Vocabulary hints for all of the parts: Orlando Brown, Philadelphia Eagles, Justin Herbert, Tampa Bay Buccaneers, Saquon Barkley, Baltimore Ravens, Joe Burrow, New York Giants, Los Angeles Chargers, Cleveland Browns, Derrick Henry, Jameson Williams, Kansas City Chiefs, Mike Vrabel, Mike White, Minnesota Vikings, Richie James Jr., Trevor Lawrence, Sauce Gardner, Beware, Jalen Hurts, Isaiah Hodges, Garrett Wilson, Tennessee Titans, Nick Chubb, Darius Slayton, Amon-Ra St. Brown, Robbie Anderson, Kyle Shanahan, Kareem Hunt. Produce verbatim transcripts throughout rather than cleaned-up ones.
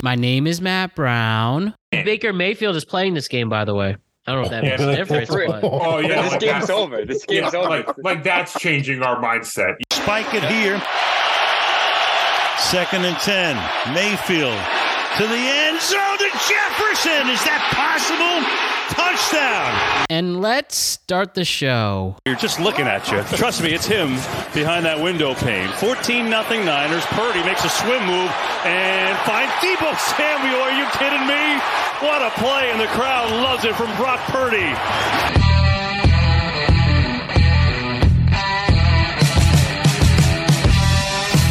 My name is Matt Brown. Baker Mayfield is playing this game, by the way. I don't know if that makes a difference. But... Oh, yeah. This like game's over. This game's yeah, over. Like, like that's changing our mindset. Spike it here. Second and ten. Mayfield to the end zone to Jefferson. Is that possible? Touchdown! And let's start the show. You're just looking at you. Trust me, it's him behind that window pane. fourteen nothing Niners. Purdy makes a swim move and finds Deebo Samuel. Are you kidding me? What a play, and the crowd loves it from Brock Purdy.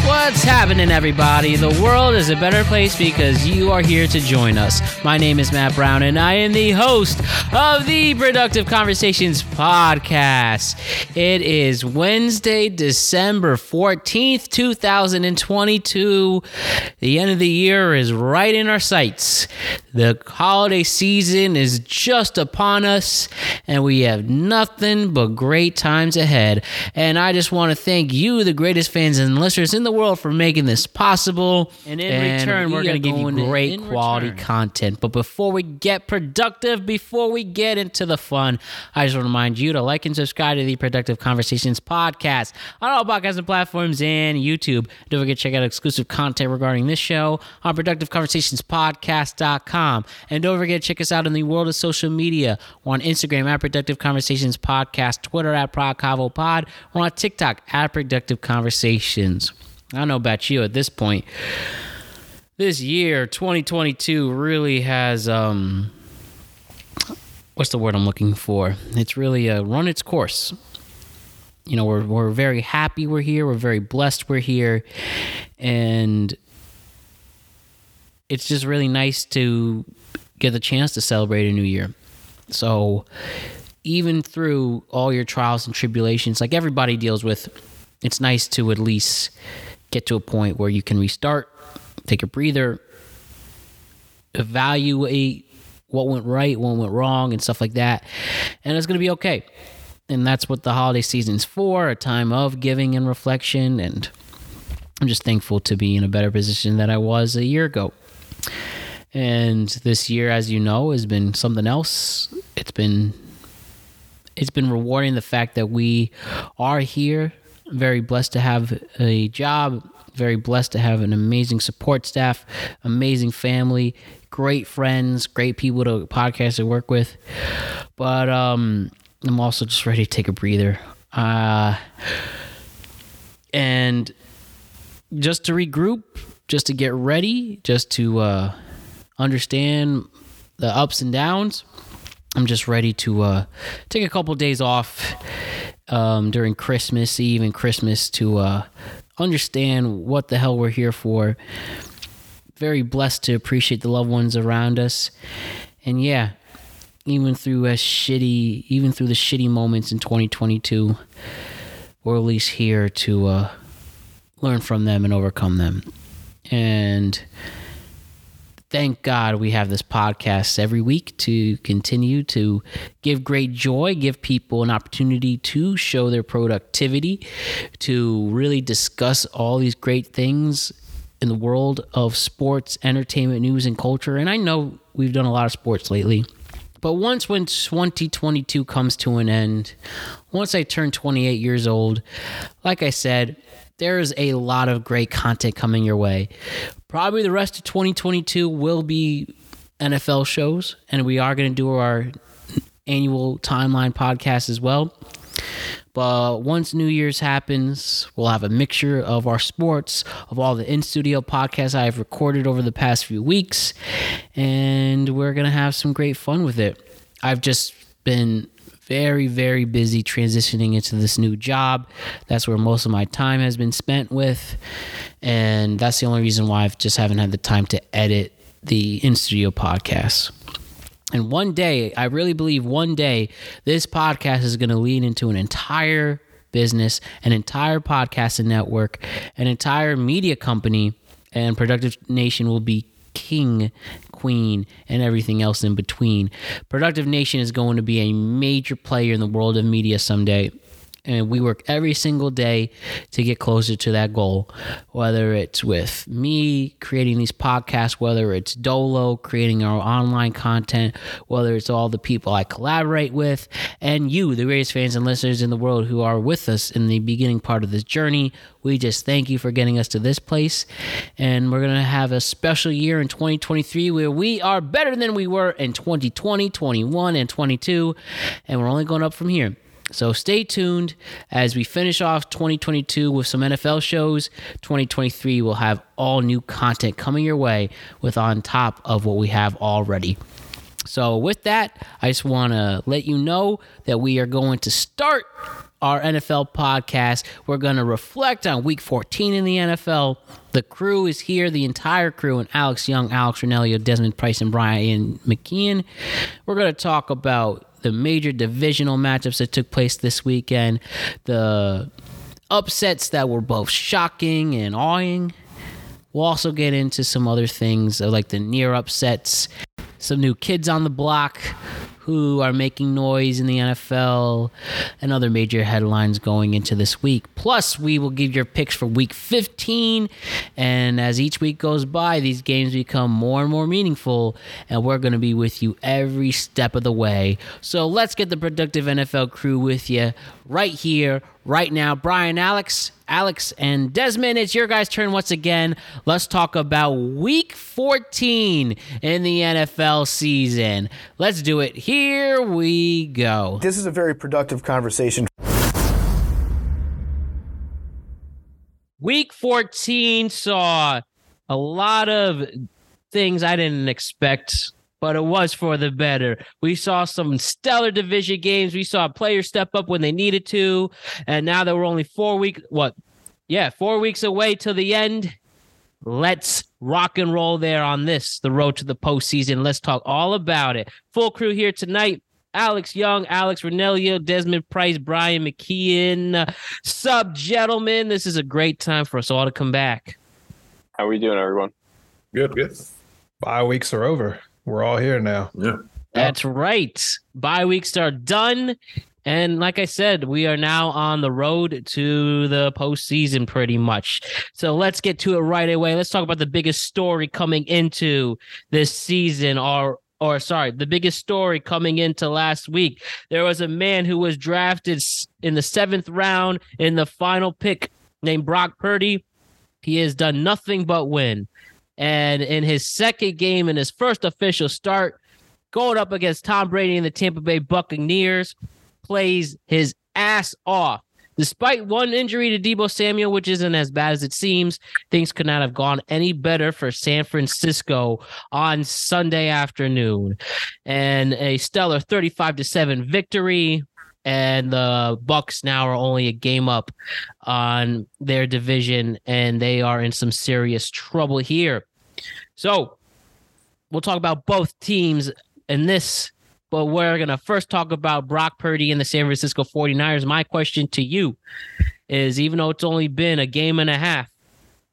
What's happening, everybody? The world is a better place because you are here to join us. My name is Matt Brown, and I am the host of the Productive Conversations podcast. It is Wednesday, December fourteenth, two thousand twenty-two. The end of the year is right in our sights. The holiday season is just upon us, and we have nothing but great times ahead. And I just want to thank you, the greatest fans and listeners in the world, for making this possible, and in and return we're going to give you great quality return. content. But before we get productive, before we get into the fun, I just want to remind you to like and subscribe to the Productive Conversations podcast on all podcasting platforms and YouTube. Don't forget to check out exclusive content regarding this show on productive conversations podcast dot com, and don't forget to check us out in the world of social media. We're on Instagram at Productive Conversations Podcast, Twitter at ProdCavoPod, we're on TikTok at Productive Conversations. I don't know about you at this point. This year, twenty twenty-two, really has, um, what's the word I'm looking for? It's really uh, run its course. You know, we're we're very happy we're here. We're very blessed we're here. And it's just really nice to get the chance to celebrate a new year. So even through all your trials and tribulations, like everybody deals with, it's nice to at least get to a point where you can restart, take a breather, evaluate what went right, what went wrong, and stuff like that. And it's going to be okay. And that's what the holiday season's for, a time of giving and reflection. And I'm just thankful to be in a better position than I was a year ago. And this year, as you know, has been something else. It's been, it's been rewarding the fact that we are here. Very blessed to have a job, very blessed to have an amazing support staff, amazing family, great friends, great people to podcast and work with. But um, I'm also just ready to take a breather. Uh, and just to regroup, just to get ready, just to uh, understand the ups and downs. I'm just ready to uh, take a couple days off um, during Christmas Eve and Christmas to uh, understand what the hell we're here for. Very blessed to appreciate the loved ones around us. And yeah, even through a shitty, even through the shitty moments in twenty twenty-two, we're at least here to uh, learn from them and overcome them. And thank God we have this podcast every week to continue to give great joy, give people an opportunity to show their productivity, to really discuss all these great things in the world of sports, entertainment, news, and culture. And I know we've done a lot of sports lately, but once when twenty twenty-two comes to an end, once I turn twenty-eight years old, like I said, there is a lot of great content coming your way. Probably the rest of twenty twenty-two will be N F L shows, and we are going to do our annual timeline podcast as well. But once New Year's happens, we'll have a mixture of our sports, of all the in-studio podcasts I've recorded over the past few weeks, and we're going to have some great fun with it. I've just been very, very busy transitioning into this new job. That's where most of my time has been spent with. And that's the only reason why I just haven't had the time to edit the in-studio podcast. And one day, I really believe one day, this podcast is going to lead into an entire business, an entire podcasting network, an entire media company, and Productive Nation will be king, queen, and everything else in between. Productive Nation is going to be a major player in the world of media someday, and we work every single day to get closer to that goal, whether it's with me creating these podcasts, whether it's Dolo creating our online content, whether it's all the people I collaborate with, and you, the greatest fans and listeners in the world who are with us in the beginning part of this journey. We just thank you for getting us to this place, and we're going to have a special year in twenty twenty-three where we are better than we were in twenty twenty, twenty-one, and twenty-two, and we're only going up from here. So stay tuned as we finish off twenty twenty-two with some N F L shows. twenty twenty-three will have all new content coming your way with on top of what we have already. So with that, I just want to let you know that we are going to start our N F L podcast. We're going to reflect on week fourteen in the N F L. The crew is here, the entire crew, and Alex Young, Alex Ranelio, Desmond Price, and Brian McKeon. We're going to talk about the major divisional matchups that took place this weekend, the upsets that were both shocking and awing. We'll also get into some other things like the near upsets, some new kids on the block who are making noise in the N F L, and other major headlines going into this week. Plus, we will give your picks for week fifteen, and as each week goes by, these games become more and more meaningful, and we're going to be with you every step of the way. So let's get the productive N F L crew with you right here, right now. Brian, Alex, Alex, and Desmond, it's your guys' turn once again. Let's talk about week fourteen in the N F L season. Let's do it. Here we go. This is a very productive conversation. Week fourteen saw a lot of things I didn't expect, but it was for the better. We saw some stellar division games. We saw players step up when they needed to. And now that we're only four weeks, what? Yeah, four weeks away till the end. Let's rock and roll there on this, the road to the postseason. Let's talk all about it. Full crew here tonight. Alex Young, Alex Ranelio, Desmond Price, Brian McKeon. Sub gentlemen, this is a great time for us all to come back. How are we doing, everyone? Good, good. Bye weeks are over. We're all here now. Yeah. That's right. Bye weeks are done. And like I said, we are now on the road to the postseason pretty much. So let's get to it right away. Let's talk about the biggest story coming into this season, or or sorry, the biggest story coming into last week. There was a man who was drafted in the seventh round in the final pick named Brock Purdy. He has done nothing but win. And in his second game, in his first official start, going up against Tom Brady and the Tampa Bay Buccaneers, plays his ass off. Despite one injury to Deebo Samuel, which isn't as bad as it seems, things could not have gone any better for San Francisco on Sunday afternoon. And a stellar thirty-five to seven victory. And the Bucs now are only a game up on their division, and they are in some serious trouble here. So we'll talk about both teams in this, but we're going to first talk about Brock Purdy and the San Francisco forty-niners. My question to you is, even though it's only been a game and a half,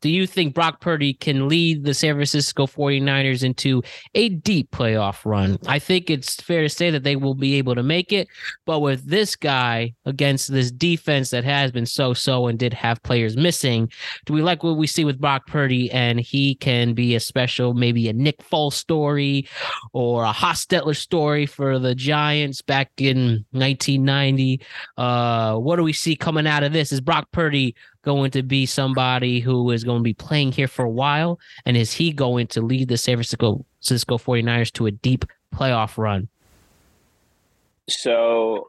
do you think Brock Purdy can lead the San Francisco forty-niners into a deep playoff run? I think it's fair to say that they will be able to make it, but with this guy against this defense that has been so-so and did have players missing, do we like what we see with Brock Purdy, and he can be a special, maybe a Nick Foles story or a Hostetler story for the Giants back in nineteen ninety? Uh, what do we see coming out of this? Is Brock Purdy going to be somebody who is going to be playing here for a while? And is he going to lead the San Francisco forty-niners to a deep playoff run? So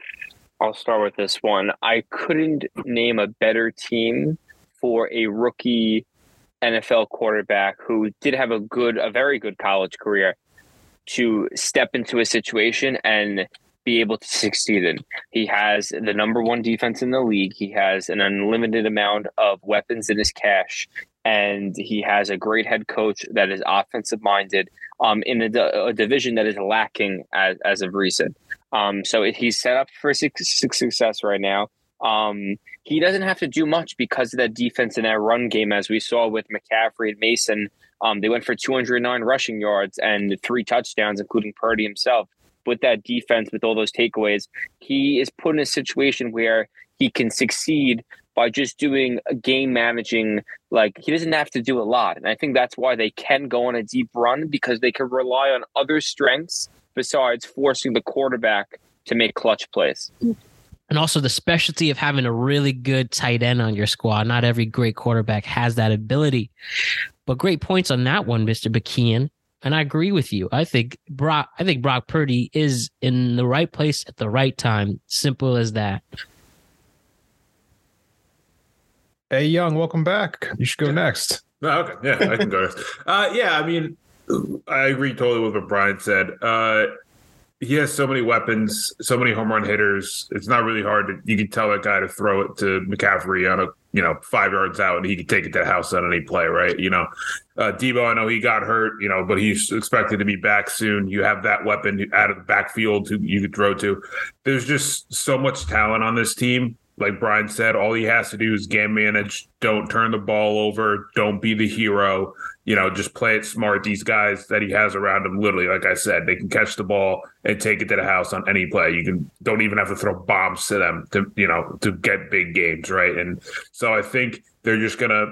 I'll start with this one. I couldn't name a better team for a rookie N F L quarterback who did have a good, a very good college career to step into a situation and be able to succeed in. He has the number one defense in the league. He has an unlimited amount of weapons in his cache, and he has a great head coach that is offensive minded um, in a, a division that is lacking as, as of recent. Um, so he's set up for success right now. Um, he doesn't have to do much because of that defense and that run game, as we saw with McCaffrey and Mason. Um, they went for two hundred nine rushing yards and three touchdowns, including Purdy himself. With that defense, with all those takeaways, he is put in a situation where he can succeed by just doing a game managing. Like, he doesn't have to do a lot. And I think that's why they can go on a deep run, because they can rely on other strengths besides forcing the quarterback to make clutch plays. And also the specialty of having a really good tight end on your squad. Not every great quarterback has that ability. But great points on that one, Mister Bakian. And I agree with you. I think Brock, I think Brock Purdy is in the right place at the right time. Simple as that. Hey, Young, welcome back. You should go next. Oh, okay. Yeah, I can go next. Uh, yeah, I mean, I agree totally with what Brian said. Uh, he has so many weapons, so many home run hitters. It's not really hard to, you can tell that guy to throw it to McCaffrey on a, you know, five yards out, and he could take it to the house on any play, right? You know, uh, Debo, I know he got hurt, you know, but he's expected to be back soon. You have that weapon out of the backfield who you could throw to. There's just so much talent on this team. Like Brian said, all he has to do is game manage. Don't turn the ball over. Don't be the hero. You know, just play it smart. These guys that he has around him, literally, like I said, they can catch the ball and take it to the house on any play. You can don't even have to throw bombs to them to, you know, to get big games, right? And so I think they're just gonna,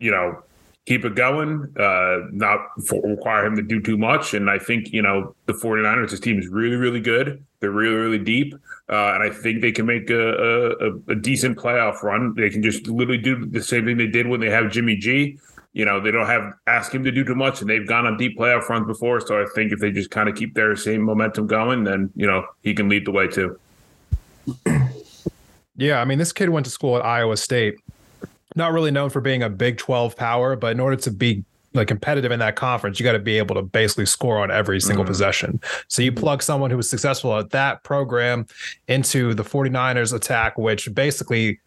you know, keep it going, uh, not for, require him to do too much. And I think, you know, the 49ers, this team is really, really good. They're really, really deep. Uh, and I think they can make a, a, a decent playoff run. They can just literally do the same thing they did when they have Jimmy G. You know, they don't have ask him to do too much, and they've gone on deep playoff runs before. So I think if they just kind of keep their same momentum going, then, you know, he can lead the way too. Yeah, I mean, this kid went to school at Iowa State. Not really known for being a Big twelve power, but in order to be like competitive in that conference, you got to be able to basically score on every single mm-hmm. possession. So you plug someone who was successful at that program into the 49ers attack, which basically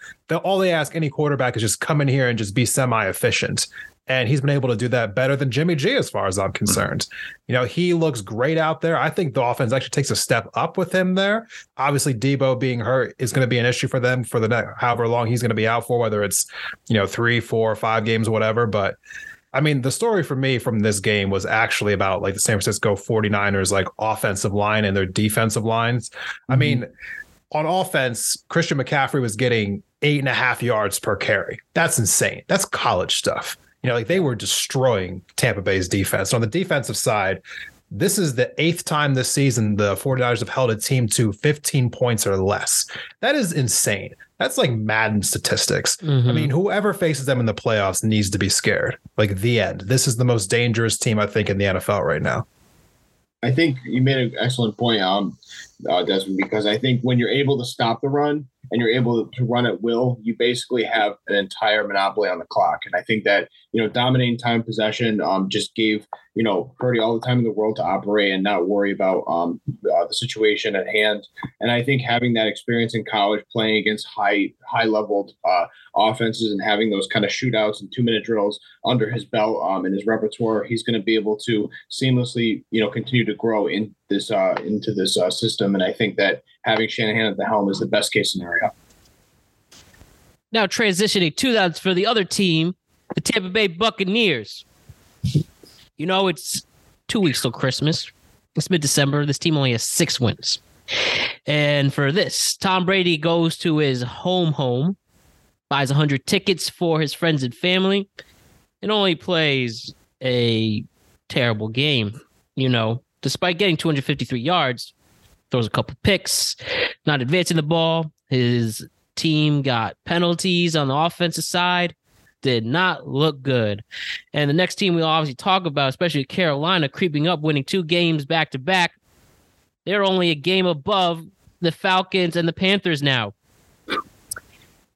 all they ask any quarterback is just come in here and just be semi-efficient. And he's been able to do that better than Jimmy G, as far as I'm concerned. You know, he looks great out there. I think the offense actually takes a step up with him there. Obviously, Debo being hurt is going to be an issue for them for the next however long he's going to be out for, whether it's, you know, three, four, five games, whatever. But I mean, the story for me from this game was actually about like the San Francisco 49ers, like offensive line and their defensive lines. Mm-hmm. I mean, on offense, Christian McCaffrey was getting eight and a half yards per carry. That's insane. That's college stuff. You know, like they were destroying Tampa Bay's defense. On the defensive side, this is the eighth time this season the 49ers have held a team to fifteen points or less. That is insane. That's like Madden statistics. Mm-hmm. I mean, whoever faces them in the playoffs needs to be scared. Like, the end. This is the most dangerous team, I think, in the N F L right now. I think you made an excellent point, um, uh, Desmond, because I think when you're able to stop the run and you're able to run at will, you basically have an entire monopoly on the clock. And I think that, you know, dominating time possession um, just gave, you know, Purdy all the time in the world to operate and not worry about um, uh, the situation at hand. And I think having that experience in college, playing against high, high-leveled uh, offenses and having those kind of shootouts and two-minute drills under his belt um, in his repertoire, he's going to be able to seamlessly, you know, continue to grow in this uh, into this uh, system. And I think that having Shanahan at the helm is the best-case scenario. Now transitioning to that for the other team, the Tampa Bay Buccaneers. You know, it's two weeks till Christmas. It's mid-December. This team only has six wins. And for this, Tom Brady goes to his home home, buys one hundred tickets for his friends and family, and only plays a terrible game. You know, despite getting two hundred fifty-three yards, throws a couple picks, not advancing the ball. His team got penalties on the offensive side. Did not look good. And the next team we'll obviously talk about, especially Carolina, creeping up, winning two games back-to-back. They're only a game above the Falcons and the Panthers now.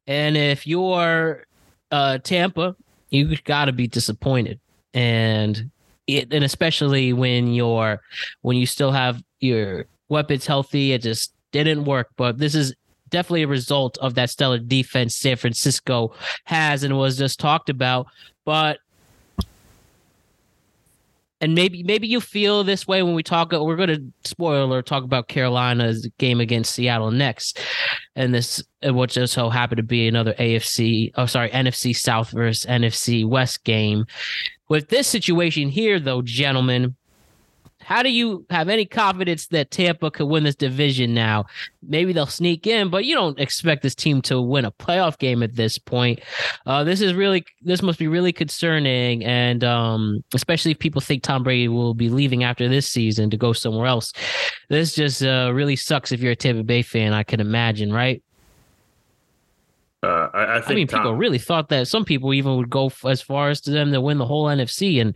And if you're uh, Tampa, you've got to be disappointed. And it, and especially when you're when you still have your weapons healthy, it just didn't work. But this is definitely a result of that stellar defense San Francisco has and was just talked about. But and maybe maybe you feel this way when we talk. We're going to spoiler talk about Carolina's game against Seattle next, and this what just so happened to be another A F C. Oh, sorry, N F C South versus N F C West game. With this situation here, though, gentlemen, how do you have any confidence that Tampa could win this division now? Maybe they'll sneak in, but you don't expect this team to win a playoff game at this point. Uh, this is really, this must be really concerning. And um, especially if people think Tom Brady will be leaving after this season to go somewhere else. This just uh, really sucks if you're a Tampa Bay fan, I can imagine, right? Uh, I, I, think I mean, Tom, people really thought that some people even would go f- as far as to them to win the whole N F C, and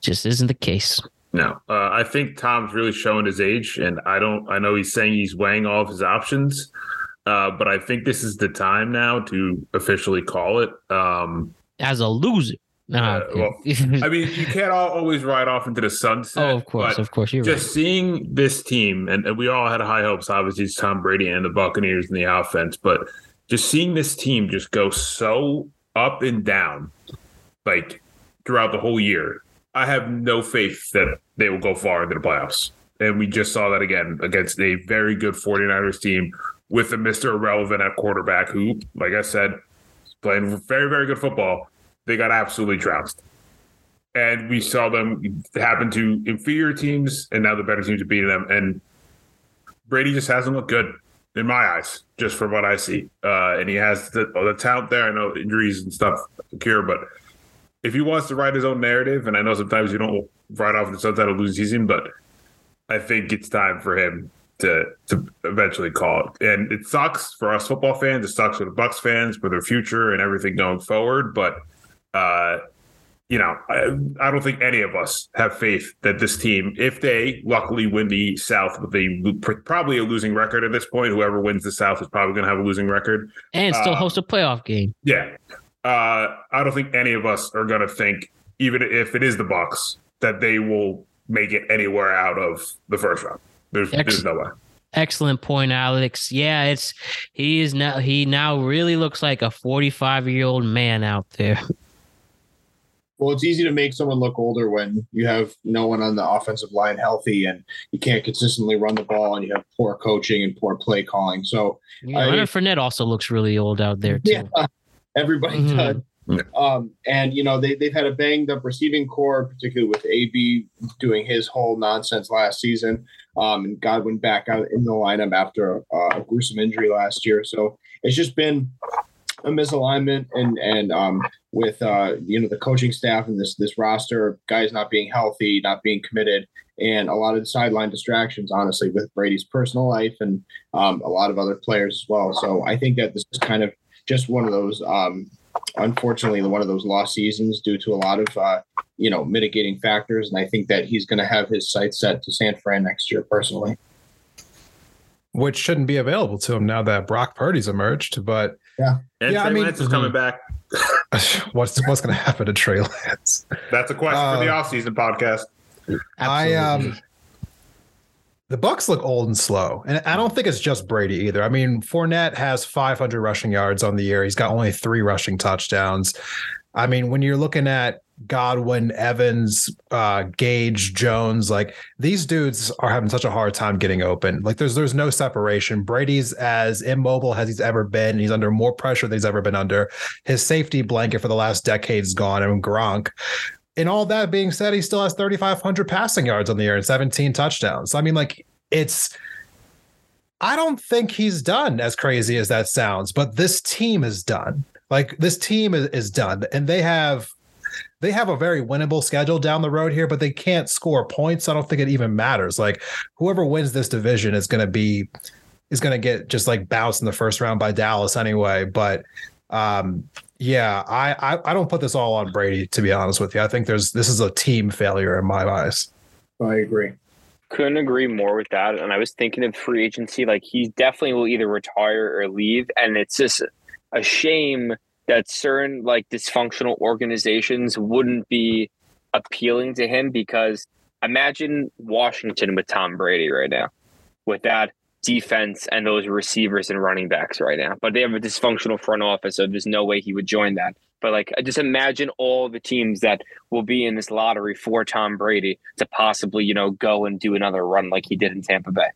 just isn't the case. No, uh, I think Tom's really showing his age, and I don't. I know he's saying he's weighing all of his options, uh, but I think this is the time now to officially call it. Um, as a loser, nah, uh, well, I mean, you can't all, always ride off into the sunset. Oh, of course, of course, you're just right. Seeing this team, and, and we all had high hopes. Obviously, it's Tom Brady and the Buccaneers and the offense, but. Just seeing this team just go so up and down, like, throughout the whole year, I have no faith that they will go far into the playoffs. And we just saw that again against a very good 49ers team with a Mister Irrelevant at quarterback who, like I said, is playing very, very good football. They got absolutely trounced. And we saw them happen to inferior teams, and now the better teams are beating them. And Brady just hasn't looked good. In my eyes, just from what I see. Uh, and he has the, the talent there. I know injuries and stuff cure, but if he wants to write his own narrative, and I know sometimes you don't write off the subtitle lose season, but I think it's time for him to to eventually call it. And it sucks for us football fans. It sucks for the Bucs fans, for their future and everything going forward. But, uh, you know, I, I don't think any of us have faith that this team, if they luckily win the South with a probably a losing record at this point, whoever wins the South is probably going to have a losing record and still uh, host a playoff game. Yeah, uh, I don't think any of us are going to think, even if it is the Bucs, that they will make it anywhere out of the first round. There's, there's no way. Excellent point, Alex. Yeah, it's he is now he now really looks like a forty-five year old man out there. Well, it's easy to make someone look older when you have no one on the offensive line healthy and you can't consistently run the ball and you have poor coaching and poor play calling. So yeah, I, Leonard Fournette also looks really old out there, too. Yeah, everybody mm-hmm. does. Um, and, you know, they, they've had a banged up receiving core, particularly with A B doing his whole nonsense last season. Um, and Godwin back out in the lineup after a, a gruesome injury last year. So it's just been a misalignment and, and um, with, uh, you know, the coaching staff and this, this roster, guys not being healthy, not being committed, and a lot of the sideline distractions, honestly, with Brady's personal life and um, a lot of other players as well. So I think that this is kind of just one of those, um, unfortunately, one of those lost seasons due to a lot of, uh, you know, mitigating factors. And I think that he's going to have his sights set to San Fran next year personally. Which shouldn't be available to him now that Brock Purdy's emerged, but yeah, and yeah, Trey I mean, Lance is coming back. what's what's going to happen to Trey Lance? That's a question uh, for the offseason podcast. Absolutely. I um, the Bucks look old and slow, and I don't think it's just Brady either. I mean, Fournette has five hundred rushing yards on the year. He's got only three rushing touchdowns. I mean, when you're looking at Godwin, Evans, uh, Gage, Jones, like these dudes are having such a hard time getting open. Like there's there's no separation. Brady's as immobile as he's ever been. And he's under more pressure than he's ever been under. His safety blanket for the last decade is gone. I mean, Gronk. And all that being said, he still has thirty-five hundred passing yards on the year and seventeen touchdowns. I mean, like it's. I don't think he's done, as crazy as that sounds, but this team is done. Like this team is, is done, and they have. They have a very winnable schedule down the road here, but they can't score points. I don't think it even matters. Like whoever wins this division is going to be, is going to get just like bounced in the first round by Dallas anyway. But um, yeah, I, I I don't put this all on Brady, to be honest with you. I think there's, this is a team failure in my eyes. I agree. Couldn't agree more with that. And I was thinking of free agency, like he definitely will either retire or leave. And it's just a shame that certain like dysfunctional organizations wouldn't be appealing to him, because imagine Washington with Tom Brady right now, with that defense and those receivers and running backs right now. But they have a dysfunctional front office, so there's no way he would join that. But like, just imagine all the teams that will be in this lottery for Tom Brady to possibly, you know, go and do another run like he did in Tampa Bay.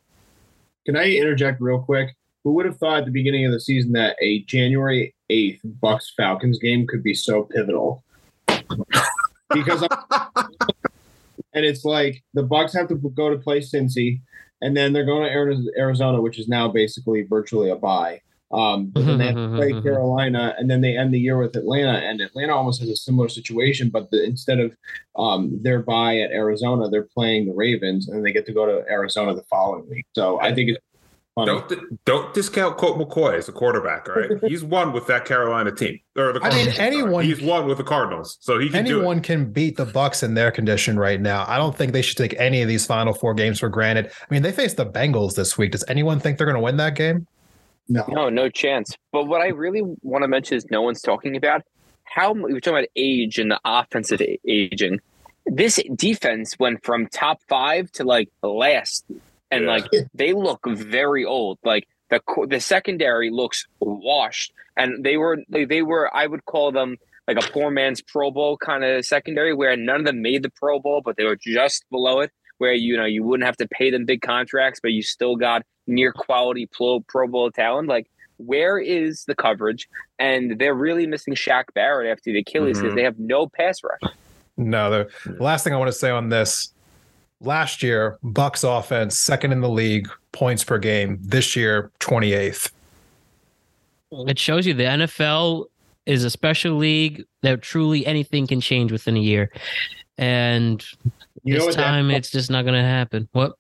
Can I interject real quick? Who would have thought at the beginning of the season that a January eighth Bucks Falcons game could be so pivotal? Because I'm, And it's like the Bucs have to go to play Cincy, and then they're going to Arizona, which is now basically virtually a bye. Um, but then they have to play Carolina, and then they end the year with Atlanta. And Atlanta almost has a similar situation, but the, instead of um, their bye at Arizona, they're playing the Ravens, and they get to go to Arizona the following week. So I think it's funny. Don't don't discount Colt McCoy as a quarterback. All right, he's won with that Carolina team. Or the I mean, anyone. He's won with the Cardinals, so he can anyone do it. Can beat the Bucs in their condition right now. I don't think they should take any of these final four games for granted. I mean, they face the Bengals this week. Does anyone think they're going to win that game? No. no, no chance. But what I really want to mention is no one's talking about how we're talking about age and the offensive aging. This defense went from top five to like last, and yeah. like they look very old. Like the the secondary looks washed, and they were they were I would call them like a poor man's Pro Bowl kind of secondary, where none of them made the Pro Bowl, but they were just below it. Where you know you wouldn't have to pay them big contracts, but you still got near quality pro, pro Bowl talent. Like, where is the coverage? And they're really missing Shaq Barrett after the Achilles because mm-hmm. they have no pass rush. No, the last thing I want to say on this: last year, Bucs offense second in the league points per game. This year, twenty-eighth. It shows you the N F L is a special league that truly anything can change within a year, and you this time N F L- it's just not going to happen. What?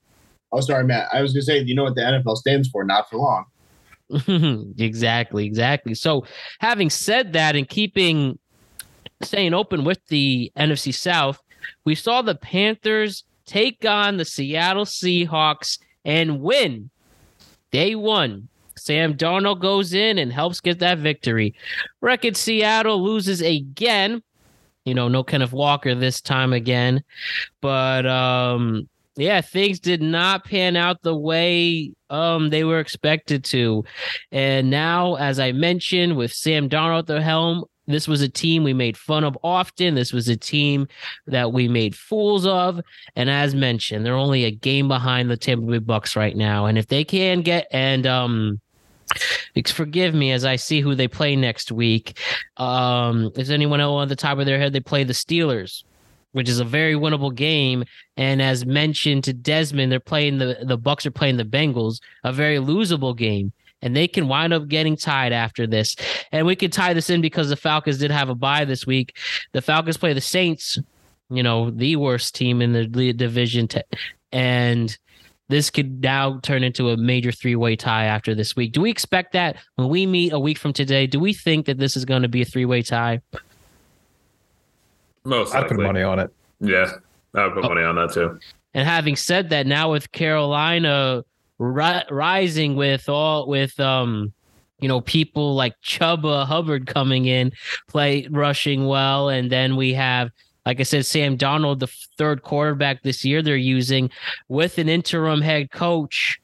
Oh, sorry, Matt. I was going to say, you know what the N F L stands for? Not for long. Exactly, exactly. So having said that and keeping staying open with the N F C South, we saw the Panthers take on the Seattle Seahawks and win. Day one, Sam Darnold goes in and helps get that victory. Record Seattle loses again. You know, no Kenneth Walker this time again. But, um... yeah, things did not pan out the way um, they were expected to. And now, as I mentioned, with Sam Darnold at the helm, this was a team we made fun of often. This was a team that we made fools of. And as mentioned, they're only a game behind the Tampa Bay Bucks right now. And if they can get and um, forgive me as I see who they play next week. Um, is anyone else on the top of their head? They play the Steelers, which is a very winnable game. And as mentioned to Desmond, they're playing the, the Bucs are playing the Bengals, a very losable game. And they can wind up getting tied after this. And we could tie this in because the Falcons did have a bye this week. The Falcons play the Saints, you know, the worst team in the division. T- and this could now turn into a major three-way tie after this week. Do we expect that when we meet a week from today? Do we think that this is going to be a three-way tie? Most likely. I'd put money on it. Yeah, I would put oh. money on that too. And having said that, now with Carolina ri- rising with all with um, you know, people like Chuba Hubbard coming in, play rushing well, and then we have, like I said, Sam Darnold, the third quarterback this year they're using with an interim head coach.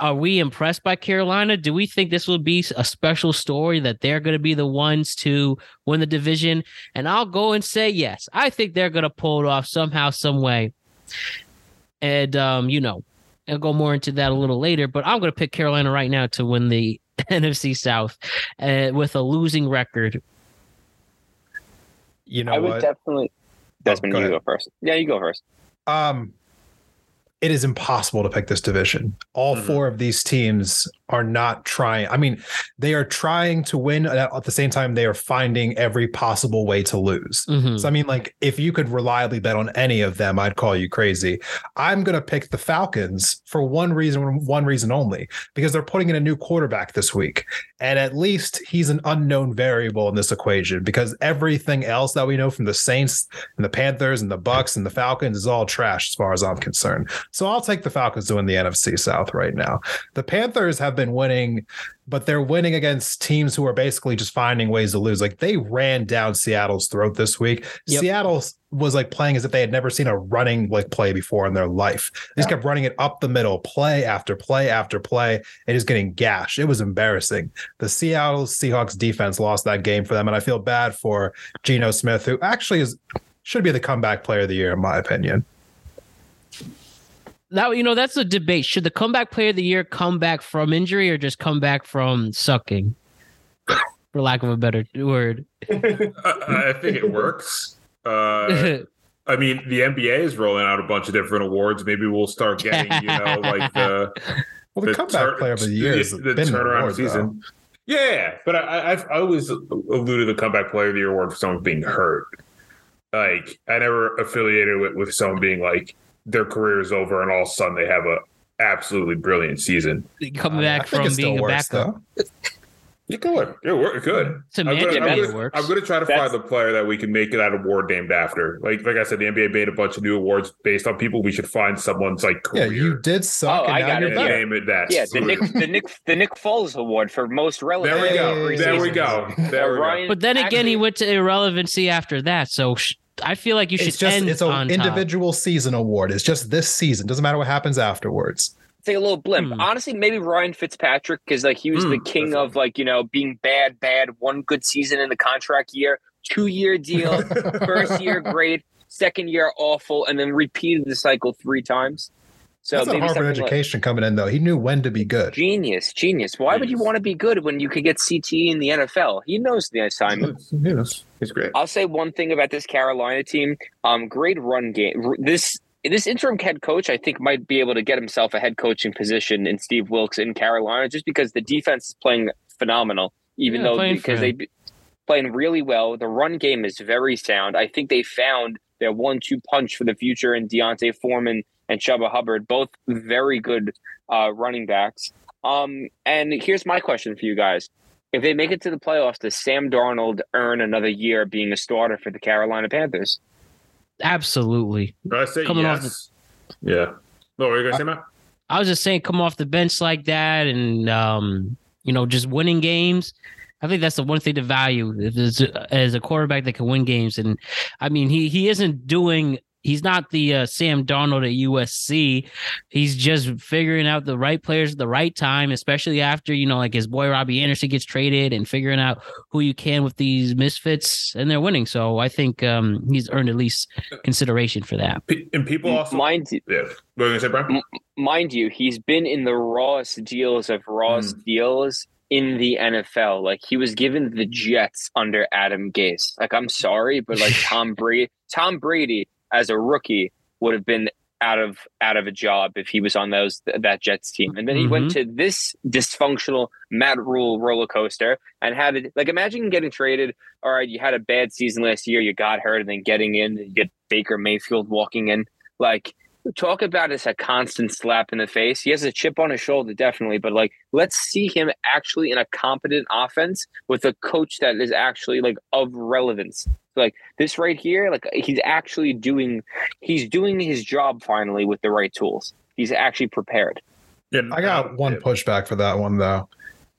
Are we impressed by Carolina? Do we think this will be a special story that they're going to be the ones to win the division? And I'll go and say yes. I think they're going to pull it off somehow, some way. And, um, you know, I'll go more into that a little later, but I'm going to pick Carolina right now to win the N F C South uh, with a losing record. You know, I would what? definitely. Desmond, oh, go you ahead. go first. Yeah, you go first. Um, It is impossible to pick this division. All mm-hmm. four of these teams are not trying. I mean, they are trying to win. At the same time, they are finding every possible way to lose. Mm-hmm. So, I mean, like, if you could reliably bet on any of them, I'd call you crazy. I'm going to pick the Falcons for one reason, one reason only, because they're putting in a new quarterback this week. And at least he's an unknown variable in this equation, because everything else that we know from the Saints and the Panthers and the Bucks and the Falcons is all trash as far as I'm concerned. So I'll take the Falcons to win the N F C South right now. The Panthers have been winning, but they're winning against teams who are basically just finding ways to lose. Like, they ran down Seattle's throat this week. Yep. Seattle was like playing as if they had never seen a running like play before in their life. They just yeah. kept running it up the middle, play after play after play, and just getting gashed. It was embarrassing. The Seattle Seahawks defense lost that game for them, and I feel bad for Geno Smith, who actually is should be the comeback player of the year, in my opinion. Now, you know, that's a debate. Should the comeback player of the year come back from injury or just come back from sucking, for lack of a better word? I, I think it works. Uh, I mean, the N B A is rolling out a bunch of different awards. Maybe we'll start getting, you know, like the well, the, the comeback tur- player of the year, the, the turnaround award, season. Though. Yeah, but I, I've I always alluded the comeback player of the year award for someone being hurt. Like, I never affiliated with with someone being like their career is over and all of a sudden they have a absolutely brilliant season. Coming back um, from being a backup. You're good. You're work good. I'm going to try to That's... find the player that we can make that award named after. Like, like I said, the N B A made a bunch of new awards based on people. We should find someone's like career. Yeah, you did suck. Oh, and I got it. Name it that. Yeah, the Nick, the Nick, the Nick Foles Award for most relevant. There we go. Hey. There we go. There we go. But then again, he went to irrelevancy after that. So. Sh- I feel like you should. It's just end it's an individual top. Season award. It's just this season. Doesn't matter what happens afterwards. Take a little blimp. Mm. Honestly, maybe Ryan Fitzpatrick, because like he was mm, the king of like you know being bad, bad. One good season in the contract year, two year deal, first year great, second year awful, and then repeated the cycle three times. So that's a Harvard education like, coming in though. He knew when to be good. Genius, genius. Why genius. would you want to be good when you could get C T E in the N F L? He knows the assignment. Yes, he's great. I'll say one thing about this Carolina team. Um, great run game. This this interim head coach, I think, might be able to get himself a head coaching position in Steve Wilkes in Carolina, just because the defense is playing phenomenal. Even yeah, though because they playing really well, the run game is very sound. I think they found their one-two punch for the future in Deontay Foreman and Chubba Hubbard, both very good uh, running backs. Um, and here's my question for you guys. If they make it to the playoffs, does Sam Darnold earn another year being a starter for the Carolina Panthers? Absolutely. I say Coming yes. Off the- yeah. What were you going to say, Matt? I was just saying come off the bench like that and, um, you know, just winning games. I think that's the one thing to value is, as a quarterback that can win games. And, I mean, he he isn't doing – He's not the uh, Sam Darnold at U S C. He's just figuring out the right players at the right time, especially after, you know, like his boy Robbie Anderson gets traded and figuring out who you can with these misfits, and they're winning. So I think um, he's earned at least consideration for that. And people also mind you, yeah. What were you gonna say, M- mind you, he's been in the rawest deals of rawest mm. deals in the N F L. Like he was given the Jets under Adam Gase. Like I'm sorry, but like Tom Brady, Tom Brady. as a rookie would have been out of out of a job if he was on those that Jets team. And then he mm-hmm. went to this dysfunctional Matt Rule roller coaster and had it like imagine getting traded. All right, you had a bad season last year, you got hurt, and then getting in, you get Baker Mayfield walking in. Like talk about as a constant slap in the face. He has a chip on his shoulder, definitely, but like let's see him actually in a competent offense with a coach that is actually like of relevance. Like this right here, like he's actually doing, he's doing his job finally with the right tools. He's actually prepared. Yeah, I got one pushback for that one though.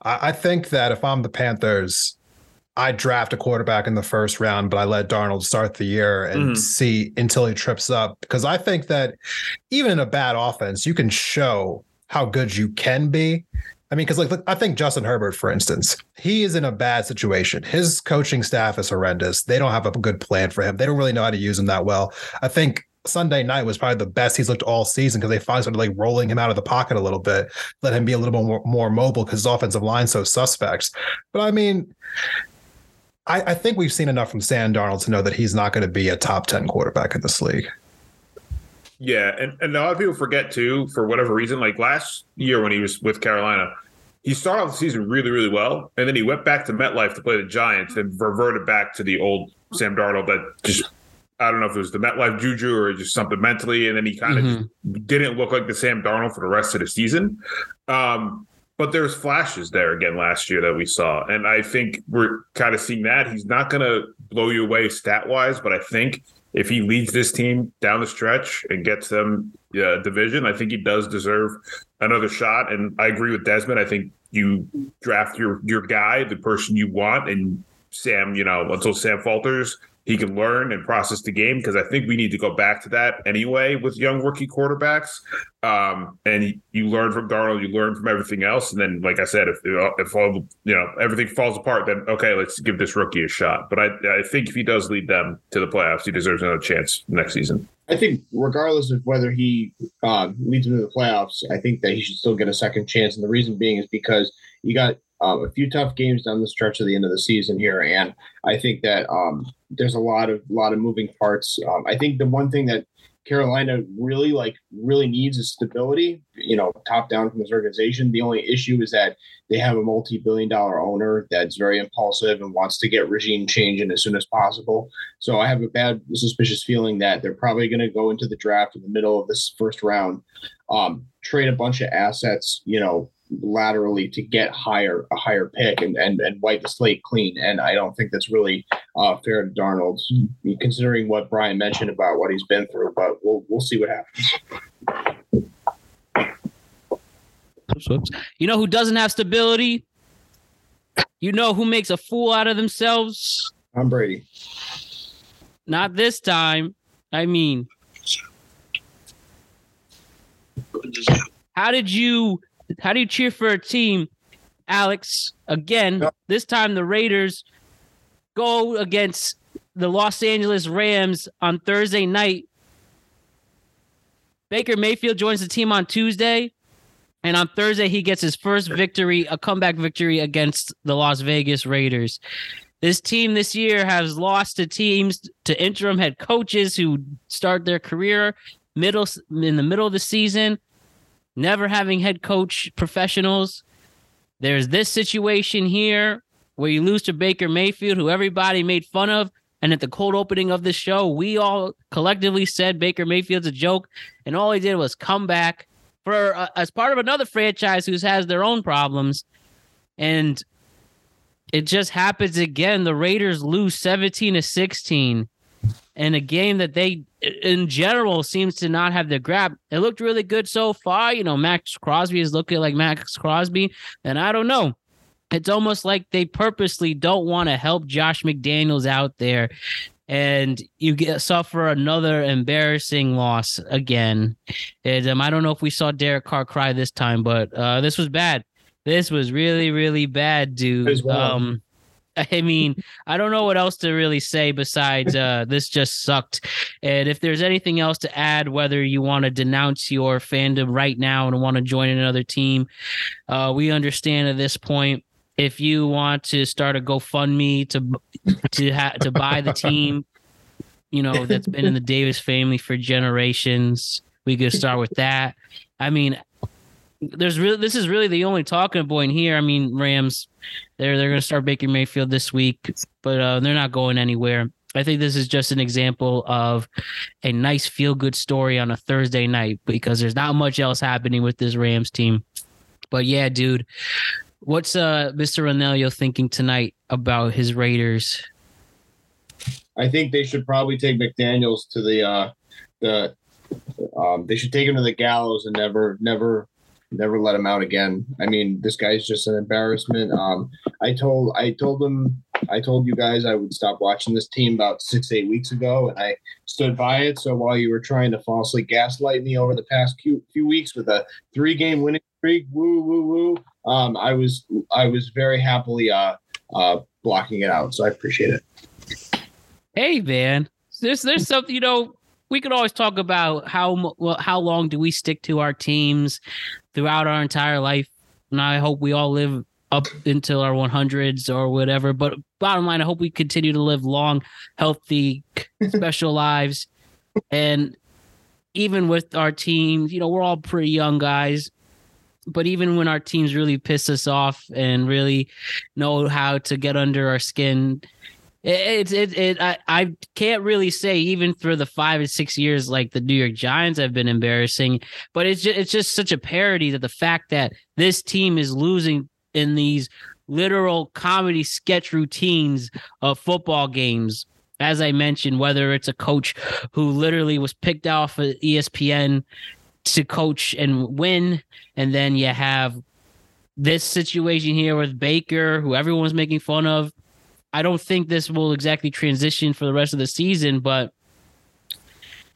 I, I think that if I'm the Panthers, I draft a quarterback in the first round, but I let Darnold start the year and mm. see until he trips up. Because I think that even in a bad offense, you can show how good you can be. I mean, because like, I think Justin Herbert, for instance, he is in a bad situation. His coaching staff is horrendous. They don't have a good plan for him. They don't really know how to use him that well. I think Sunday night was probably the best he's looked all season because they finally started like rolling him out of the pocket a little bit, let him be a little bit more, more mobile because his offensive line's so suspect. But I mean, I, I think we've seen enough from Sam Darnold to know that he's not going to be a top ten quarterback in this league. Yeah, and, and a lot of people forget, too, for whatever reason, like last year when he was with Carolina, he started off the season really, really well, and then he went back to MetLife to play the Giants and reverted back to the old Sam Darnold that just, I don't know if it was the MetLife juju or just something mentally, and then he kind of mm-hmm. didn't look like the Sam Darnold for the rest of the season. Um, but there's flashes there again last year that we saw, and I think we're kind of seeing that. He's not going to blow you away stat-wise, but I think – if he leads this team down the stretch and gets them uh, division, I think he does deserve another shot. And I agree with Desmond. I think you draft your your guy, the person you want, and Sam, you know, until Sam falters, he can learn and process the game because I think we need to go back to that anyway with young rookie quarterbacks. Um, and you learn from Darnold, you learn from everything else. And then, like I said, if if all you know everything falls apart, then okay, let's give this rookie a shot. But I I think if he does lead them to the playoffs, he deserves another chance next season. I think regardless of whether he uh, leads them to the playoffs, I think that he should still get a second chance. And the reason being is because you got um, a few tough games down the stretch of the end of the season here. And I think that um, there's a lot of, lot of moving parts. Um, I think the one thing that Carolina really like really needs is stability, you know, top down from this organization. The only issue is that they have a multi-billion dollar owner that's very impulsive and wants to get regime change in as soon as possible. So I have a bad, suspicious feeling that they're probably going to go into the draft in the middle of this first round, um, trade a bunch of assets, you know, laterally to get higher, a higher pick and, and, and wipe the slate clean. And I don't think that's really uh, fair to Darnold, considering what Brian mentioned about what he's been through, but we'll, we'll see what happens. You know who doesn't have stability? You know who makes a fool out of themselves? Tom Brady. Not this time. I mean, how did you How do you cheer for a team, Alex? Again, no. This time the Raiders go against the Los Angeles Rams on Thursday night. Baker Mayfield joins the team on Tuesday, and on Thursday he gets his first victory, a comeback victory against the Las Vegas Raiders. This team this year has lost to teams, to interim head coaches who start their career middle in the middle of the season. Never having head coach professionals. There's this situation here where you lose to Baker Mayfield, who everybody made fun of. And at the cold opening of this show, we all collectively said Baker Mayfield's a joke. And all he did was come back for uh, as part of another franchise who has their own problems. And it just happens again. The Raiders lose seventeen to sixteen. In a game that they, in general, seems to not have their grab. It looked really good so far. You know, Max Crosby is looking like Max Crosby. And I don't know. It's almost like they purposely don't want to help Josh McDaniels out there. And you get suffer another embarrassing loss again. And, um, I don't know if we saw Derek Carr cry this time, but uh, this was bad. This was really, really bad, dude. Um, I mean, I don't know what else to really say besides uh, this just sucked. And if there's anything else to add, whether you want to denounce your fandom right now and want to join another team, uh, we understand at this point. If you want to start a GoFundMe to to ha- to buy the team, you know, that's been in the Davis family for generations, we could start with that. I mean, there's really this is really the only talking point here. I mean, Rams. They're they're going to start Baker Mayfield this week, but uh, they're not going anywhere. I think this is just an example of a nice feel-good story on a Thursday night because there's not much else happening with this Rams team. But, yeah, dude, what's uh, Mister Ranelio thinking tonight about his Raiders? I think they should probably take McDaniels to the uh, – the um, they should take him to the gallows and never never – never let him out again. I mean, this guy's just an embarrassment. Um, I told, I told them, I told you guys I would stop watching this team about six, eight weeks ago, and I stood by it. So while you were trying to falsely gaslight me over the past few, few weeks with a three-game winning streak, woo, woo, woo, um, I was, I was very happily uh, uh, blocking it out. So I appreciate it. Hey, man, there's, there's something, you know. We could always talk about how well, how long do we stick to our teams throughout our entire life, and I hope we all live up until our one hundreds or whatever. But bottom line, I hope we continue to live long, healthy, special lives. And even with our teams, you know, we're all pretty young guys. But even when our teams really piss us off and really know how to get under our skin. It's it, it it I I can't really say even for the five and six years like the New York Giants have been embarrassing, but it's just, it's just such a parody that the fact that this team is losing in these literal comedy sketch routines of football games, as I mentioned, whether it's a coach who literally was picked off of E S P N to coach and win, and then you have this situation here with Baker, who everyone's making fun of. I don't think this will exactly transition for the rest of the season, but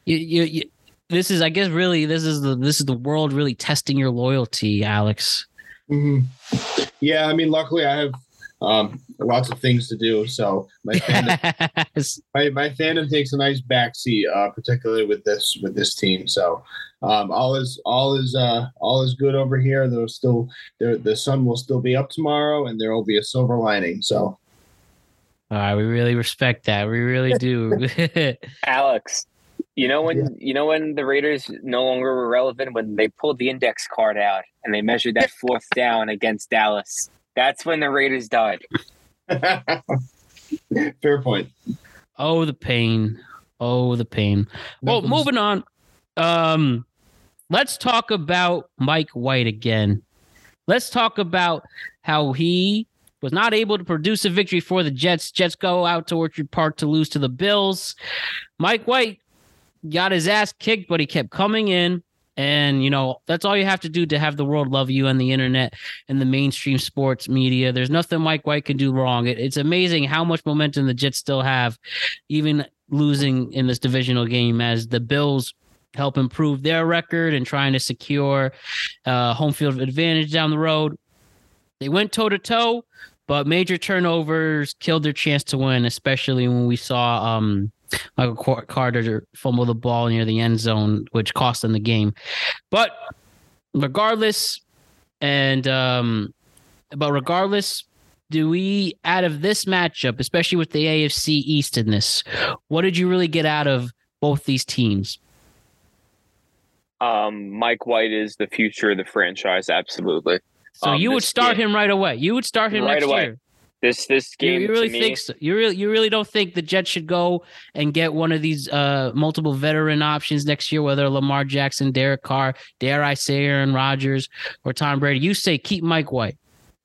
you, you, you, this is, I guess, really this is the this is the world really testing your loyalty, Alex. Mm-hmm. Yeah, I mean, luckily I have um, lots of things to do, so my fandom, yes. my, my fandom takes a nice backseat, uh, particularly with this with this team. So um, all is all is uh, all is good over here. There's still there, the sun will still be up tomorrow, and there will be a silver lining. So, all right, we really respect that. We really do, Alex. You know when yeah. you know when the Raiders no longer were relevant, when they pulled the index card out and they measured that fourth down against Dallas. That's when the Raiders died. Fair point. Oh, the pain. Oh, the pain. Well, moving on. Um, let's talk about Mike White again. Let's talk about how he was not able to produce a victory for the Jets. Jets go out to Orchard Park to lose to the Bills. Mike White got his ass kicked, but he kept coming in. And, you know, that's all you have to do to have the world love you on the internet and the mainstream sports media. There's nothing Mike White can do wrong. It, it's amazing how much momentum the Jets still have, even losing in this divisional game, as the Bills help improve their record and trying to secure uh, home field advantage down the road. They went toe-to-toe, but major turnovers killed their chance to win, especially when we saw um, – Michael Carter fumbled the ball near the end zone, which cost them the game. But regardless, and um, but regardless, do we, out of this matchup, especially with the A F C East in this, what did you really get out of both these teams? Um, Mike White is the future of the franchise, absolutely. So um, you would start game. him right away. You would start him right next away. year. This this game. You, you really to me, think so? You really you really don't think the Jets should go and get one of these uh, multiple veteran options next year, whether Lamar Jackson, Derek Carr, dare I say Aaron Rodgers, or Tom Brady? You say keep Mike White.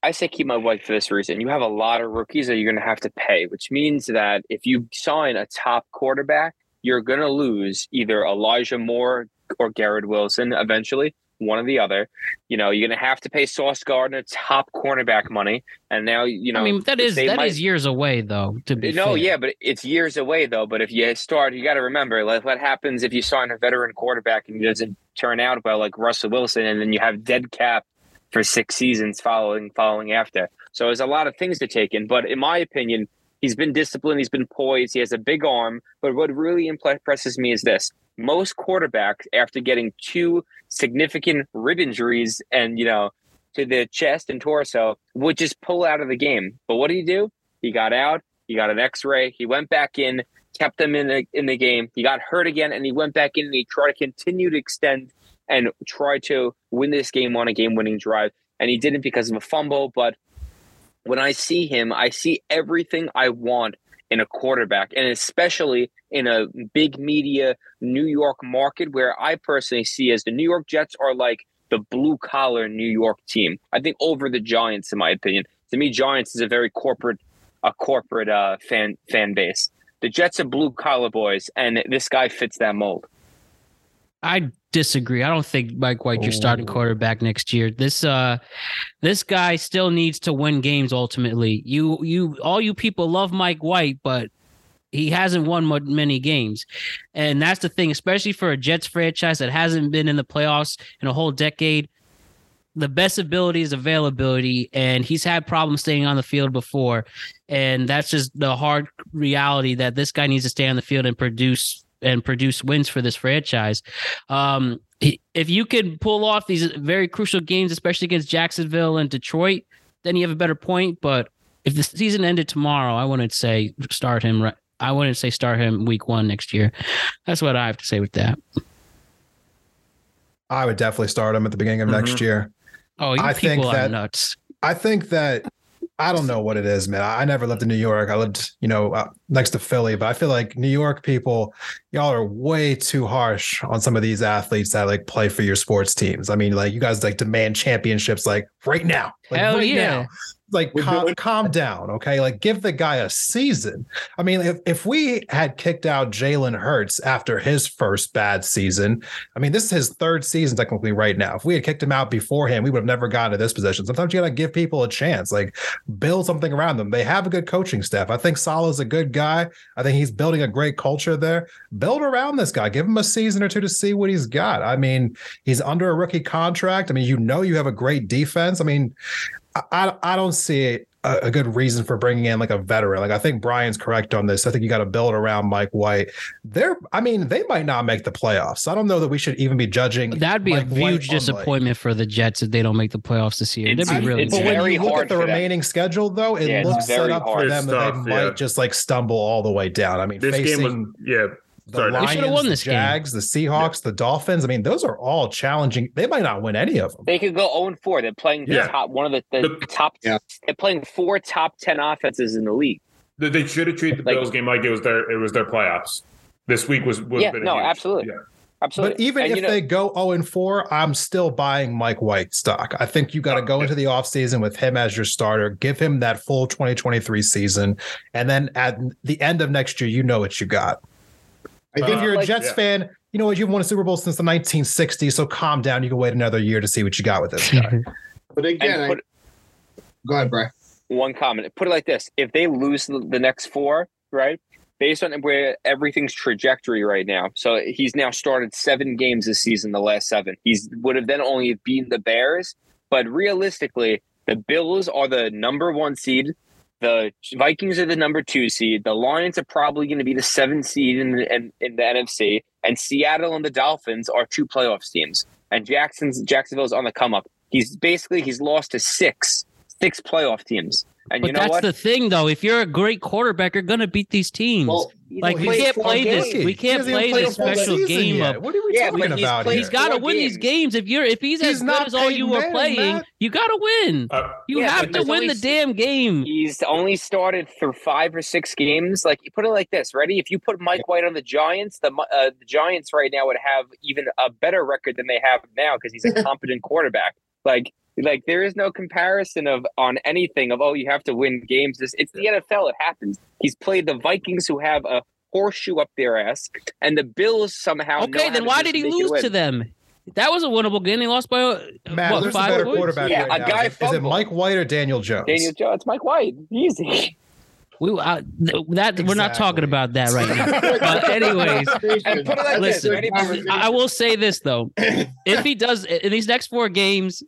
I say keep Mike White for this reason. You have a lot of rookies that you're going to have to pay, which means that if you sign a top quarterback, you're going to lose either Elijah Moore or Garrett Wilson eventually. One or the other. You know, you're going to have to pay Sauce Gardner top cornerback money. And now, you know, I mean, that is that might, is years away, though, to be No, fair. yeah, but it's years away, though. But if you start, you got to remember, like, what happens if you sign a veteran quarterback and it doesn't turn out well, like Russell Wilson, and then you have dead cap for six seasons following, following after. So there's a lot of things to take in. But in my opinion, he's been disciplined. He's been poised. He has a big arm. But what really impresses me is this. Most quarterbacks, after getting two significant rib injuries and, you know, to the chest and torso, would just pull out of the game. But what did he do? He got out. He got an X-ray. He went back in, kept them in the, in the game. He got hurt again, and he went back in, and he tried to continue to extend and try to win this game on a game-winning drive. And he didn't because of a fumble. But when I see him, I see everything I want in a quarterback, and especially in a big media New York market, where I personally see as the New York Jets are like the blue collar New York team. I think over the Giants, in my opinion. To me, Giants is a very corporate, a corporate uh, fan fan base. The Jets are blue collar boys, and this guy fits that mold. I disagree. I don't think Mike White, your starting quarterback next year. This uh, this guy still needs to win games. Ultimately, you you all you people love Mike White, but he hasn't won many games, and that's the thing. Especially for a Jets franchise that hasn't been in the playoffs in a whole decade, the best ability is availability, and he's had problems staying on the field before, and that's just the hard reality that this guy needs to stay on the field and produce. and produce wins for this franchise. Um, if you can pull off these very crucial games, especially against Jacksonville and Detroit, then you have a better point. But if the season ended tomorrow, I wouldn't say start him. Right. I wouldn't say start him week one next year. That's what I have to say with that. I would definitely start him at the beginning of mm-hmm. next year. Oh, you I people think are that, nuts. I think that, I don't know what it is, man. I never lived in New York. I lived, you know, uh, next to Philly, but I feel like New York people, y'all are way too harsh on some of these athletes that like play for your sports teams. I mean, like you guys like demand championships like right now. Like, Hell right yeah. Now. Like calm, calm down, okay? Like give the guy a season. I mean, if, if we had kicked out Jalen Hurts after his first bad season, I mean, this is his third season technically right now. If we had kicked him out beforehand, we would have never gotten to this position. Sometimes you gotta give people a chance, like build something around them. They have a good coaching staff. I think Salah's a good guy. I think he's building a great culture there. Build around this guy. Give him a season or two to see what he's got. I mean, he's under a rookie contract. I mean, you know you have a great defense. I mean, I I don't see a, a good reason for bringing in like a veteran. Like I think Brian's correct on this. I think you got to build around Mike White. They're, I mean, they might not make the playoffs. I don't know that we should even be judging. That'd be Mike a huge disappointment for the Jets if they don't make the playoffs this year. It's, That'd be really. It's but very when you look hard at the remaining that. schedule, though, it yeah, looks set up for them stuff, that they yeah. might just like stumble all the way down. I mean, this facing game was, yeah. The Sorry, Lions, won this the Jags, game. the Seahawks, yeah. the Dolphins. I mean, those are all challenging. They might not win any of them. They could go zero and four. They're playing the yeah. top one of the, the, the top. Yeah. They're playing four top ten offenses in the league. They should have treated the like, Bills game like it was their it was their playoffs. This week was was yeah, been no huge. absolutely. Yeah. Absolutely. But even and if you know, they go zero and four, I'm still buying Mike White stock. I think you got to go into the offseason with him as your starter, give him that full twenty twenty-three season, and then at the end of next year, you know what you got. I think if you're a like, Jets yeah. fan, you know what? You've won a Super Bowl since the nineteen sixties, so calm down. You can wait another year to see what you got with this guy. But again, put, I, go ahead, Brian. One comment. Put it like this. If they lose the, the next four, right, based on where everything's trajectory right now, so he's now started seven games this season, the last seven. He's would have then only beaten the Bears. But realistically, the Bills are the number one seed. The Vikings are the number two seed. The Lions are probably going to be the seventh seed in the, in, in the N F C. And Seattle and the Dolphins are two playoffs teams. And Jackson's Jacksonville's on the come up. He's basically he's lost to six six playoff teams. And but you know that's what? the thing, though. If you're a great quarterback, you're going to beat these teams. Well, like we can't play games. this. We can't play this special game yet. up. What are we yeah, talking about? He's, he's got to win games. these games. If you're if he's, he's as good as all you are playing, Matt. you got to win. Uh, you yeah, have to win only, the damn game. He's only started for five or six games. Like you put it like this, ready? If you put Mike White on the Giants, the uh, the Giants right now would have even a better record than they have now because he's a competent quarterback. Like. Like there is no comparison of on anything of oh you have to win games. This it's the N F L. It happens. He's played the Vikings who have a horseshoe up their ass, and the Bills somehow. Okay, then why did he lose to them? That was a winnable game. He lost by Matt, what, there's five a better points? quarterback. Yeah, right a now. guy. Is, is it Mike White or Daniel Jones? Daniel Jones, Mike White, easy. We uh, that exactly. we're not talking about that right now. But anyways, and put it like listen, this. I will say this though: if he does in these next four games.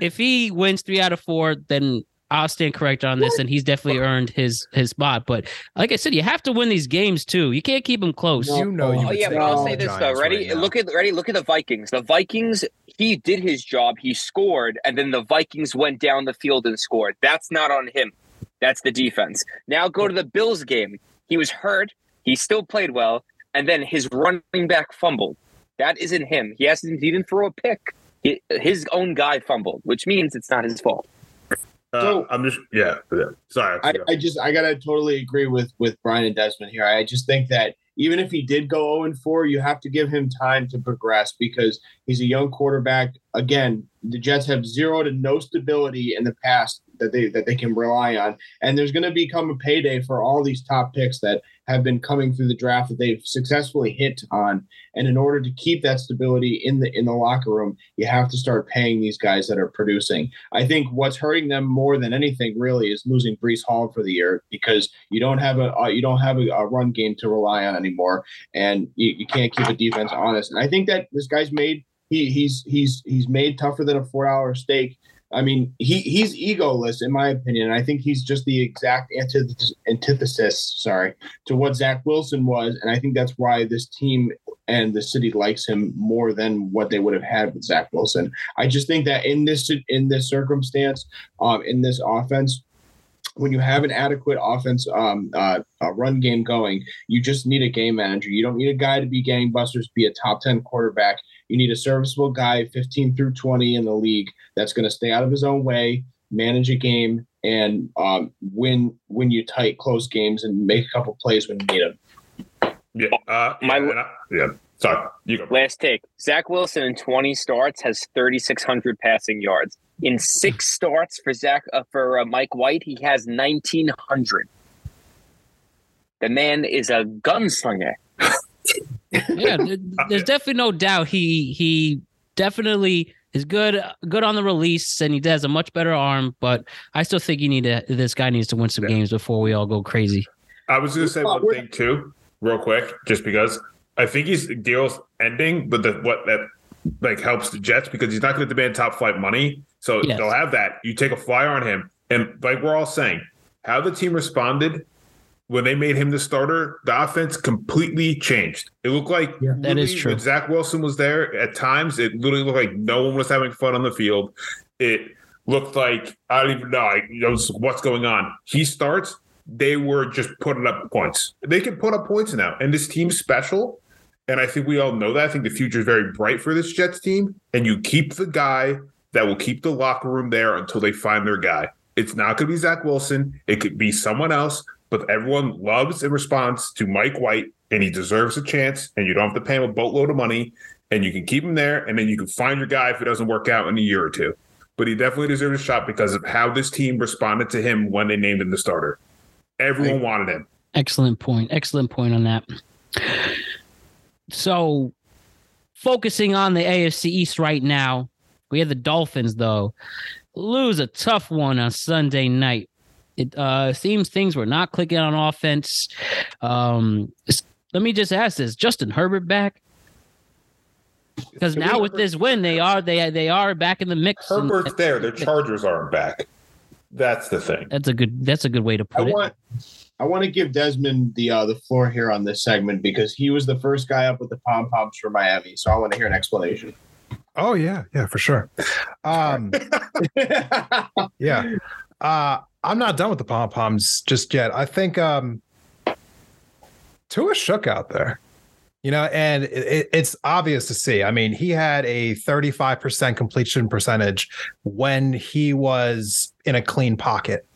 If he wins three out of four, then I'll stand correct on this, and he's definitely earned his his spot. But like I said, you have to win these games too. You can't keep him close. You know, you oh yeah, but I'll say this though. Ready? Look at ready. Look at the Vikings. The Vikings. He did his job. He scored, and then the Vikings went down the field and scored. That's not on him. That's the defense. Now go to the Bills game. He was hurt. He still played well, and then his running back fumbled. That isn't him. He hasn't. He didn't throw a pick. His own guy fumbled, which means it's not his fault. Uh, so I'm just, yeah, yeah. sorry. I, I just, I gotta totally agree with with Brian and Desmond here. I just think that even if he did go zero and four, you have to give him time to progress because he's a young quarterback. Again, the Jets have zero to no stability in the past that they that they can rely on, and there's going to become a payday for all these top picks that have been coming through the draft that they've successfully hit on. And in order to keep that stability in the in the locker room, you have to start paying these guys that are producing. I think what's hurting them more than anything really is losing Breece Hall for the year because you don't have a uh, you don't have a, a run game to rely on anymore, and you, you can't keep a defense honest. And I think that this guy's made he he's he's he's made tougher than a four-hour steak. I mean, he, he's egoless, in my opinion. I think he's just the exact antith- antithesis, sorry, to what Zach Wilson was. And I think that's why this team and the city likes him more than what they would have had with Zach Wilson. I just think that in this in this circumstance, um, in this offense, when you have an adequate offense um, uh, a run game going, you just need a game manager. You don't need a guy to be gangbusters, be a top ten quarterback. You need a serviceable guy, fifteen through twenty in the league, that's going to stay out of his own way, manage a game, and um, win win you tight, close games, and make a couple plays when you need them. Yeah, uh, my yeah, I, yeah. Sorry, you go. Last take: Zach Wilson in twenty starts has thirty-six hundred passing yards. In six starts for Zach uh, for uh, Mike White, he has nineteen hundred. The man is a gunslinger. Yeah, there's definitely no doubt he he definitely is good good on the release, and he has a much better arm. But I still think you need to, this guy needs to win some yeah. games before we all go crazy. I was going to say one thing too, real quick, just because I think he's deals ending, but the, what that like helps the Jets because he's not going to demand top flight money. So yes. they'll have that. You take a flyer on him. And like we're all saying, how the team responded when they made him the starter, the offense completely changed. It looked like yeah, that is true. When Zach Wilson was there at times, it literally looked like no one was having fun on the field. It looked like, I don't even know, I, you know what's going on. He starts, they were just putting up points. They can put up points now. And this team's special. And I think we all know that. I think the future is very bright for this Jets team. And you keep the guy that will keep the locker room there until they find their guy. It's not going to be Zach Wilson. It could be someone else. But everyone loves and responds to Mike White, and he deserves a chance, and you don't have to pay him a boatload of money, and you can keep him there, and then you can find your guy if it doesn't work out in a year or two. But he definitely deserves a shot because of how this team responded to him when they named him the starter. Everyone wanted him. Excellent point. Excellent point on that. So, focusing on the A F C East right now, we had the Dolphins, though, lose a tough one on Sunday night. It uh, seems things were not clicking on offense. Um, let me just ask this: Justin Herbert back? Because now with this win, they are they they are back in the mix. Herbert's and, there. The Chargers aren't back. That's the thing. That's a good. That's a good way to put I want, it. I want to give Desmond the uh, the floor here on this segment because he was the first guy up with the pom poms for Miami. So I want to hear an explanation. Oh yeah, yeah, for sure. Um, yeah. Uh, I'm not done with the pom-poms just yet. I think um, Tua shook out there, you know, and it, it's obvious to see. I mean, he had a thirty-five percent completion percentage when he was in a clean pocket.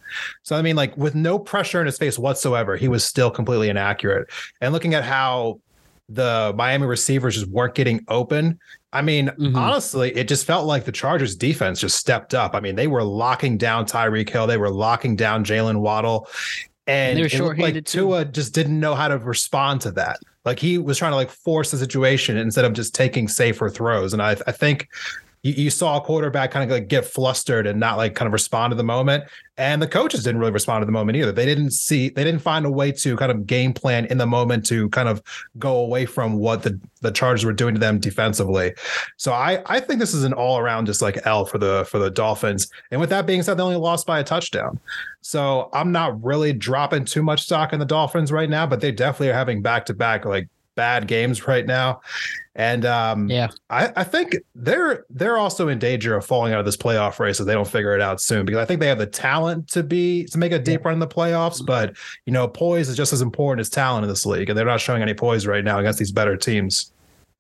So, I mean, like with no pressure in his face whatsoever, he was still completely inaccurate. And looking at how the Miami receivers just weren't getting open. I mean, mm-hmm. honestly, it just felt like the Chargers defense just stepped up. I mean, they were locking down Tyreek Hill. They were locking down Jaylen Waddle. And, and they were short-handed like Tua too. Just didn't know how to respond to that. Like he was trying to like force the situation instead of just taking safer throws. And I, I think you, you saw a quarterback kind of like get flustered and not like kind of respond to the moment. And the coaches didn't really respond to the moment either. They didn't see, they didn't find a way to kind of game plan in the moment to kind of go away from what the, the Chargers were doing to them defensively. So I, I think this is an all around just like L for the for the Dolphins. And with that being said, they only lost by a touchdown. So I'm not really dropping too much stock in the Dolphins right now, but they definitely are having back to back like bad games right now. And um, yeah, I, I think they're they're also in danger of falling out of this playoff race if they don't figure it out soon, because I think they have the talent to be to make a deep run in the playoffs. But, you know, poise is just as important as talent in this league, and they're not showing any poise right now against these better teams.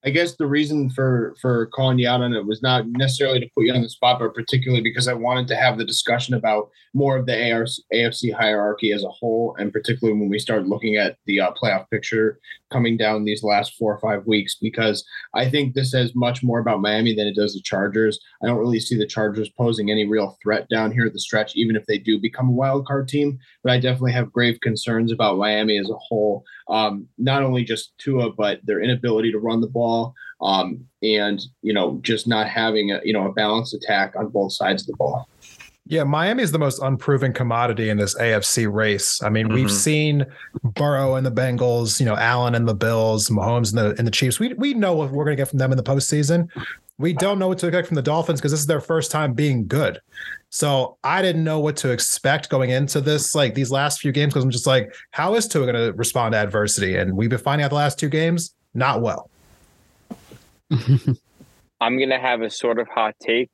I guess the reason for for calling you out on it was not necessarily to put you on the spot, but particularly because I wanted to have the discussion about more of the A F C hierarchy as a whole, and particularly when we start looking at the uh, playoff picture coming down these last four or five weeks, because I think this says much more about Miami than it does the Chargers. I don't really see the Chargers posing any real threat down here at the stretch, even if they do become a wild card team. But I definitely have grave concerns about Miami as a whole, um, not only just Tua, but their inability to run the ball. Um, and, you know, just not having a, you know, a balanced attack on both sides of the ball. Yeah, Miami is the most unproven commodity in this A F C race. I mean, mm-hmm. we've seen Burrow and the Bengals, you know, Allen and the Bills, Mahomes and the, and the Chiefs. We we know what we're going to get from them in the postseason. We don't know what to expect from the Dolphins because this is their first time being good. So I didn't know what to expect going into this, like these last few games, because I'm just like, how is Tua going to respond to adversity? And we've been finding out the last two games, not well. I'm going to have a sort of hot take.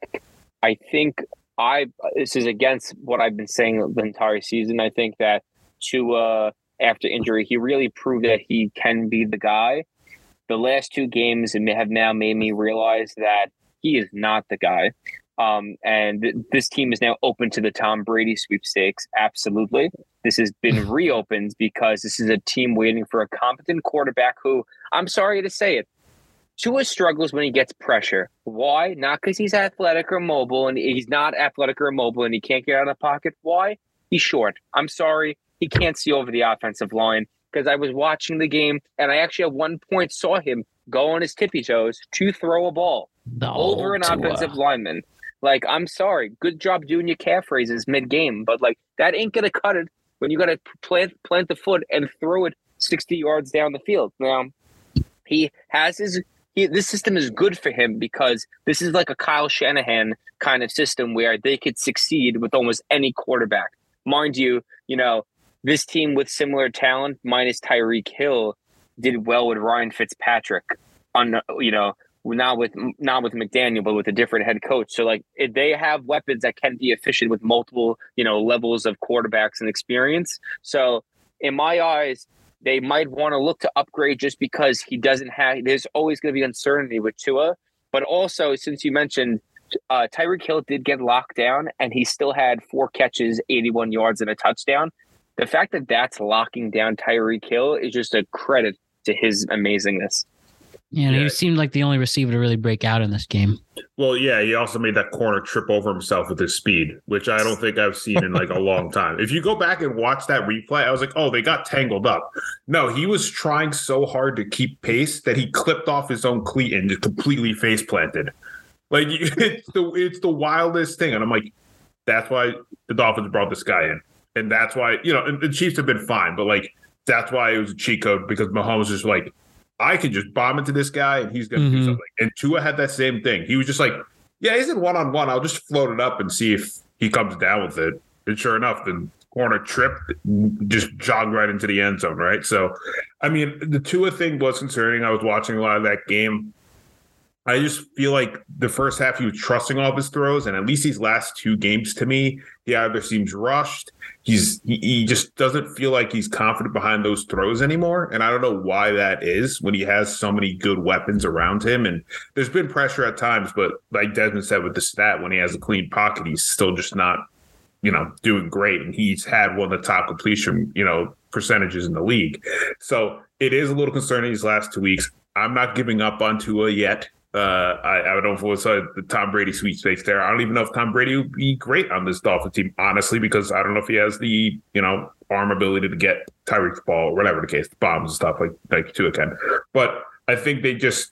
I think I this is against what I've been saying the entire season. I think that Tua, after injury, he really proved that he can be the guy. The last two games have now made me realize that he is not the guy. Um, and th- this team is now open to the Tom Brady sweepstakes. Absolutely. This has been reopened because this is a team waiting for a competent quarterback who, I'm sorry to say it, Tua struggles when he gets pressure. Why? Not because he's athletic or mobile, and he's not athletic or mobile, and he can't get out of the pocket. Why? He's short. I'm sorry. He can't see over the offensive line, because I was watching the game, and I actually at one point saw him go on his tippy toes to throw a ball no, over an Tua. offensive lineman. Like, I'm sorry. Good job doing your calf raises mid-game, but, like, that ain't going to cut it when you got to plant, plant the foot and throw it sixty yards down the field. Now, he has his... he, this system is good for him because this is like a Kyle Shanahan kind of system where they could succeed with almost any quarterback. Mind you, you know, this team with similar talent minus Tyreek Hill did well with Ryan Fitzpatrick on, you know, not with not with McDaniel, but with a different head coach. So like if they have weapons that can be efficient with multiple, you know, levels of quarterbacks and experience. So in my eyes, they might want to look to upgrade just because he doesn't have, there's always going to be uncertainty with Tua. But also, since you mentioned uh, Tyreek Hill did get locked down and he still had four catches, eighty-one yards and a touchdown. The fact that that's locking down Tyreek Hill is just a credit to his amazingness. Yeah, yeah, he seemed like the only receiver to really break out in this game. Well, yeah, he also made that corner trip over himself with his speed, which I don't think I've seen in like a long time. If you go back and watch that replay, I was like, oh, they got tangled up. No, he was trying so hard to keep pace that he clipped off his own cleat and just completely face planted. Like, it's the, it's the wildest thing. And I'm like, that's why the Dolphins brought this guy in. And that's why, you know, and the Chiefs have been fine, but like, that's why it was a cheat code because Mahomes was just like, I could just bomb into this guy and he's going to mm-hmm. do something. And Tua had that same thing. He was just like, yeah, he's in one-on-one. I'll just float it up and see if he comes down with it. And sure enough, the corner tripped, just jogged right into the end zone, right? So, I mean, the Tua thing was concerning. I was watching a lot of that game. I just feel like the first half he was trusting all of his throws, and at least these last two games to me, he either seems rushed, he's he, he just doesn't feel like he's confident behind those throws anymore, and I don't know why that is when he has so many good weapons around him. And there's been pressure at times, but like Desmond said with the stat, when he has a clean pocket, he's still just not, you know, doing great, and he's had one of the top completion, you know, percentages in the league. So it is a little concerning these last two weeks. I'm not giving up on Tua yet. Uh, I, I don't know what's uh, the Tom Brady sweepstakes there. I don't even know if Tom Brady would be great on this Dolphins team, honestly, because I don't know if he has the, you know, arm ability to get Tyreek's ball or whatever the case, the bombs and stuff like, like Tua can. But I think they just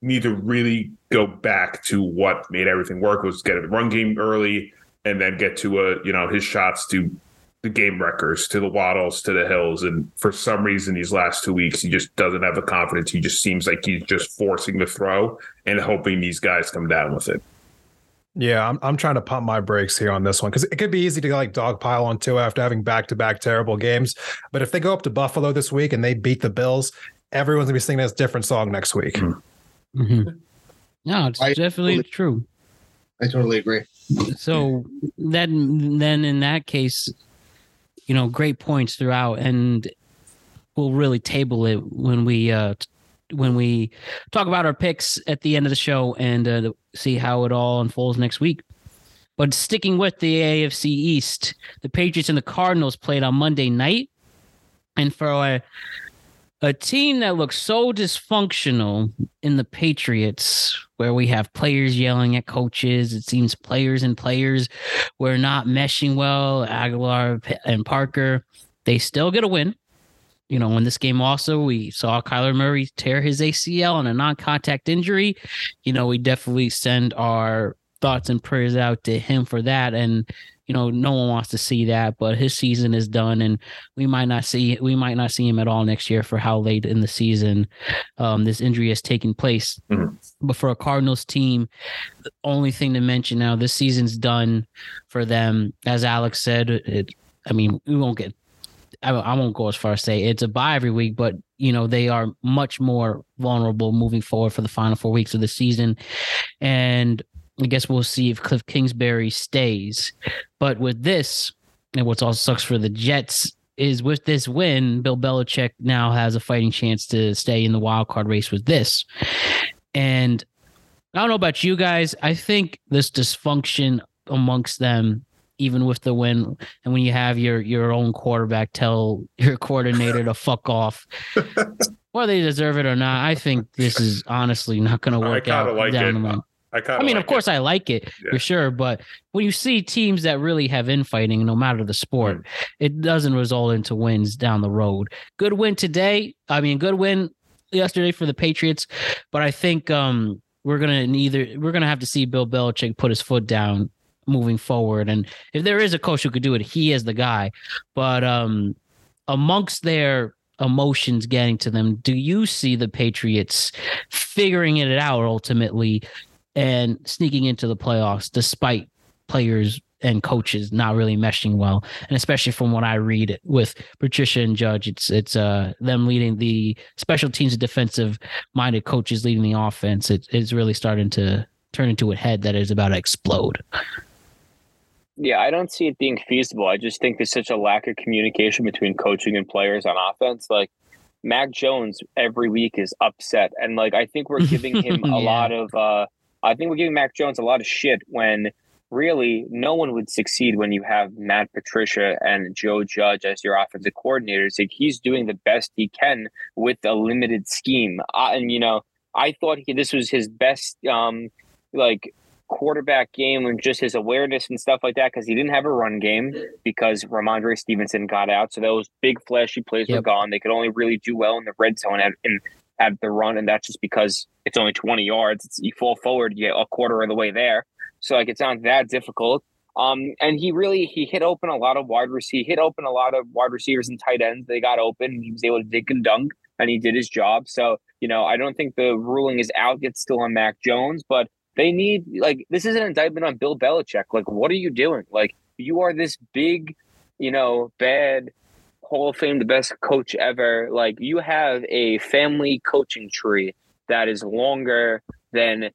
need to really go back to what made everything work, was get a run game early and then get to a, you know, his shots to the game wreckers, to the Waddles, to the Hills. And for some reason, these last two weeks, he just doesn't have the confidence. He just seems like he's just forcing the throw and hoping these guys come down with it. Yeah, I'm I'm trying to pump my brakes here on this one because it could be easy to like dogpile on Tua after having back-to-back terrible games. But if they go up to Buffalo this week and they beat the Bills, everyone's going to be singing this different song next week. Mm-hmm. Mm-hmm. No, it's I definitely totally, true. I totally agree. So then, then in that case... You know, great points throughout, and we'll really table it when we uh, t- when we talk about our picks at the end of the show and uh, see how it all unfolds next week. But sticking with the A F C East, the Patriots and the Cardinals played on Monday night, and for a, a team that looks so dysfunctional in the Patriots, where we have players yelling at coaches. It seems players and players were not meshing well. Aguilar and Parker, they still get a win. You know, in this game also, we saw Kyler Murray tear his A C L on a non-contact injury. You know, we definitely send our thoughts and prayers out to him for that. And, you know, no one wants to see that, but his season is done, and we might not see we might not see him at all next year for how late in the season um, this injury has taken place. Mm-hmm. But for a Cardinals team, the only thing to mention now, this season's done for them. As Alex said, it, I mean, we won't get. I, I won't go as far as say it's a bye every week, but you know they are much more vulnerable moving forward for the final four weeks of the season, and. I guess we'll see if Cliff Kingsbury stays. But with this, and what also sucks for the Jets is with this win, Bill Belichick now has a fighting chance to stay in the wild card race with this. And I don't know about you guys. I think this dysfunction amongst them, even with the win, and when you have your, your own quarterback tell your coordinator to fuck off, whether they deserve it or not, I think this is honestly not going to work out like down it. the line. I, I mean, like of course, it. I like it yeah. for sure. But when you see teams that really have infighting, no matter the sport, it doesn't result into wins down the road. Good win today. I mean, good win yesterday for the Patriots. But I think um, we're gonna neither we're gonna have to see Bill Belichick put his foot down moving forward. And if there is a coach who could do it, he is the guy. But um, amongst their emotions getting to them. Do you see the Patriots figuring it out ultimately and sneaking into the playoffs despite players and coaches not really meshing well? And especially from what I read with Patricia and Judge, it's it's uh, them leading the special teams, defensive-minded coaches leading the offense. It, it's really starting to turn into a head that is about to explode. Yeah, I don't see it being feasible. I just think there's such a lack of communication between coaching and players on offense. Like, Mac Jones every week is upset. And, like, I think we're giving him yeah. a lot of uh, – I think we're giving Mac Jones a lot of shit when – really, no one would succeed when you have Matt Patricia and Joe Judge as your offensive coordinators. Like, he's doing the best he can with a limited scheme. Uh, and, you know, I thought he, this was his best, um, like, quarterback game and just his awareness and stuff like that, because he didn't have a run game because Ramondre Stevenson got out. So those big, flashy plays yep. were gone. They could only really do well in the red zone at, in, at the run, and that's just because it's only twenty yards. It's, you fall forward, you get a quarter of the way there. So, like, it's not that difficult. Um, and he really he hit open a lot of wide receivers. He hit open a lot of wide receivers and tight ends. They got open. He was able to dig and dunk, and he did his job. So, you know, I don't think the ruling is out. It's still on Mac Jones. But they need, like, this is an indictment on Bill Belichick. Like, what are you doing? Like, you are this big, you know, bad Hall of Fame, the best coach ever. Like, you have a family coaching tree that is longer than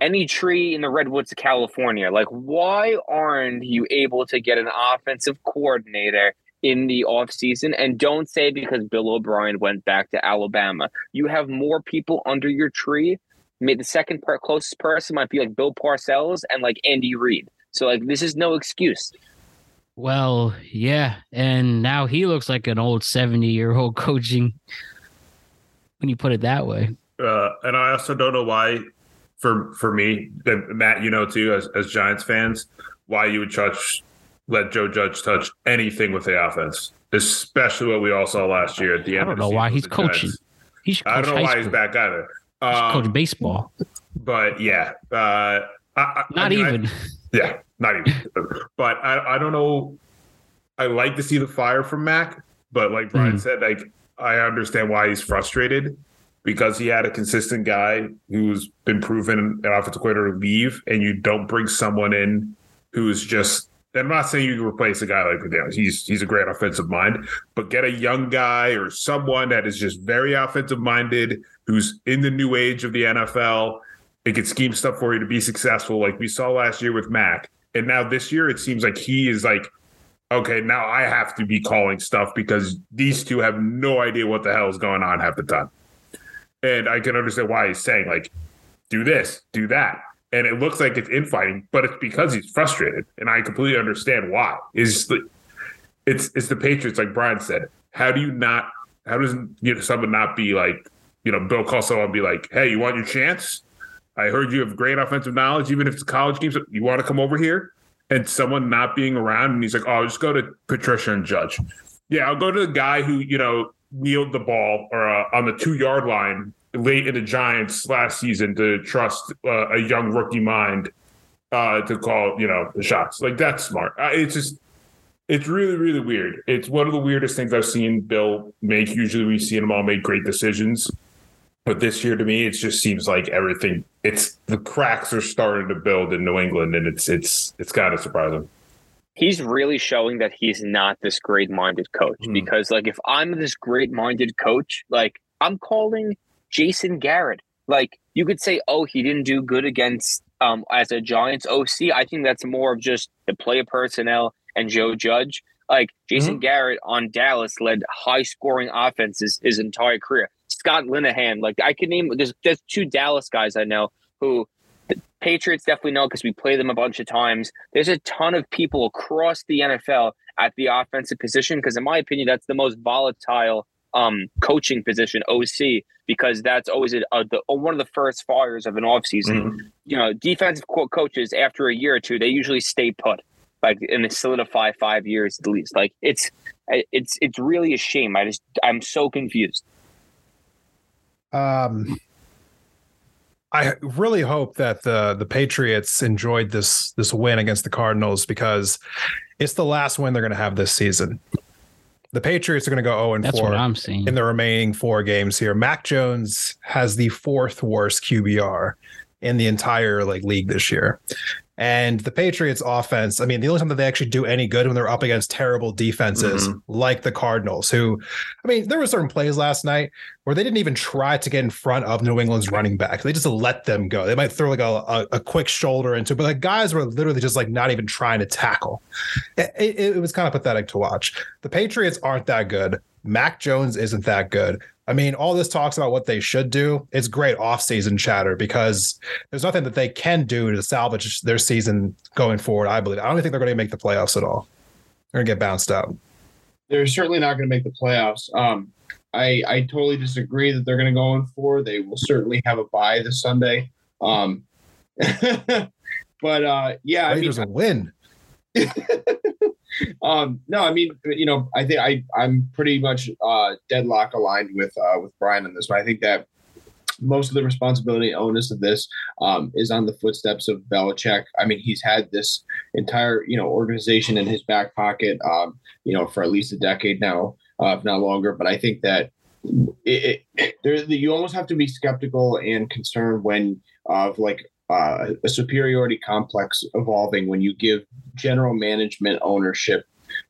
any tree in the redwoods of California. Like, why aren't you able to get an offensive coordinator in the offseason? And don't say because Bill O'Brien went back to Alabama. You have more people under your tree. I mean, the second per- closest person might be like Bill Parcells and like Andy Reid. So, like, this is no excuse. Well, yeah. And now he looks like an old seventy-year-old coaching when you put it that way. Uh, and I also don't know why, for for me, Matt, you know, too, as, as Giants fans, why you would touch, let Joe Judge touch anything with the offense, especially what we all saw last year at the end of the season. I don't know why he's coaching. He should coach I don't know why he's back either. Um, he should coach baseball. But, yeah. Uh, I, I, not I mean, even. I, yeah, not even. But I, I don't know. I like to see the fire from Mac, but like Brian mm. said, like, I understand why he's frustrated, because he had a consistent guy who's been proven an offensive coordinator to leave, and you don't bring someone in who's just – I'm not saying you replace a guy like Padilla. He's he's a great offensive mind, but get a young guy or someone that is just very offensive-minded, who's in the new age of the N F L, and can scheme stuff for you to be successful, like we saw last year with Mac. And now this year it seems like he is like, okay, now I have to be calling stuff because these two have no idea what the hell is going on half the time. And I can understand why he's saying, like, do this, do that. And it looks like it's infighting, but it's because he's frustrated. And I completely understand why. It's the, it's, it's the Patriots, like Brian said. How do you not – how does you know, someone not be like – you know, Bill call someone and be like, hey, you want your chance? I heard you have great offensive knowledge, even if it's college games. You want to come over here? And someone not being around, and he's like, oh, I'll just go to Patricia and Judge. Yeah, I'll go to the guy who, you know, kneeled the ball or uh, on the two-yard line late in the Giants last season to trust uh, a young rookie mind uh, to call, you know, the shots. Like, that's smart. Uh, it's just – it's really, really weird. It's one of the weirdest things I've seen Bill make. Usually we've seen him all make great decisions. But this year, to me, it just seems like everything – it's – the cracks are starting to build in New England, and it's it's it's kind of surprising. He's really showing that he's not this great-minded coach mm. because, like, if I'm this great-minded coach, like, I'm calling Jason Garrett. Like, you could say, oh, he didn't do good against um, as a Giants O C. I think that's more of just the player personnel and Joe Judge. Like, Jason mm-hmm. Garrett on Dallas led high-scoring offenses his entire career. Scott Linehan. Like, I could name – there's, there's two Dallas guys I know who – the Patriots definitely know because we play them a bunch of times. There's a ton of people across the N F L at the offensive position because, in my opinion, that's the most volatile um, coaching position, O C, because that's always a, a, the, one of the first fires of an offseason. Mm-hmm. You know, defensive co- coaches, after a year or two, they usually stay put, like, and they solidify five years at least. Like, it's it's it's really a shame. I just I'm so confused. Um. I really hope that the the Patriots enjoyed this this win against the Cardinals, because it's the last win they're going to have this season. The Patriots are going to go zero and four. That's what I'm seeing in the remaining four games here. Mac Jones has the fourth worst Q B R in the entire like league this year. And the Patriots offense, I mean, the only time that they actually do any good when they're up against terrible defenses mm-hmm. like the Cardinals, who, I mean, there were certain plays last night where they didn't even try to get in front of New England's running back. They just let them go. They might throw like a, a, a quick shoulder into it, but like guys were literally just like not even trying to tackle. It, it, it was kind of pathetic to watch. The Patriots aren't that good. Mac Jones isn't that good. I mean, all this talks about what they should do. It's great offseason chatter because there's nothing that they can do to salvage their season going forward, I believe. I don't think they're going to make the playoffs at all. They're going to get bounced out. They're certainly not going to make the playoffs. Um, I, I totally disagree that they're going to go in four. They will certainly have a bye this Sunday. Um, but, uh, yeah. Raiders I mean, will win. Um, no, I mean, you know, I think I, I'm pretty much uh, deadlock aligned with uh, with Brian on this, but I think that most of the responsibility and onus of this um, is on the footsteps of Belichick. I mean, he's had this entire, you know, organization in his back pocket, um, you know, for at least a decade now, uh, if not longer. But I think that it, it, there, you almost have to be skeptical and concerned when of uh, like. Uh, a superiority complex evolving when you give general management ownership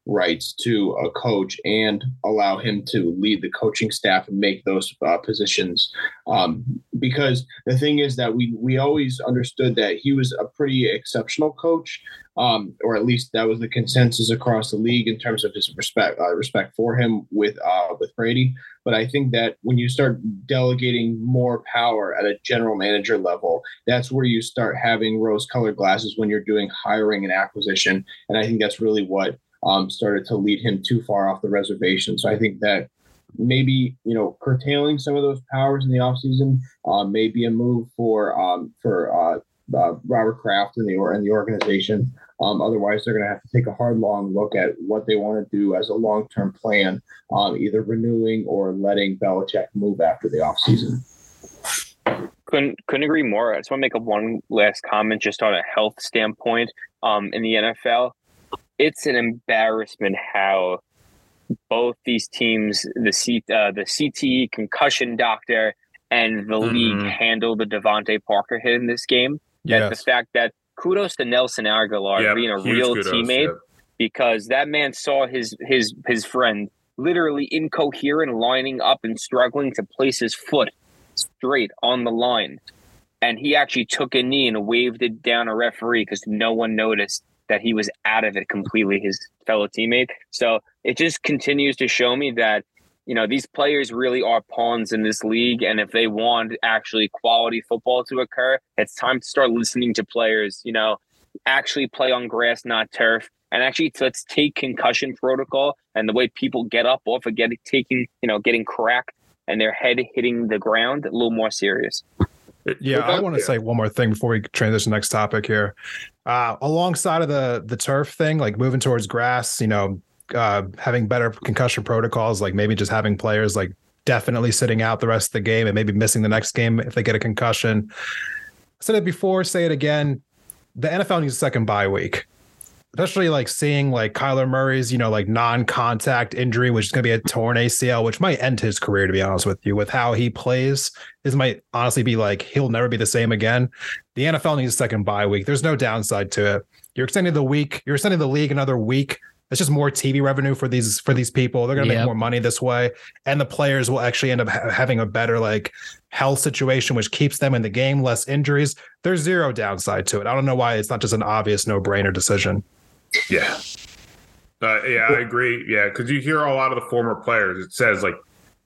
rights to a coach and allow him to lead the coaching staff and make those uh, positions. Um, because the thing is that we we always understood that he was a pretty exceptional coach, um, or at least that was the consensus across the league in terms of his respect uh, respect for him with uh, with Brady. But I think that when you start delegating more power at a general manager level, that's where you start having rose-colored glasses when you're doing hiring and acquisition. And I think that's really what um, started to lead him too far off the reservation. So I think that maybe, you know, curtailing some of those powers in the offseason uh, may be a move for um, for uh, uh, Robert Kraft and the, or, and the organization. Um, otherwise, they're going to have to take a hard, long look at what they want to do as a long-term plan, um, either renewing or letting Belichick move after the offseason. Couldn't couldn't agree more. I just want to make up one last comment just on a health standpoint. Um, in the N F L, it's an embarrassment how both these teams, the C, uh, the C T E concussion doctor and the mm. league, handled the Devontae Parker hit in this game. Yes. And the fact that kudos to Nelson Aguilar yep, being a real kudos, teammate yep. because that man saw his his his friend literally incoherent, lining up and struggling to place his foot straight on the line. And he actually took a knee and waved it down a referee because no one noticed that he was out of it completely, his fellow teammate. So it just continues to show me that, you know, these players really are pawns in this league. And if they want actually quality football to occur, it's time to start listening to players, you know, actually play on grass, not turf. And actually, let's take concussion protocol and the way people get up off of getting taking, you know, getting cracked and their head hitting the ground a little more serious. Yeah, I want to say one more thing before we transition to the next topic here. Uh, alongside of the the turf thing, like moving towards grass, you know, Uh, having better concussion protocols, like maybe just having players like definitely sitting out the rest of the game and maybe missing the next game if they get a concussion. I said it before, say it again. The N F L needs a second bye week, especially like seeing like Kyler Murray's, you know, like non-contact injury, which is going to be a torn A C L, which might end his career, to be honest with you, with how he plays. This might honestly be like, he'll never be the same again. The N F L needs a second bye week. There's no downside to it. You're extending the week. You're extending the league another week. It's just more T V revenue for these for these people. They're going to yep. make more money this way. And the players will actually end up ha- having a better like health situation, which keeps them in the game, less injuries. There's zero downside to it. I don't know why it's not just an obvious no-brainer decision. Yeah. Uh, yeah, I agree. Yeah, because you hear a lot of the former players. It says like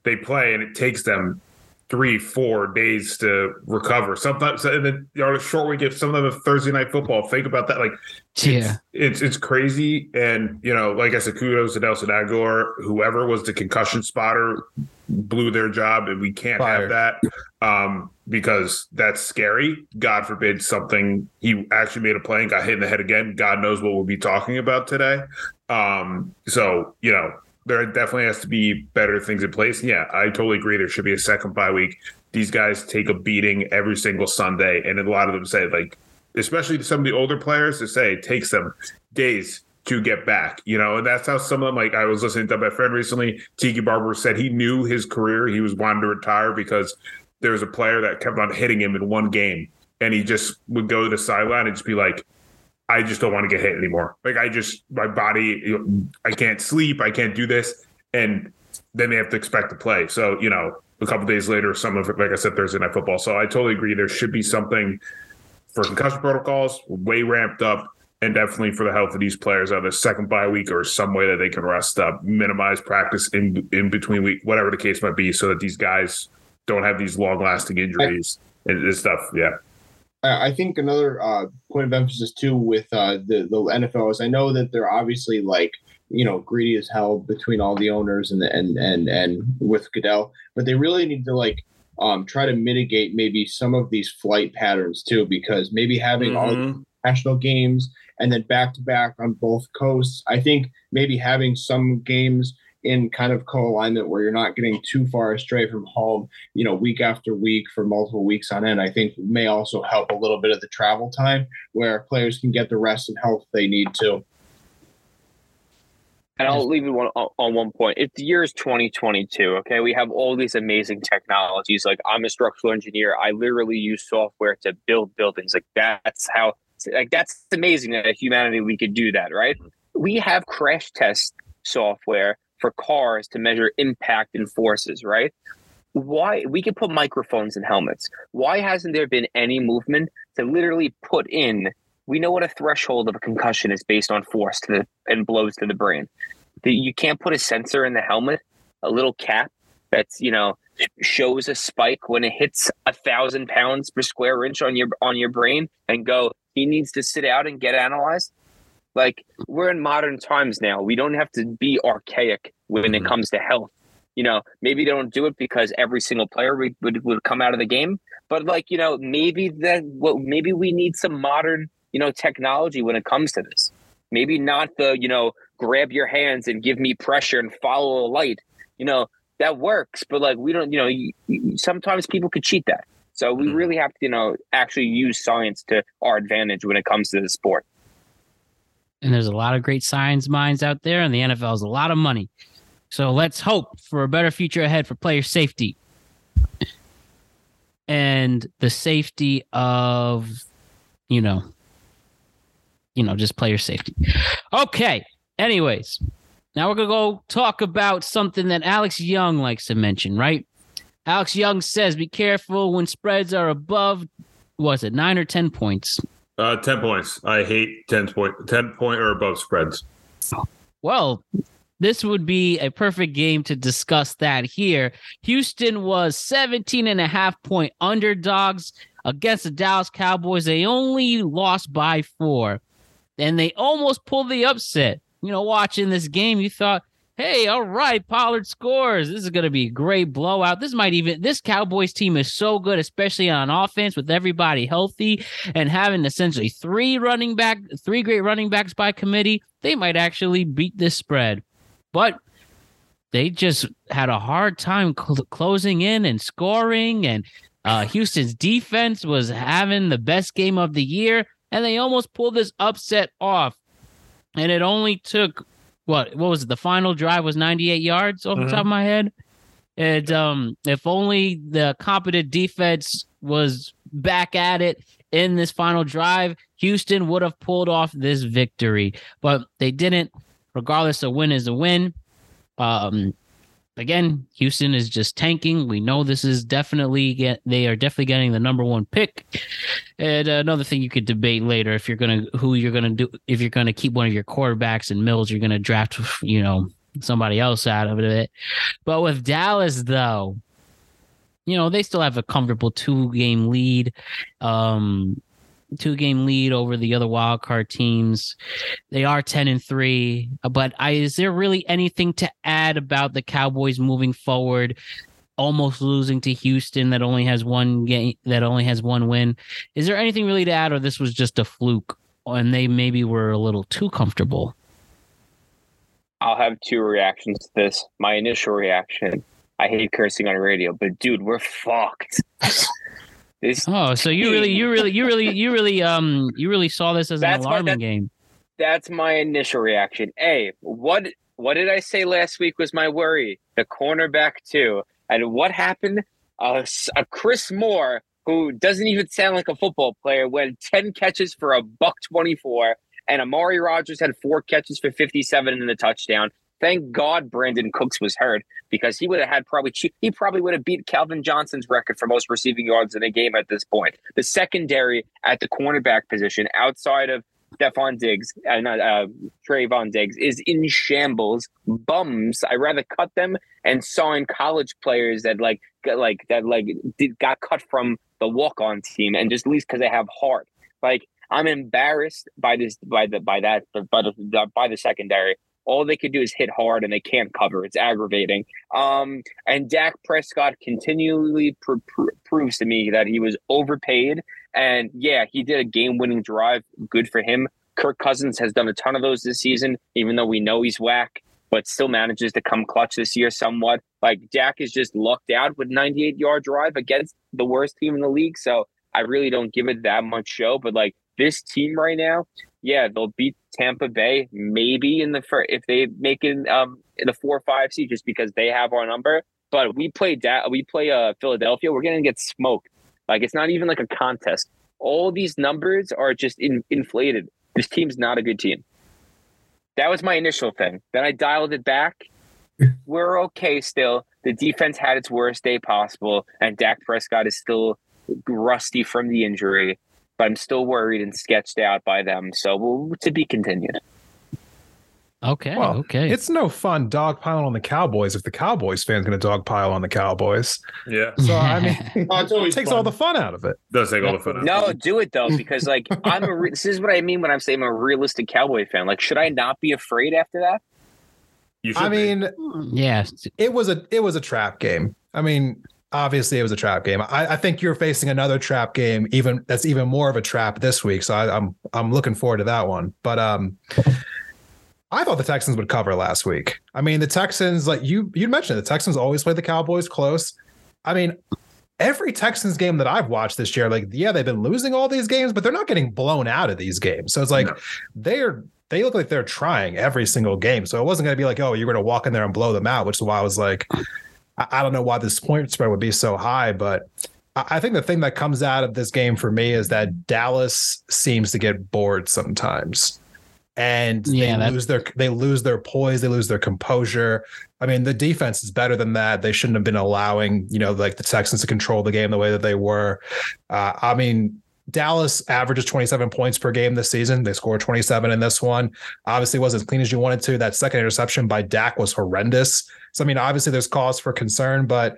they play and it takes them three, four days to recover. Sometimes and then you know, a short week, if some of them have Thursday night football, think about that. Like it's, yeah. it's, it's crazy. And, you know, like I said, kudos to Nelson Aguilar, whoever was the concussion spotter blew their job. And we can't Fired. have that um, because that's scary. God forbid something. He actually made a play and got hit in the head again. God knows what we'll be talking about today. Um, so, you know, there definitely has to be better things in place. And yeah, I totally agree. There should be a second bye week. These guys take a beating every single Sunday. And a lot of them say, like, especially some of the older players, they say it takes them days, to get back, you know, and that's how some of them, like I was listening to my friend recently, Tiki Barber said he knew his career. He was wanting to retire because there was a player that kept on hitting him in one game. And he just would go to the sideline and just be like, I just don't want to get hit anymore. Like I just, my body, I can't sleep. I can't do this. And then they have to expect to play. So, you know, a couple of days later, some of it, like I said, Thursday Night Football. So I totally agree. There should be something for concussion protocols, way ramped up, and definitely for the health of these players on a second bye week or some way that they can rest up, minimize practice in in between week, whatever the case might be, so that these guys don't have these long lasting injuries I, and stuff. Yeah. I think another uh, point of emphasis too with uh, the, the N F L is I know that they're obviously like, you know, greedy as hell between all the owners and, the, and, and, and with Goodell, but they really need to like, Um, try to mitigate maybe some of these flight patterns too, because maybe having mm-hmm. all the national games and then back to back on both coasts, I think maybe having some games in kind of co-alignment where you're not getting too far astray from home, you know, week after week for multiple weeks on end, I think may also help a little bit of the travel time where players can get the rest and health they need to. And I'll leave you one, on one point. It's the year is twenty twenty-two, okay? We have all these amazing technologies. Like, I'm a structural engineer. I literally use software to build buildings. Like, that's how – like, that's amazing that humanity, we could do that, right? We have crash test software for cars to measure impact and forces, right? Why – we could put microphones in helmets. Why hasn't there been any movement to literally put in – we know what a threshold of a concussion is based on force to the, and blows to the brain. The, you can't put a sensor in the helmet, a little cap that's, you know, shows a spike when it hits a thousand pounds per square inch on your on your brain and go, he needs to sit out and get analyzed. Like, we're in modern times now. We don't have to be archaic when it comes to health. You know, maybe they don't do it because every single player would, would, would come out of the game. But like, you know, maybe that what well, maybe we need some modern, you know, technology when it comes to this. Maybe not the, you know, grab your hands and give me pressure and follow a light. You know, that works, but like we don't, you know, you, you, sometimes people could cheat that. So we mm-hmm. really have to, you know, actually use science to our advantage when it comes to the sport. And there's a lot of great science minds out there, and the N F L is a lot of money. So let's hope for a better future ahead for player safety and the safety of, you know, you know, just player safety. Okay. Anyways, now we're going to go talk about something that Alex Young likes to mention, right? Alex Young says, be careful when spreads are above, was it nine or ten points? Uh, ten points. I hate ten point, ten point or above spreads. Well, this would be a perfect game to discuss that here. Houston was seventeen and a half point underdogs against the Dallas Cowboys. They only lost by four. And they almost pulled the upset. You know, watching this game, you thought, hey, all right, Pollard scores. This is going to be a great blowout. This might even, this Cowboys team is so good, especially on offense with everybody healthy and having essentially three running back, three great running backs by committee. They might actually beat this spread. But they just had a hard time cl- closing in and scoring. And uh, Houston's defense was having the best game of the year. And they almost pulled this upset off. And it only took, what What was it? The final drive was ninety-eight yards off mm-hmm. the top of my head. And um, if only the competent defense was back at it in this final drive, Houston would have pulled off this victory. But they didn't. Regardless, a win is a win. Um, again, Houston is just tanking. We know this is definitely get, they are definitely getting the number one pick. And another thing you could debate later if you're gonna who you're gonna do if you're gonna keep one of your quarterbacks and Mills, you're gonna draft you know somebody else out of it. But with Dallas though, you know they still have a comfortable two game lead, um, two game lead over the other wild card teams. They are ten and three. But I, is there really anything to add about the Cowboys moving forward? Almost losing to Houston that only has one game, that only has one win. Is there anything really to add, or this was just a fluke and they maybe were a little too comfortable? I'll have two reactions to this. My initial reaction, I hate cursing on radio, but dude, we're fucked. This oh, so you really, you really, you really, you really, um, you really saw this as an alarming game. that's my initial reaction. A, what what did I say last week was my worry? The cornerback too. And what happened? Uh, a Chris Moore, who doesn't even sound like a football player, went ten catches for a buck twenty-four, and Amari Rodgers had four catches for fifty-seven and a touchdown. Thank God Brandon Cooks was hurt, because he would have had probably he probably would have beat Calvin Johnson's record for most receiving yards in a game at this point. The secondary at the cornerback position, outside of Stephon Diggs, uh, not uh, Trayvon Diggs, is in shambles. Bums. I rather cut them and sign college players that like got, like that like did, got cut from the walk-on team, and just at least because they have heart. Like, I'm embarrassed by this by the by that by the, by the secondary. All they could do is hit hard, and they can't cover. It's aggravating. Um, and Dak Prescott continually pr- pr- proves to me that he was overpaid. And, yeah, he did a game-winning drive. Good for him. Kirk Cousins has done a ton of those this season, even though we know he's whack, but still manages to come clutch this year somewhat. Like, Dak is just lucked out with ninety-eight-yard drive against the worst team in the league, so I really don't give it that much show. But, like, this team right now – yeah, they'll beat Tampa Bay maybe in the first, if they make it um, in the four or five seed, just because they have our number. But we play da- we play uh, Philadelphia, we're gonna get smoked. Like, it's not even like a contest. All these numbers are just in- inflated. This team's not a good team. That was my initial thing. Then I dialed it back. We're okay still. The defense had its worst day possible, and Dak Prescott is still rusty from the injury. But I'm still worried and sketched out by them. So we'll, to be continued. Okay, well, okay. It's no fun dogpiling on the Cowboys if the Cowboys fan's going to dogpile on the Cowboys. Yeah. So, I mean, oh, it's it takes fun. all the fun out of it. It does take all the fun out no, of it. No, do it, though, because, like, I'm a re- this is what I mean when I'm saying I'm a realistic Cowboy fan. Like, should I not be afraid after that? You should I mean, be. yeah. It was a it was a trap game. I mean... Obviously, it was a trap game. I, I think you're facing another trap game, even that's even more of a trap this week. So I, I'm I'm looking forward to that one. But um, I thought the Texans would cover last week. I mean, the Texans, like you you mentioned, the Texans always play the Cowboys close. I mean, every Texans game that I've watched this year, like yeah, they've been losing all these games, but they're not getting blown out of these games. So it's like no. they're they look like they're trying every single game. So it wasn't going to be like, oh, you're going to walk in there and blow them out, which is why I was like. I don't know why this point spread would be so high, but I think the thing that comes out of this game for me is that Dallas seems to get bored sometimes, and yeah, they lose their they lose their poise, they lose their composure. I mean, the defense is better than that. They shouldn't have been allowing, you know, like the Texans to control the game the way that they were. Uh, I mean. Dallas averages twenty-seven points per game this season. They scored twenty-seven in this one. Obviously, it wasn't as clean as you wanted to. That second interception by Dak was horrendous. So, I mean, obviously, there's cause for concern, but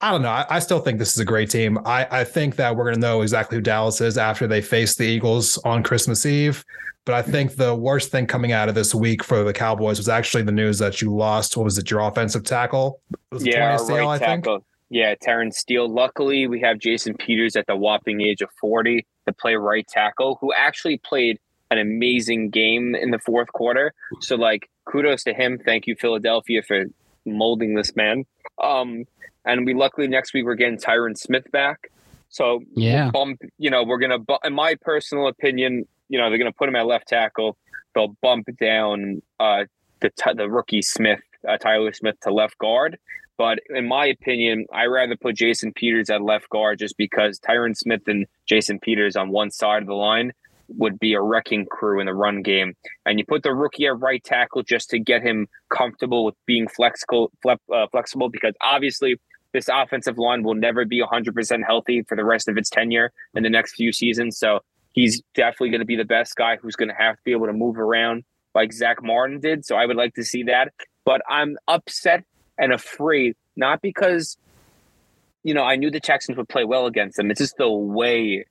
I don't know. I, I still think this is a great team. I, I think that we're going to know exactly who Dallas is after they face the Eagles on Christmas Eve. But I think the worst thing coming out of this week for the Cowboys was actually the news that you lost. What was it? Your offensive tackle? It was yeah, twentieth right tackle. I think. Yeah, Terrence Steele. Luckily, we have Jason Peters at the whopping age of forty to play right tackle, who actually played an amazing game in the fourth quarter. So, like, kudos to him. Thank you, Philadelphia, for molding this man. Um, and we luckily next week we're getting Tyron Smith back. So, yeah, we'll bump, you know, we're gonna. Bu- in my personal opinion, you know, they're gonna put him at left tackle. They'll bump down uh, the t- the rookie Smith, uh, Tyler Smith, to left guard. But in my opinion, I'd rather put Jason Peters at left guard just because Tyron Smith and Jason Peters on one side of the line would be a wrecking crew in the run game. And you put the rookie at right tackle just to get him comfortable with being flexible, uh, flexible because obviously this offensive line will never be one hundred percent healthy for the rest of its tenure in the next few seasons. So he's definitely going to be the best guy who's going to have to be able to move around like Zach Martin did. So I would like to see that. But I'm upset and afraid, not because, you know, I knew the Texans would play well against them. It's just the way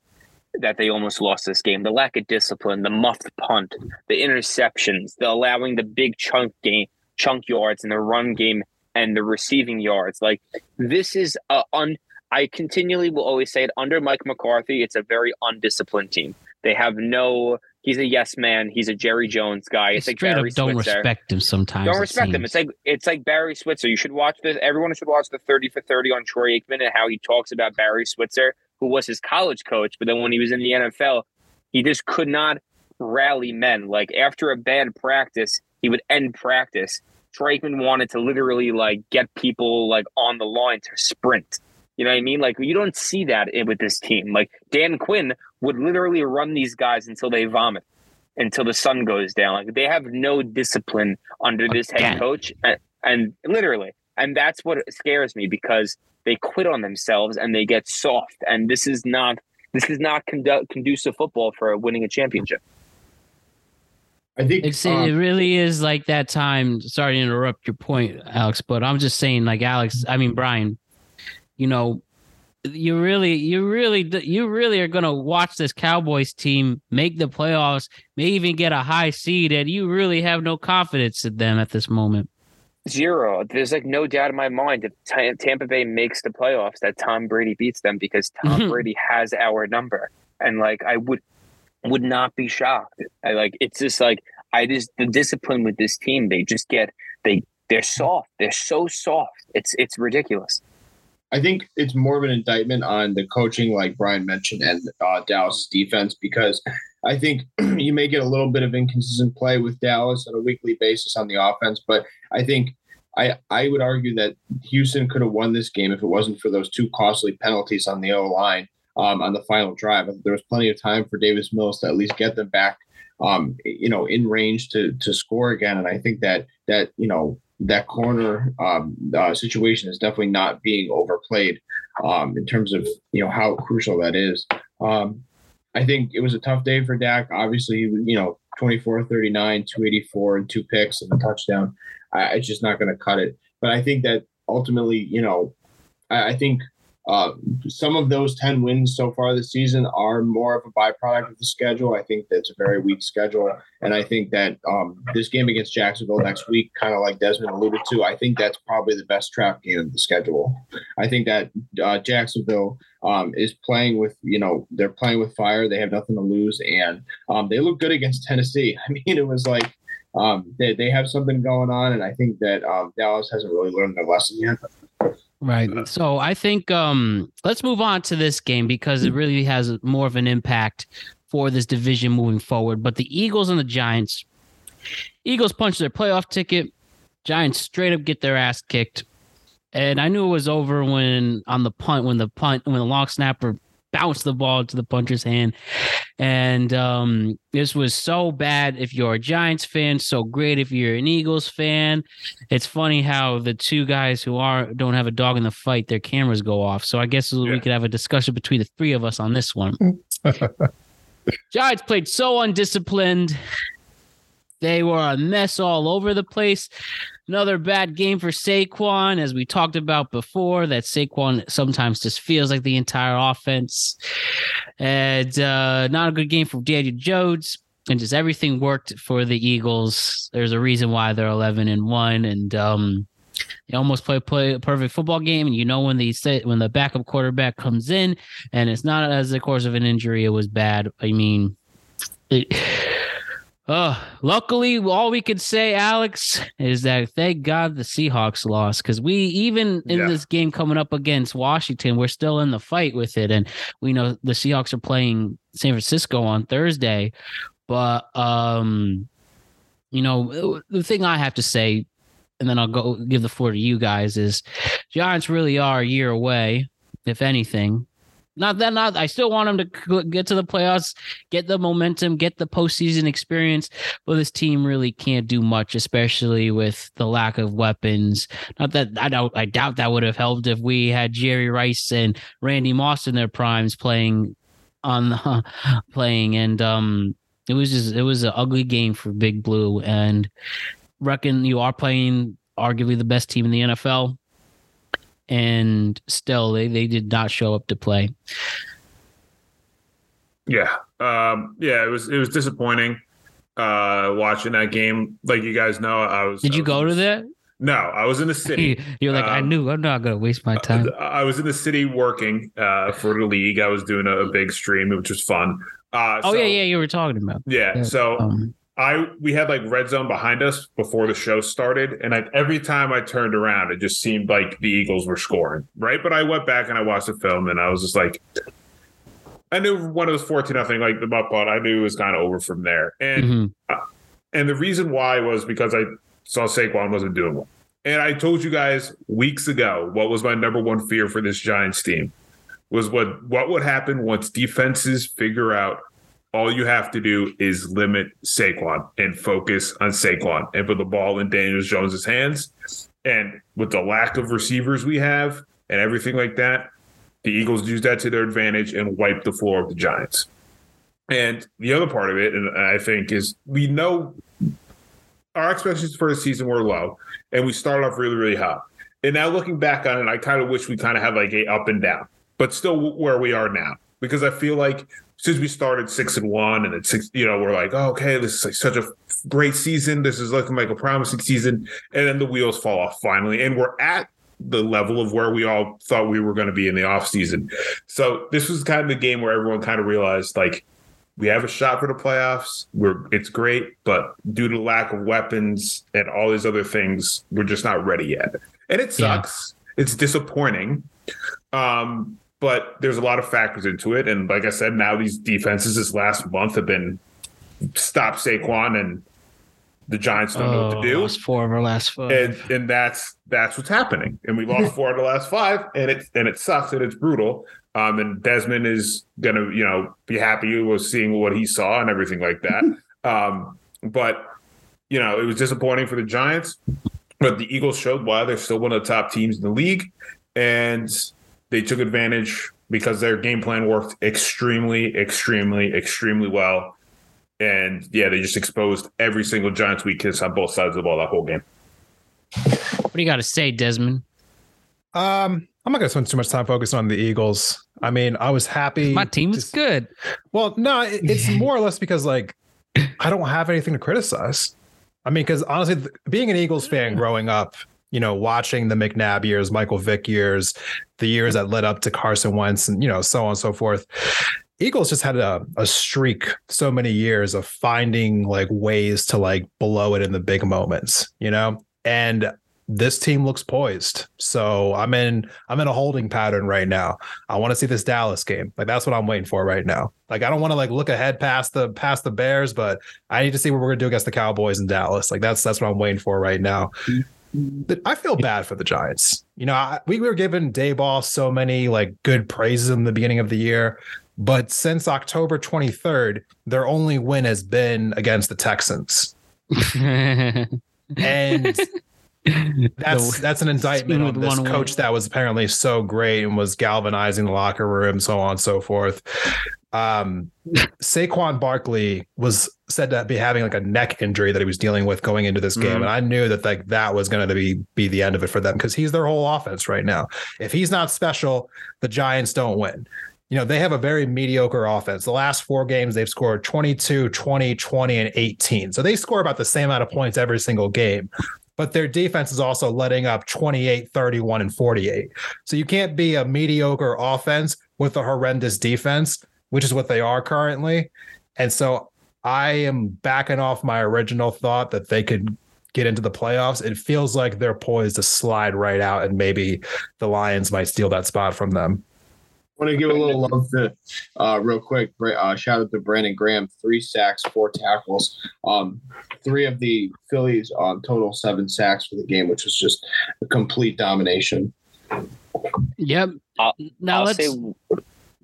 that they almost lost this game. The lack of discipline, the muffed punt, the interceptions, the allowing the big chunk game, chunk yards in the run game and the receiving yards. Like, this is a un- I continually will always say it, under Mike McCarthy, it's a very undisciplined team. They have no... He's a yes man. He's a Jerry Jones guy. It's like Barry Switzer. Don't respect him sometimes. Don't respect him. It's like it's like Barry Switzer. You should watch this. Everyone should watch the thirty for thirty on Troy Aikman and how he talks about Barry Switzer, who was his college coach, but then when he was in the N F L, he just could not rally men. Like, after a bad practice, he would end practice. Trakeman wanted to literally, like, get people, like, on the line to sprint. You know what I mean? Like, you don't see that with this team. Like, Dan Quinn would literally run these guys until they vomit, until the sun goes down. Like, they have no discipline under this head coach. And, and literally, and that's what scares me, because they quit on themselves and they get soft. And this is not, this is not condu- conducive football for winning a championship. I think it's, um, it really is like that time. Sorry to interrupt your point, Alex, but I'm just saying, like, Alex, I mean, Brian, you know, you really, you really, you really are going to watch this Cowboys team make the playoffs, may even get a high seed, and you really have no confidence in them at this moment. Zero. There's, like, no doubt in my mind, if T- Tampa Bay makes the playoffs, that Tom Brady beats them, because Tom Brady has our number. And, like, I would would not be shocked. I, like, it's just like, I just, the discipline with this team, they just get, they, they're soft. They're so soft. It's, it's ridiculous. I think it's more of an indictment on the coaching, like Brian mentioned, and uh, Dallas' defense, because I think you may get a little bit of inconsistent play with Dallas on a weekly basis on the offense. But I think I, I would argue that Houston could have won this game if it wasn't for those two costly penalties on the O-line um, on the final drive. There was plenty of time for Davis Mills to at least get them back, um, you know, in range to to score again. And I think that that, you know, that corner um, uh, situation is definitely not being overplayed um, in terms of, you know, how crucial that is. Um, I think it was a tough day for Dak. Obviously, you know, twenty-four thirty-nine, two eighty-four, and two picks and a touchdown. I, it's just not going to cut it. But I think that ultimately, you know, I, I think uh, some of those ten wins so far this season are more of a byproduct of the schedule. I think that's a very weak schedule. And I think that um, this game against Jacksonville next week, kind of like Desmond alluded to, I think that's probably the best trap game of the schedule. I think that uh, Jacksonville um, is playing with, you know, they're playing with fire. They have nothing to lose. And um, they look good against Tennessee. I mean, it was like um, they, they have something going on. And I think that um, Dallas hasn't really learned their lesson yet. Right. So I think um, let's move on to this game, because it really has more of an impact for this division moving forward. But the Eagles and the Giants, Eagles punch their playoff ticket. Giants straight up get their ass kicked. And I knew it was over when on the punt, when the punt, when the long snapper bounced the ball into the puncher's hand. And um, this was so bad if you're a Giants fan, so great if you're an Eagles fan. It's funny how the two guys who are don't have a dog in the fight, their cameras go off. So I guess yeah. we could have a discussion between the three of us on this one. Giants played so undisciplined. They were a mess all over the place. Another bad game for Saquon, as we talked about before, that Saquon sometimes just feels like the entire offense. And uh, not a good game for Daniel Jones. And just everything worked for the Eagles. There's a reason why they're eleven and one, and um, they almost play, play a perfect football game. And you know, when the, when the backup quarterback comes in, and it's not as the cause of an injury, it was bad. I mean... It, Uh, luckily, all we could say, Alex, is that thank God the Seahawks lost, because we, even in yeah. this game coming up against Washington, we're still in the fight with it. And we know the Seahawks are playing San Francisco on Thursday. But, um, you know, the thing I have to say, and then I'll go give the floor to you guys, is Giants really are a year away, if anything. Not that, not. I still want them to get to the playoffs, get the momentum, get the postseason experience. But this team really can't do much, especially with the lack of weapons. Not that I doubt, I doubt that would have helped if we had Jerry Rice and Randy Moss in their primes playing on the, playing. And um, it was just, it was an ugly game for Big Blue. And reckon you are playing arguably the best team in the N F L. And still, they, they did not show up to play. Yeah, um, yeah, it was it was disappointing uh, watching that game. Like you guys know, I was. Did I you was, go to that? No, I was in the city. You're like, um, I knew I'm not gonna waste my time. I was in the city working uh, for the league. I was doing a, a big stream, which was fun. Uh, oh so, yeah, yeah, you were talking about. Yeah, yeah. so. Um, I we had like red zone behind us before the show started, and I, every time I turned around, it just seemed like the Eagles were scoring, right? But I went back and I watched the film, and I was just like, I knew when it was fourteen nothing, like the butt punt, I knew it was kind of over from there. And mm-hmm. uh, and the reason why was because I saw Saquon wasn't doing well. And I told you guys weeks ago what was my number one fear for this Giants team was what what would happen once defenses figure out all you have to do is limit Saquon and focus on Saquon and put the ball in Daniel Jones' hands. And with the lack of receivers we have and everything like that, the Eagles used that to their advantage and wiped the floor of the Giants. And the other part of it, and I think, is we know our expectations for the season were low, and we started off really, really hot. And now looking back on it, I kind of wish we kind of had like a up and down, but still where we are now, because I feel like since we started six and one and then six, you know, we're like, oh, okay, this is like such a great season. This is looking like a promising season. And then the wheels fall off finally. And we're at the level of where we all thought we were going to be in the offseason. So this was kind of the game where everyone kind of realized, like, we have a shot for the playoffs. We're it's great, but due to lack of weapons and all these other things, we're just not ready yet. And it sucks. Yeah. It's disappointing. Um, but there's a lot of factors into it. And like I said, now these defenses this last month have been stop Saquon, and the Giants don't oh, know what to do. Lost four of our last five. And, and that's that's what's happening. And we lost four of the last five, and it and it sucks and it's brutal. Um, and Desmond is going to, you know, be happy with seeing what he saw and everything like that. Um, but, you know, it was disappointing for the Giants, but the Eagles showed why they're still one of the top teams in the league. And they took advantage because their game plan worked extremely, extremely, extremely well. And, yeah, they just exposed every single Giants weakness on both sides of the ball that whole game. What do you got to say, Desmond? Um, I'm not going to spend too much time focusing on the Eagles. I mean, I was happy. My team is good. Well, no, it, it's more or less because, like, I don't have anything to criticize. I mean, because honestly, th- being an Eagles fan growing up, you know, watching the McNabb years, Michael Vick years, the years that led up to Carson Wentz and, you know, so on and so forth. Eagles just had a, a streak so many years of finding, like, ways to, like, blow it in the big moments, you know? And this team looks poised. So I'm in, I'm in a holding pattern right now. I want to see this Dallas game. Like, that's what I'm waiting for right now. Like, I don't want to, like, look ahead past the, past the Bears, but I need to see what we're going to do against the Cowboys in Dallas. Like, that's, that's what I'm waiting for right now. I feel bad for the Giants. You know, I, we were giving Dayball so many, like, good praises in the beginning of the year, but since October twenty-third, their only win has been against the Texans. And that's that's an indictment on this coach way. That was apparently so great and was galvanizing the locker room, so on and so forth. Um, Saquon Barkley was said to be having like a neck injury that he was dealing with going into this game. Mm-hmm. And I knew that like that was going to be, be the end of it for them because he's their whole offense right now. If he's not special, the Giants don't win. You know, they have a very mediocre offense. The last four games, they've scored twenty-two, twenty, twenty, and eighteen. So they score about the same amount of points every single game. But their defense is also letting up twenty-eight, thirty-one, and forty-eight. So you can't be a mediocre offense with a horrendous defense, which is what they are currently. And so I am backing off my original thought that they could get into the playoffs. It feels like they're poised to slide right out, and maybe the Lions might steal that spot from them. I want to give a little love to, uh, real quick, uh, shout out to Brandon Graham, three sacks, four tackles, um, three of the Phillies on um, total seven sacks for the game, which was just a complete domination. Yep. Uh, now I'll let's say,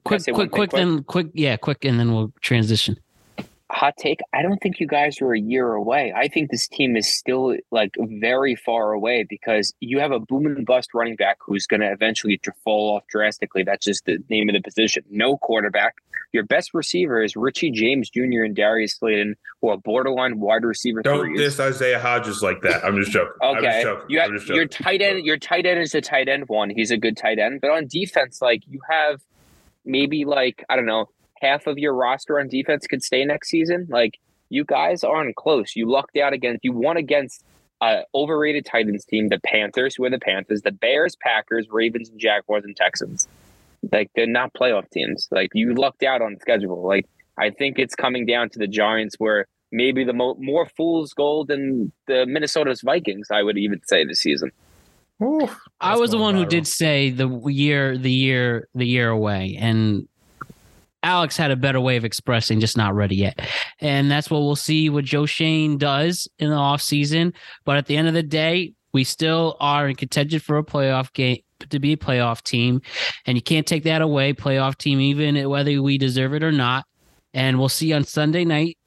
quick, say quick, thing, quick, quick, then quick. Yeah, quick. And then we'll transition. Hot take. I don't think you guys were a year away. I think this team is still like very far away because you have a boom and bust running back who's going to eventually fall off drastically. That's just the name of the position. No quarterback. Your best receiver is Richie James Junior and Darius Slayton, who are borderline wide receiver. Don't diss Isaiah Hodges like that. I'm just joking. Okay. I'm just joking. You have, I'm just joking. Your tight end. Your tight end is a tight end one. He's a good tight end. But on defense, like you have maybe like I don't know. Half of your roster on defense could stay next season. Like, you guys aren't close. You lucked out against, you won against an uh, overrated Titans team, the Panthers, who are the Panthers, the Bears, Packers, Ravens, and Jaguars, and Texans. Like, they're not playoff teams. Like, you lucked out on schedule. Like, I think it's coming down to the Giants where maybe the mo- more fool's gold than the Minnesota's Vikings, I would even say, this season. Ooh, I was the one viral. who did say the year, the year, the year away. And Alex had a better way of expressing just not ready yet. And that's what we'll see what Joe Shane does in the offseason. But at the end of the day, we still are in contention for a playoff game, to be a playoff team. And you can't take that away, playoff team, even whether we deserve it or not. And we'll see on Sunday night,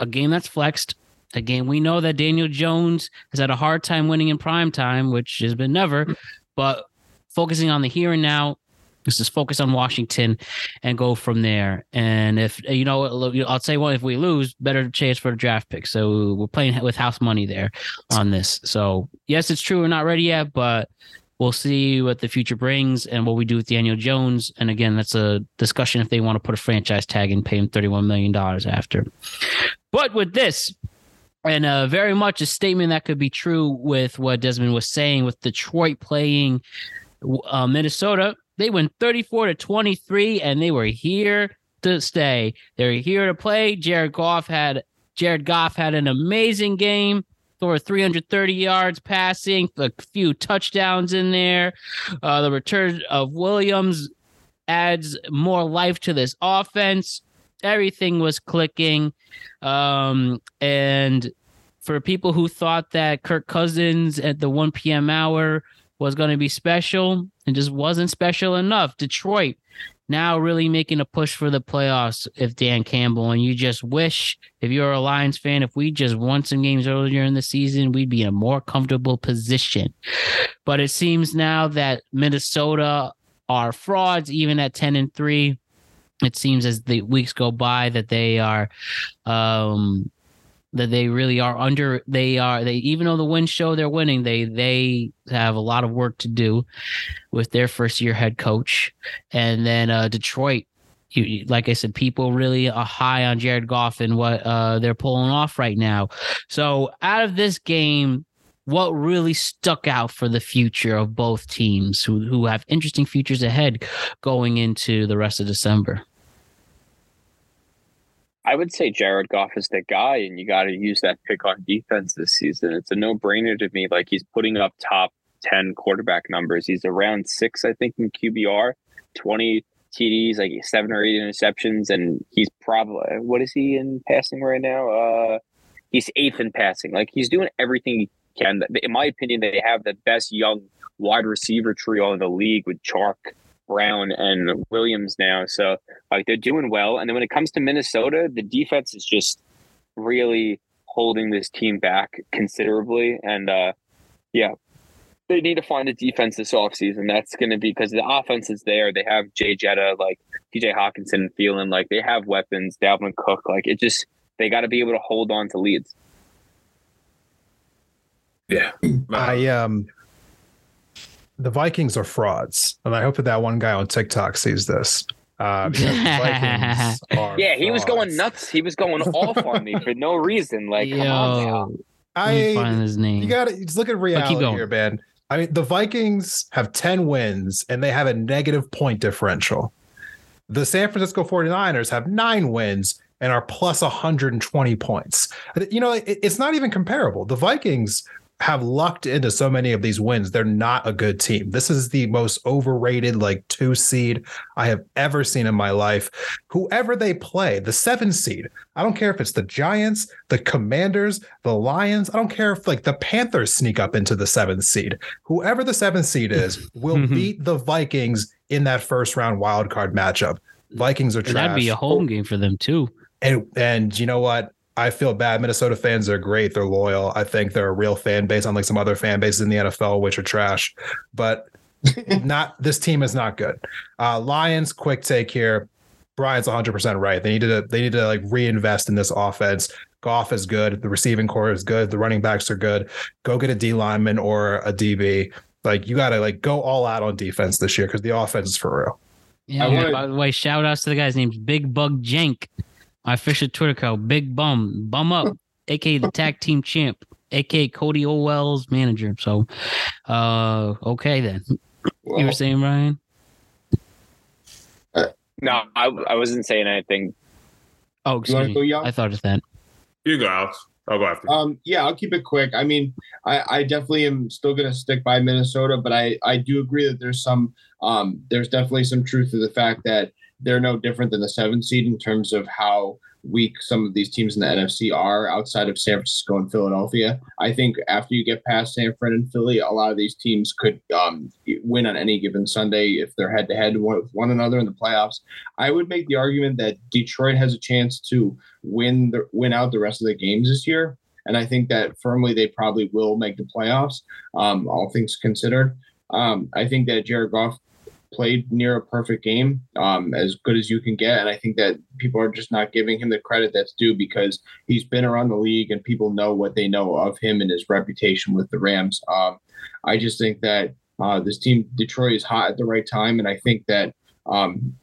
a game that's flexed. Again, we know that Daniel Jones has had a hard time winning in prime time, which has been never, but focusing on the here and now, let's just focus on Washington and go from there. And if, you know, I'll say, well, if we lose, better chance for the draft pick. So we're playing with house money there on this. So yes, it's true. We're not ready yet, but we'll see what the future brings and what we do with Daniel Jones. And again, that's a discussion if they want to put a franchise tag and pay him thirty-one million dollars after. But with this, and uh, very much a statement that could be true with what Desmond was saying with Detroit playing uh, Minnesota. They win thirty-four to twenty-three, and they were here to stay. They were here to play. Jared Goff had Jared Goff had an amazing game, over three hundred thirty yards passing, a few touchdowns in there. Uh, the return of Williams adds more life to this offense. Everything was clicking. Um, and for people who thought that Kirk Cousins at the one p.m. hour was going to be special, it just wasn't special enough. Detroit now really making a push for the playoffs if Dan Campbell, and you just wish, if you're a Lions fan, if we just won some games earlier in the season, we'd be in a more comfortable position. But it seems now that Minnesota are frauds, even at ten and three. It seems as the weeks go by that they are, um, that they really are under, they are, they, even though the wins show they're winning, they, they have a lot of work to do with their first year head coach. And then uh, Detroit, you, like I said, people really are high on Jared Goff and what uh, they're pulling off right now. So out of this game, what really stuck out for the future of both teams who, who have interesting futures ahead going into the rest of December? I would say Jared Goff is the guy, and you got to use that pick on defense this season. It's a no-brainer to me. Like, he's putting up top ten quarterback numbers. He's around six, I think, in Q B R, twenty T Ds, like seven or eight interceptions, and he's probably, what is he in passing right now? Uh, he's eighth in passing. Like, he's doing everything he can. In my opinion, they have the best young wide receiver trio in the league with Chark, Brown, and Williams now. So like, they're doing well. And then when it comes to Minnesota, the defense is just really holding this team back considerably. And uh, yeah, they need to find a defense this offseason. That's going to be, because the offense is there. They have Jay Jetta, like T J Hawkinson, Thielen, like they have weapons, Dalvin Cook. Like, it just, they got to be able to hold on to leads. Yeah. I, um, The Vikings are frauds, and I hope that that one guy on TikTok sees this. Uh, yeah, frauds. He was going nuts. He was going off on me for no reason. Like, Yo, come on now. I find his name. You got to look at reality here, man. I mean, the Vikings have ten wins, and they have a negative point differential. The San Francisco forty-niners have nine wins and are plus one hundred twenty points. You know, it, it's not even comparable. The Vikings have lucked into so many of these wins. They're not a good team. This is the most overrated, like, two seed I have ever seen in my life. Whoever they play, the seven seed, I don't care if it's the Giants, the Commanders, the Lions. I don't care if like the Panthers sneak up into the seventh seed. Whoever the seventh seed is will beat the Vikings in that first round wild card matchup. Vikings are trash. That'd be a home game for them too. And, and you know what? I feel bad. Minnesota fans are great. They're loyal. I think they're a real fan base, unlike some other fan bases in the N F L, which are trash. But not this team is not good. Uh, Lions, quick take here. Brian's one hundred percent right. They needed to they need to like reinvest in this offense. Goff is good. The receiving core is good. The running backs are good. Go get a D lineman or a D B. Like, you got to like go all out on defense this year because the offense is for real. Yeah. yeah wanna... By the way, shout outs to the guy's name's Big Bug Jank. My official Twitter account, Big Bum, Bum Up, a k a the tag team champ, a k a. Cody Owell's manager. So, uh, okay then. Well, you were saying, Ryan? Uh, no, I, I wasn't saying anything. Oh, excuse me. Go, I thought of that. You go, Alex. I'll go after. Um, yeah, I'll keep it quick. I mean, I, I definitely am still going to stick by Minnesota, but I, I do agree that there's some um, – there's definitely some truth to the fact that they're no different than the seventh seed in terms of how weak some of these teams in the N F C are outside of San Francisco and Philadelphia. I think after you get past San Fran and Philly, a lot of these teams could um, win on any given Sunday if they're head-to-head with one another in the playoffs. I would make the argument that Detroit has a chance to win the, win out the rest of the games this year, and I think that firmly they probably will make the playoffs, um, all things considered. Um, I think that Jared Goff played near a perfect game, um, as good as you can get. And I think that people are just not giving him the credit that's due because he's been around the league and people know what they know of him and his reputation with the Rams. Um, I just think that uh, this team, Detroit, is hot at the right time. And I think that um,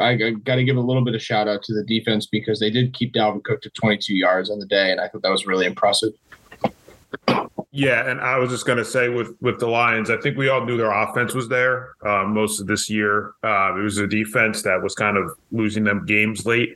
I, I got to give a little bit of shout out to the defense because they did keep Dalvin Cook to twenty-two yards on the day. And I thought that was really impressive. Yeah, and I was just going to say with with the Lions, I think we all knew their offense was there uh, most of this year. Uh, it was a defense that was kind of losing them games late.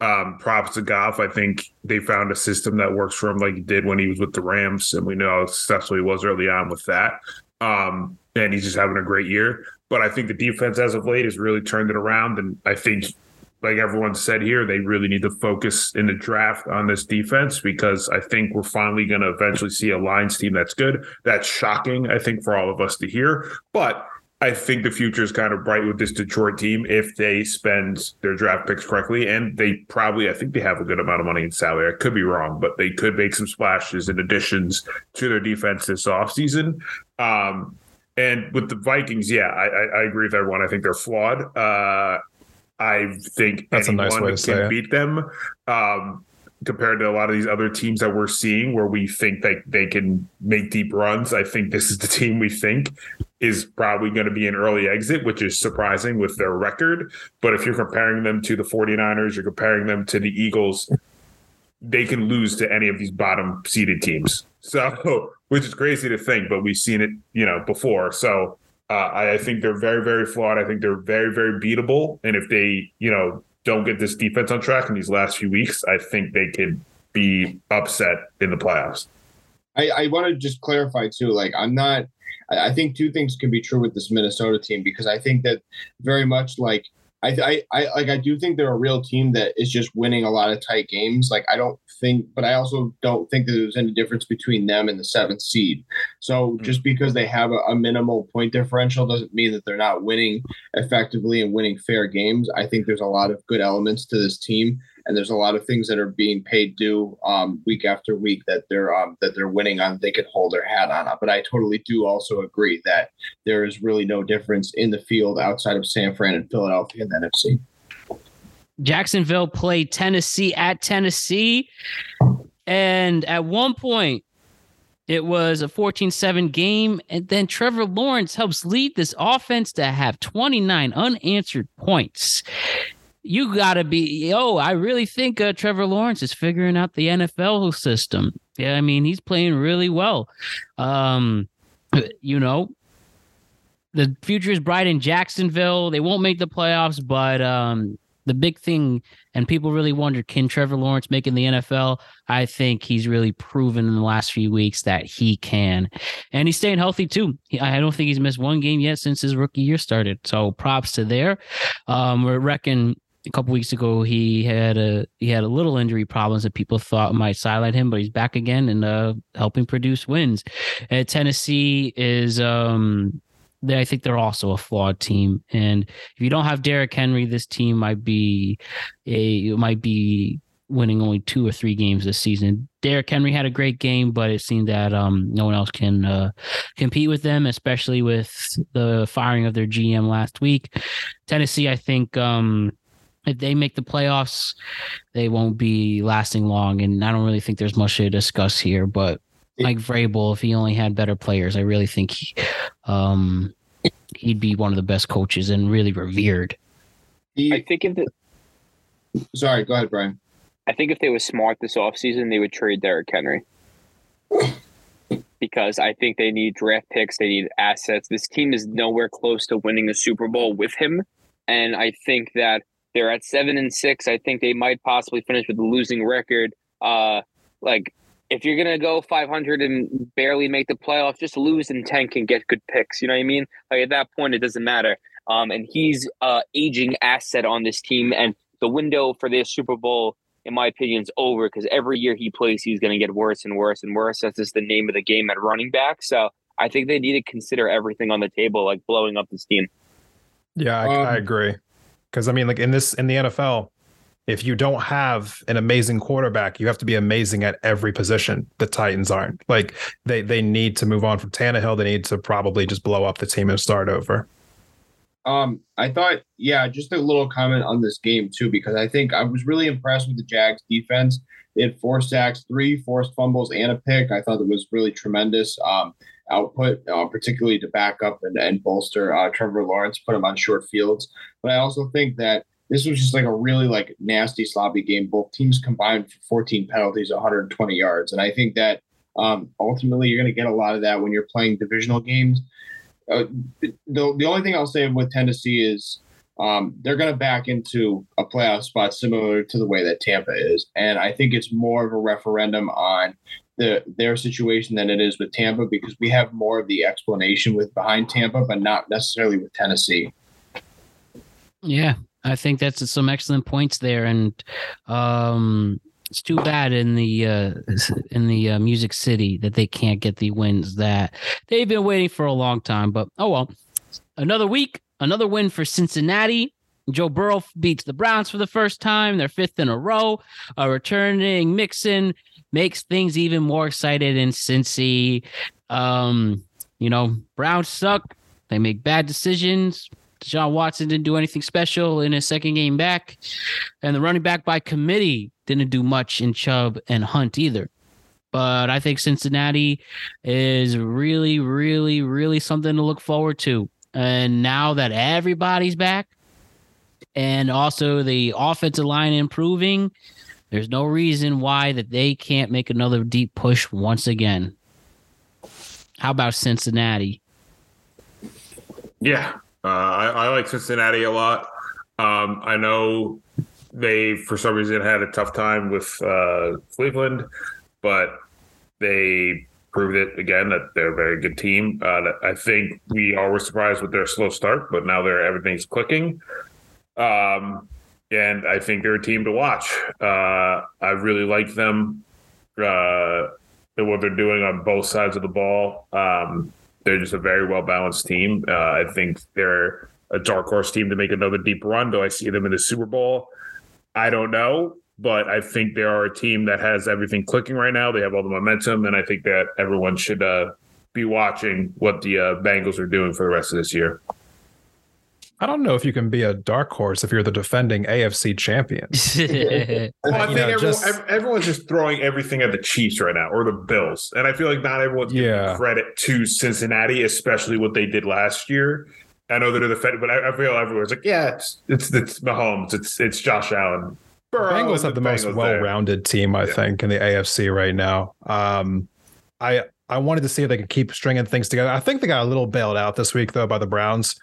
Um, props to Goff. I think they found a system that works for him like he did when he was with the Rams, and we know how successful he was early on with that. Um, and he's just having a great year. But I think the defense as of late has really turned it around, and I think – like everyone said here, they really need to focus in the draft on this defense because I think we're finally going to eventually see a Lions team that's good. That's shocking, I think, for all of us to hear. But I think the future is kind of bright with this Detroit team if they spend their draft picks correctly. And they probably, I think they have a good amount of money in salary. I could be wrong, but they could make some splashes and additions to their defense this offseason. Um, and with the Vikings, yeah, I, I, I agree with everyone. I think they're flawed. Uh, I think that's anyone a nice way to say can it. beat them um, compared to a lot of these other teams that we're seeing where we think that they can make deep runs. I think this is the team we think is probably going to be an early exit, which is surprising with their record. But if you're comparing them to the 49ers, you're comparing them to the Eagles, they can lose to any of these bottom seeded teams. So, which is crazy to think, but we've seen it, you know, before. So, Uh, I, I think they're very, very flawed. I think they're very, very beatable. And if they, you know, don't get this defense on track in these last few weeks, I think they could be upset in the playoffs. I, I want to just clarify, too, like I'm not – I think two things can be true with this Minnesota team because I think that very much like – I, I, I like I do think they're a real team that is just winning a lot of tight games. Like I don't think, but I also don't think that there's any difference between them and the seventh seed. So mm-hmm. just because they have a, a minimal point differential doesn't mean that they're not winning effectively and winning fair games. I think there's a lot of good elements to this team, and there's a lot of things that are being paid due um, week after week that they're um, that they're winning on. They could hold their hat on. But I totally do also agree that there is really no difference in the field outside of San Fran and Philadelphia in the N F C. Jacksonville played Tennessee at Tennessee, and at one point it was a fourteen seven game, and then Trevor Lawrence helps lead this offense to have twenty-nine unanswered points. You got to be, oh, I really think uh, Trevor Lawrence is figuring out the N F L system. Yeah, I mean, he's playing really well. Um, you know, the future is bright in Jacksonville. They won't make the playoffs, but um, the big thing, and people really wonder, can Trevor Lawrence make it in the N F L? I think he's really proven in the last few weeks that he can. And he's staying healthy, too. I don't think he's missed one game yet since his rookie year started. So props to there. Um, we reckon... A couple weeks ago, he had a he had a little injury problems that people thought might sideline him, but he's back again and uh, helping produce wins. And Tennessee is, um, they, I think they're also a flawed team. And if you don't have Derrick Henry, this team might be a might be winning only two or three games this season. Derrick Henry had a great game, but it seemed that um, no one else can uh, compete with them, especially with the firing of their G M last week. Tennessee, I think. Um, If they make the playoffs, they won't be lasting long. And I don't really think there's much to discuss here. But Mike Vrabel, if he only had better players, I really think he, um, he'd be one of the best coaches and really revered. I think if the, Sorry, go ahead, Brian. I think if they were smart this offseason, they would trade Derrick Henry. Because I think they need draft picks. They need assets. This team is nowhere close to winning a Super Bowl with him. And I think that they're at seven and six. I think they might possibly finish with a losing record. Uh, like, if you're going to go five hundred and barely make the playoffs, just lose and tank and get good picks. You know what I mean? Like, at that point, it doesn't matter. Um, and he's an aging asset on this team. And the window for this Super Bowl, in my opinion, is over because every year he plays, he's going to get worse and worse and worse. That's just the name of the game at running back. So I think they need to consider everything on the table, like blowing up this team. Yeah, I, um, I agree. Because, I mean, like in this in the N F L, if you don't have an amazing quarterback, you have to be amazing at every position. The Titans aren't. Like they they need to move on from Tannehill. They need to probably just blow up the team and start over. Um, I thought, yeah, just a little comment on this game too, because I think I was really impressed with the Jags defense. They had four sacks, three forced fumbles, and a pick. I thought it was really tremendous um, output, uh, particularly to back up and, and bolster uh, Trevor Lawrence, put him on short fields. But I also think that this was just like a really like nasty, sloppy game. Both teams combined for fourteen penalties, one hundred twenty yards. And I think that um, ultimately you're going to get a lot of that when you're playing divisional games. Uh, the, the only thing I'll say with Tennessee is um, they're going to back into a playoff spot similar to the way that Tampa is. And I think it's more of a referendum on the their situation than it is with Tampa, because we have more of the explanation with behind Tampa, but not necessarily with Tennessee. Yeah. I think that's some excellent points there, and um, it's too bad in the uh, in the uh, Music City that they can't get the wins that they've been waiting for a long time. But oh well, another week, another win for Cincinnati. Joe Burrow beats the Browns for the first time, their fifth in a row. Uh, returning Mixon makes things even more excited in Cincy. Um, you know, Browns suck; they make bad decisions. Deshaun Watson didn't do anything special in his second game back. And the running back by committee didn't do much in Chubb and Hunt either. But I think Cincinnati is really, really, really something to look forward to. And now that everybody's back and also the offensive line improving, there's no reason why that they can't make another deep push once again. How about Cincinnati? Yeah. Uh, I, I like Cincinnati a lot. Um, I know they, for some reason, had a tough time with uh, Cleveland, but they proved it again that they're a very good team. Uh, I think we all were surprised with their slow start, but now they're everything's clicking. Um, and I think they're a team to watch. Uh, I really like them uh, and what they're doing on both sides of the ball. Um, They're just a very well-balanced team. Uh, I think they're a dark horse team to make another deep run. Do I see them in the Super Bowl? I don't know, but I think they are a team that has everything clicking right now. They have all the momentum, and I think that everyone should uh, be watching what the uh, Bengals are doing for the rest of this year. I don't know if you can be a dark horse if you're the defending A F C champion. Well, I think know, everyone, just, everyone's just throwing everything at the Chiefs right now or the Bills. And I feel like not everyone's yeah. giving credit to Cincinnati, especially what they did last year. I know they're defending, but I, I feel everyone's like, yeah, it's, it's it's Mahomes. It's it's Josh Allen. Burrow, the Bengals have the, the Bengals most well-rounded there. team, I yeah. think, in the A F C right now. Um, I, I wanted to see if they could keep stringing things together. I think they got a little bailed out this week, though, by the Browns,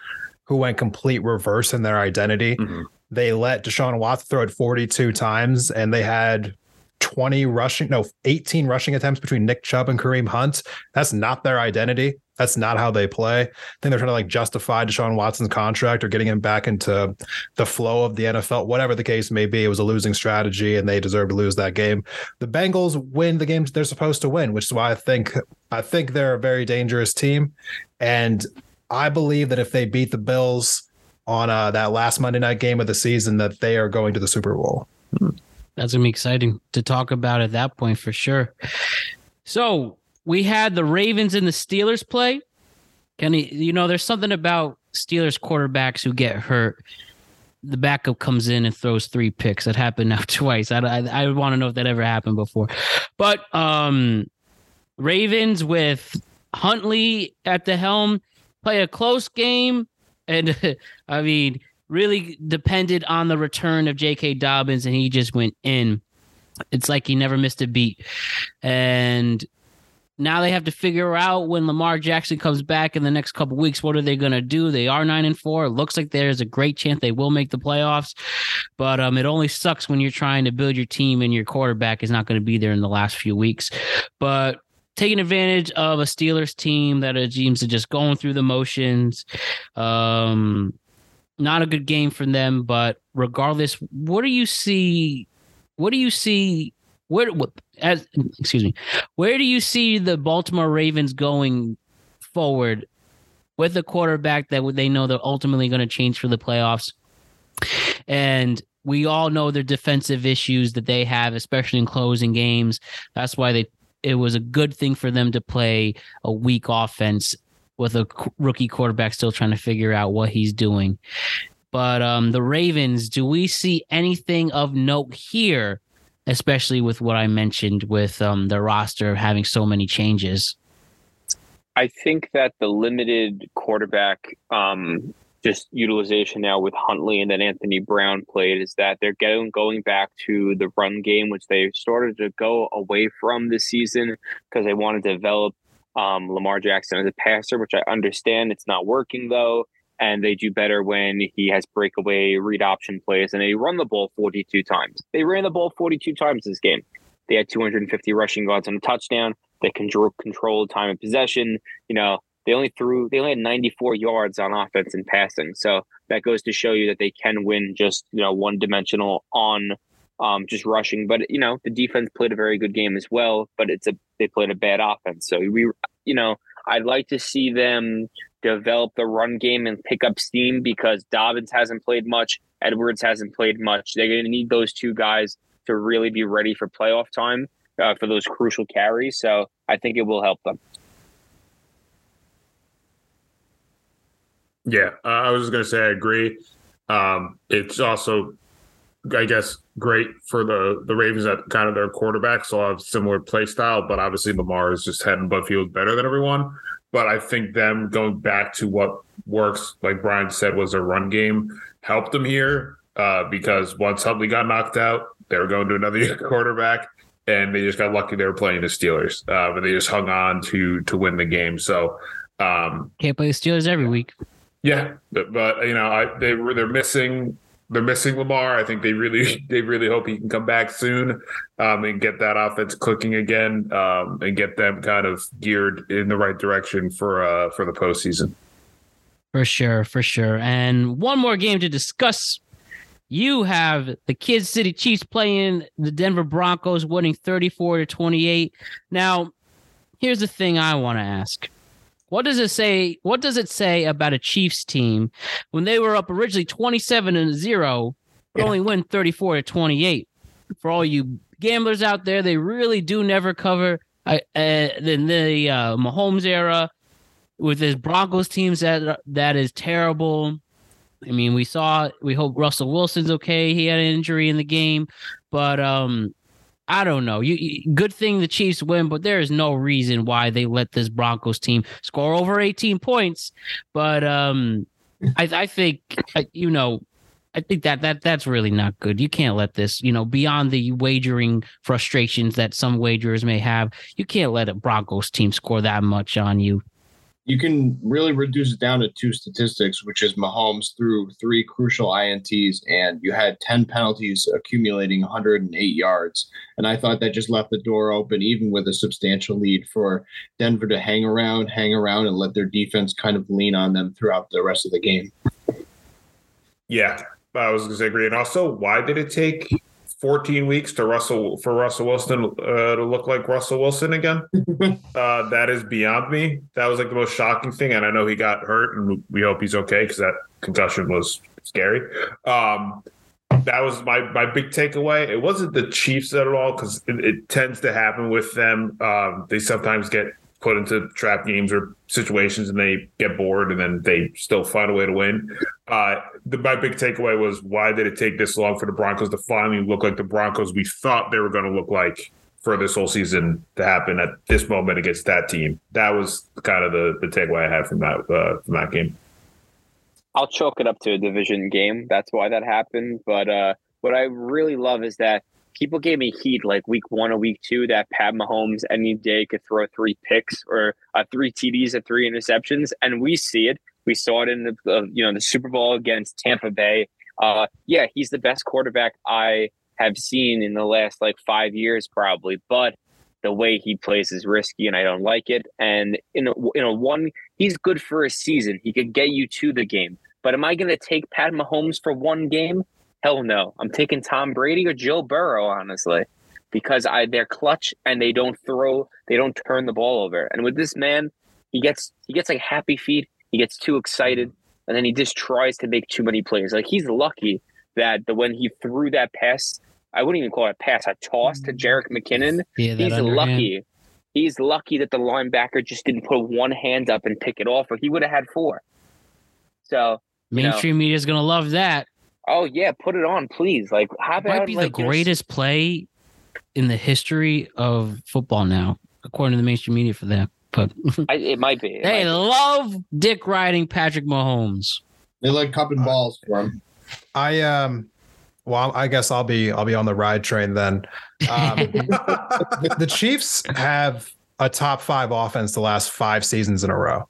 who went complete reverse in their identity. Mm-hmm. They let Deshaun Watson throw it forty-two times, and they had twenty rushing, no, eighteen rushing attempts between Nick Chubb and Kareem Hunt. That's not their identity. That's not how they play. I think they're trying to like justify Deshaun Watson's contract or getting him back into the flow of the N F L, whatever the case may be. It was a losing strategy, and they deserve to lose that game. The Bengals win the games they're supposed to win, which is why I think I think they're a very dangerous team. And I believe that if they beat the Bills on uh, that last Monday night game of the season, that they are going to the Super Bowl. That's going to be exciting to talk about at that point for sure. So we had the Ravens and the Steelers play. Kenny, you know, there's something about Steelers quarterbacks who get hurt. The backup comes in and throws three picks. That happened now twice. I, I, I want to know if that ever happened before. But um, Ravens with Huntley at the helm, play a close game, and I mean, really depended on the return of J K. Dobbins, and he just went in. It's like he never missed a beat. And now they have to figure out when Lamar Jackson comes back in the next couple weeks, what are they going to do? They are nine and four. It looks like there's a great chance they will make the playoffs, but um, it only sucks when you're trying to build your team and your quarterback is not going to be there in the last few weeks. But taking advantage of a Steelers team that seems to just going through the motions. Um, Not a good game from them, but regardless, what do you see? What do you see? Where what, as excuse me, where do you see the Baltimore Ravens going forward with a quarterback that they know they're ultimately going to change for the playoffs? And we all know their defensive issues that they have, especially in closing games. That's why they it was a good thing for them to play a weak offense with a rookie quarterback still trying to figure out what he's doing. But um, the Ravens, do we see anything of note here, especially with what I mentioned with um, the roster having so many changes? I think that the limited quarterback um, just utilization now with Huntley and then Anthony Brown played is that they're getting, going back to the run game, which they started to go away from this season because they want to develop Um, Lamar Jackson as a passer, which I understand it's not working though, and they do better when he has breakaway read option plays, and they run the ball forty-two times. They ran the ball forty-two times this game. They had two hundred fifty rushing yards on a touchdown. They control control time of possession. You know, they only threw they only had ninety-four yards on offense in passing. So that goes to show you that they can win just you know one dimensional on Um, just rushing, but you know the defense played a very good game as well. But it's a they played a bad offense, so we you know I'd like to see them develop the run game and pick up steam because Dobbins hasn't played much, Edwards hasn't played much. They're going to need those two guys to really be ready for playoff time uh, for those crucial carries. So I think it will help them. Yeah, uh, I was just going to say I agree. Um, it's also, I guess, great for the, the Ravens that kind of their quarterbacks all have similar play style, but obviously Lamar is just head and butt field better than everyone. But I think them going back to what works, like Brian said, was their run game helped them here uh, because once Huntley got knocked out, they were going to another quarterback, and they just got lucky they were playing the Steelers. Uh, but they just hung on to to win the game. So um, can't play the Steelers every week. Yeah, but, but you know I, they were they're missing. They're missing Lamar. I think they really, they really hope he can come back soon um, and get that offense clicking again um, and get them kind of geared in the right direction for uh, for the postseason. For sure, for sure. And one more game to discuss. You have the Kansas City Chiefs playing the Denver Broncos, winning thirty-four to twenty-eight. Now, here's the thing I want to ask. What does it say? What does it say about a Chiefs team when they were up originally twenty-seven and zero, but only win thirty-four to twenty-eight? For all you gamblers out there, they really do never cover. I, uh, in the uh, Mahomes era with his Broncos teams, that that is terrible. I mean, we saw. We hope Russell Wilson's okay. He had an injury in the game, but um. I don't know. You, you good thing the Chiefs win, but there is no reason why they let this Broncos team score over eighteen points. But um, I, I think you know, I think that that that's really not good. You can't let this, you know, beyond the wagering frustrations that some wagerers may have. You can't let a Broncos team score that much on you. You can really reduce it down to two statistics, which is Mahomes threw three crucial I N Ts, and you had ten penalties accumulating one hundred eight yards. And I thought that just left the door open, even with a substantial lead, for Denver to hang around, hang around, and let their defense kind of lean on them throughout the rest of the game. Yeah, I was going to agree. And also, why did it take fourteen weeks to Russell for Russell Wilson uh, to look like Russell Wilson again? uh, that is beyond me. That was like the most shocking thing. And I know he got hurt, and we hope he's okay because that concussion was scary. Um, that was my my big takeaway. It wasn't the Chiefs at all because it, it tends to happen with them. Um, they sometimes get put into trap games or situations and they get bored and then they still find a way to win. Uh, the, my big takeaway was, why did it take this long for the Broncos to finally look like the Broncos we thought they were going to look like for this whole season to happen at this moment against that team? That was kind of the, the takeaway I had from that, uh, from that game. I'll chalk it up to a division game. That's why that happened. But uh, what I really love is that people gave me heat like week one or week two that Pat Mahomes any day could throw three picks or uh, three T Ds and three interceptions, and we see it. We saw it in the uh, you know the Super Bowl against Tampa Bay. Uh, yeah, he's the best quarterback I have seen in the last like five years probably, but the way he plays is risky, and I don't like it. And in a, in a one, he's good for a season. He could get you to the game. But am I going to take Pat Mahomes for one game? Hell no. I'm taking Tom Brady or Joe Burrow, honestly, because I they're clutch and they don't throw, they don't turn the ball over. And with this man, he gets he gets like happy feet. He gets too excited, and then he just tries to make too many plays. Like, he's lucky that the when he threw that pass, I wouldn't even call it a pass, a toss to Jerick McKinnon. Yeah, he's underhand. lucky. He's lucky that the linebacker just didn't put one hand up and pick it off, or he would have had four. So mainstream media is going to love that. Oh yeah, put it on, please. Like, how about it might be like, the greatest play in the history of football now, according to the mainstream media for that. But I, it might be. It they might be. love dick riding Patrick Mahomes. They like cupping balls for him. I um. Well, I guess I'll be I'll be on the ride train then. Um, the, the Chiefs have a top five offense the last five seasons in a row.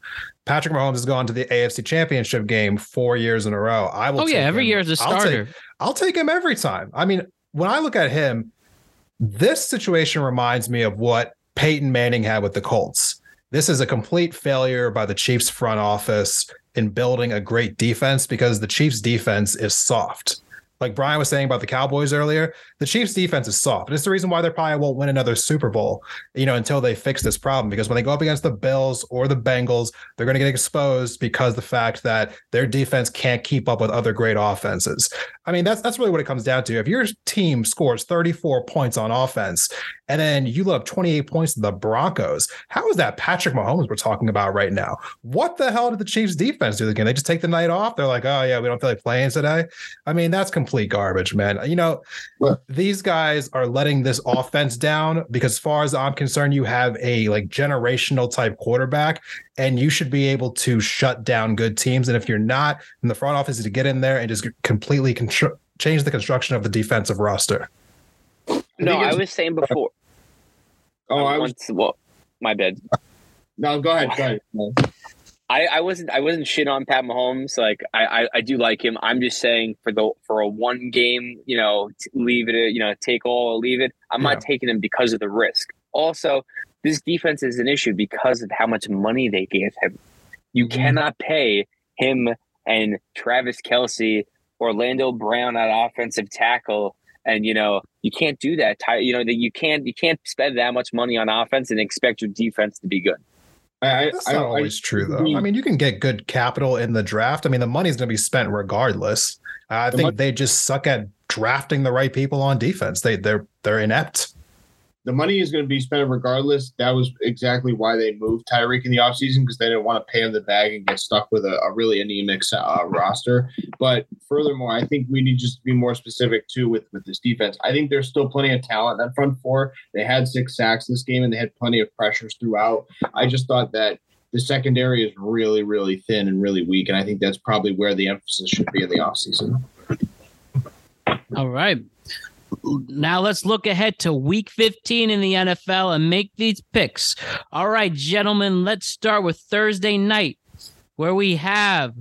Patrick Mahomes has gone to the A F C Championship game four years in a row. I will. Oh yeah, every him. year as a starter. I'll take, I'll take him every time. I mean, when I look at him, this situation reminds me of what Peyton Manning had with the Colts. This is a complete failure by the Chiefs front office in building a great defense, because the Chiefs defense is soft. Like Brian was saying about the Cowboys earlier, the Chiefs defense is soft. And it's the reason why they probably won't win another Super Bowl, you know, until they fix this problem. Because when they go up against the Bills or the Bengals, they're going to get exposed because the fact that their defense can't keep up with other great offenses. I mean, that's that's really what it comes down to. If your team scores thirty-four points on offense and then you let up twenty-eight points to the Broncos, how is that Patrick Mahomes we're talking about right now? What the hell did the Chiefs defense do again? They just take the night off. They're like, oh yeah, we don't feel like playing today. I mean, that's completely complete garbage, man. You know, what? These guys are letting this offense down, because as far as I'm concerned, you have a like generational type quarterback, and you should be able to shut down good teams. And if you're not, in the front office is to get in there and just completely contr- change the construction of the defensive roster. No, I, I was saying before. Oh, I, I was. Once, well, my bad. No, go ahead. Go ahead. No. I, I wasn't I wasn't shit on Pat Mahomes. Like I, I, I do like him. I'm just saying for the for a one game, you know, leave it, you know, take all or leave it. I'm yeah. not taking him because of the risk. Also, this defense is an issue because of how much money they gave him. You cannot pay him and Travis Kelce, Orlando Brown at offensive tackle, and you know you can't do that. You know that you can't you can't spend that much money on offense and expect your defense to be good. I, That's I, not I, always I, true, though. I mean, you can get good capital in the draft. I mean, the money's going to be spent regardless. I the think money, they just suck at drafting the right people on defense. They, they're they're inept. The money is going to be spent regardless. That was exactly why they moved Tyreek in the offseason, because they didn't want to pay him the bag and get stuck with a, a really anemic uh, roster. But furthermore, I think we need just to be more specific, too, with, with this defense. I think there's still plenty of talent in that front four. They had six sacks this game, and they had plenty of pressures throughout. I just thought that the secondary is really, really thin and really weak, and I think that's probably where the emphasis should be in the offseason. All right. Now let's look ahead to week fifteen in the N F L and make these picks. All right, gentlemen, let's start with Thursday night, where we have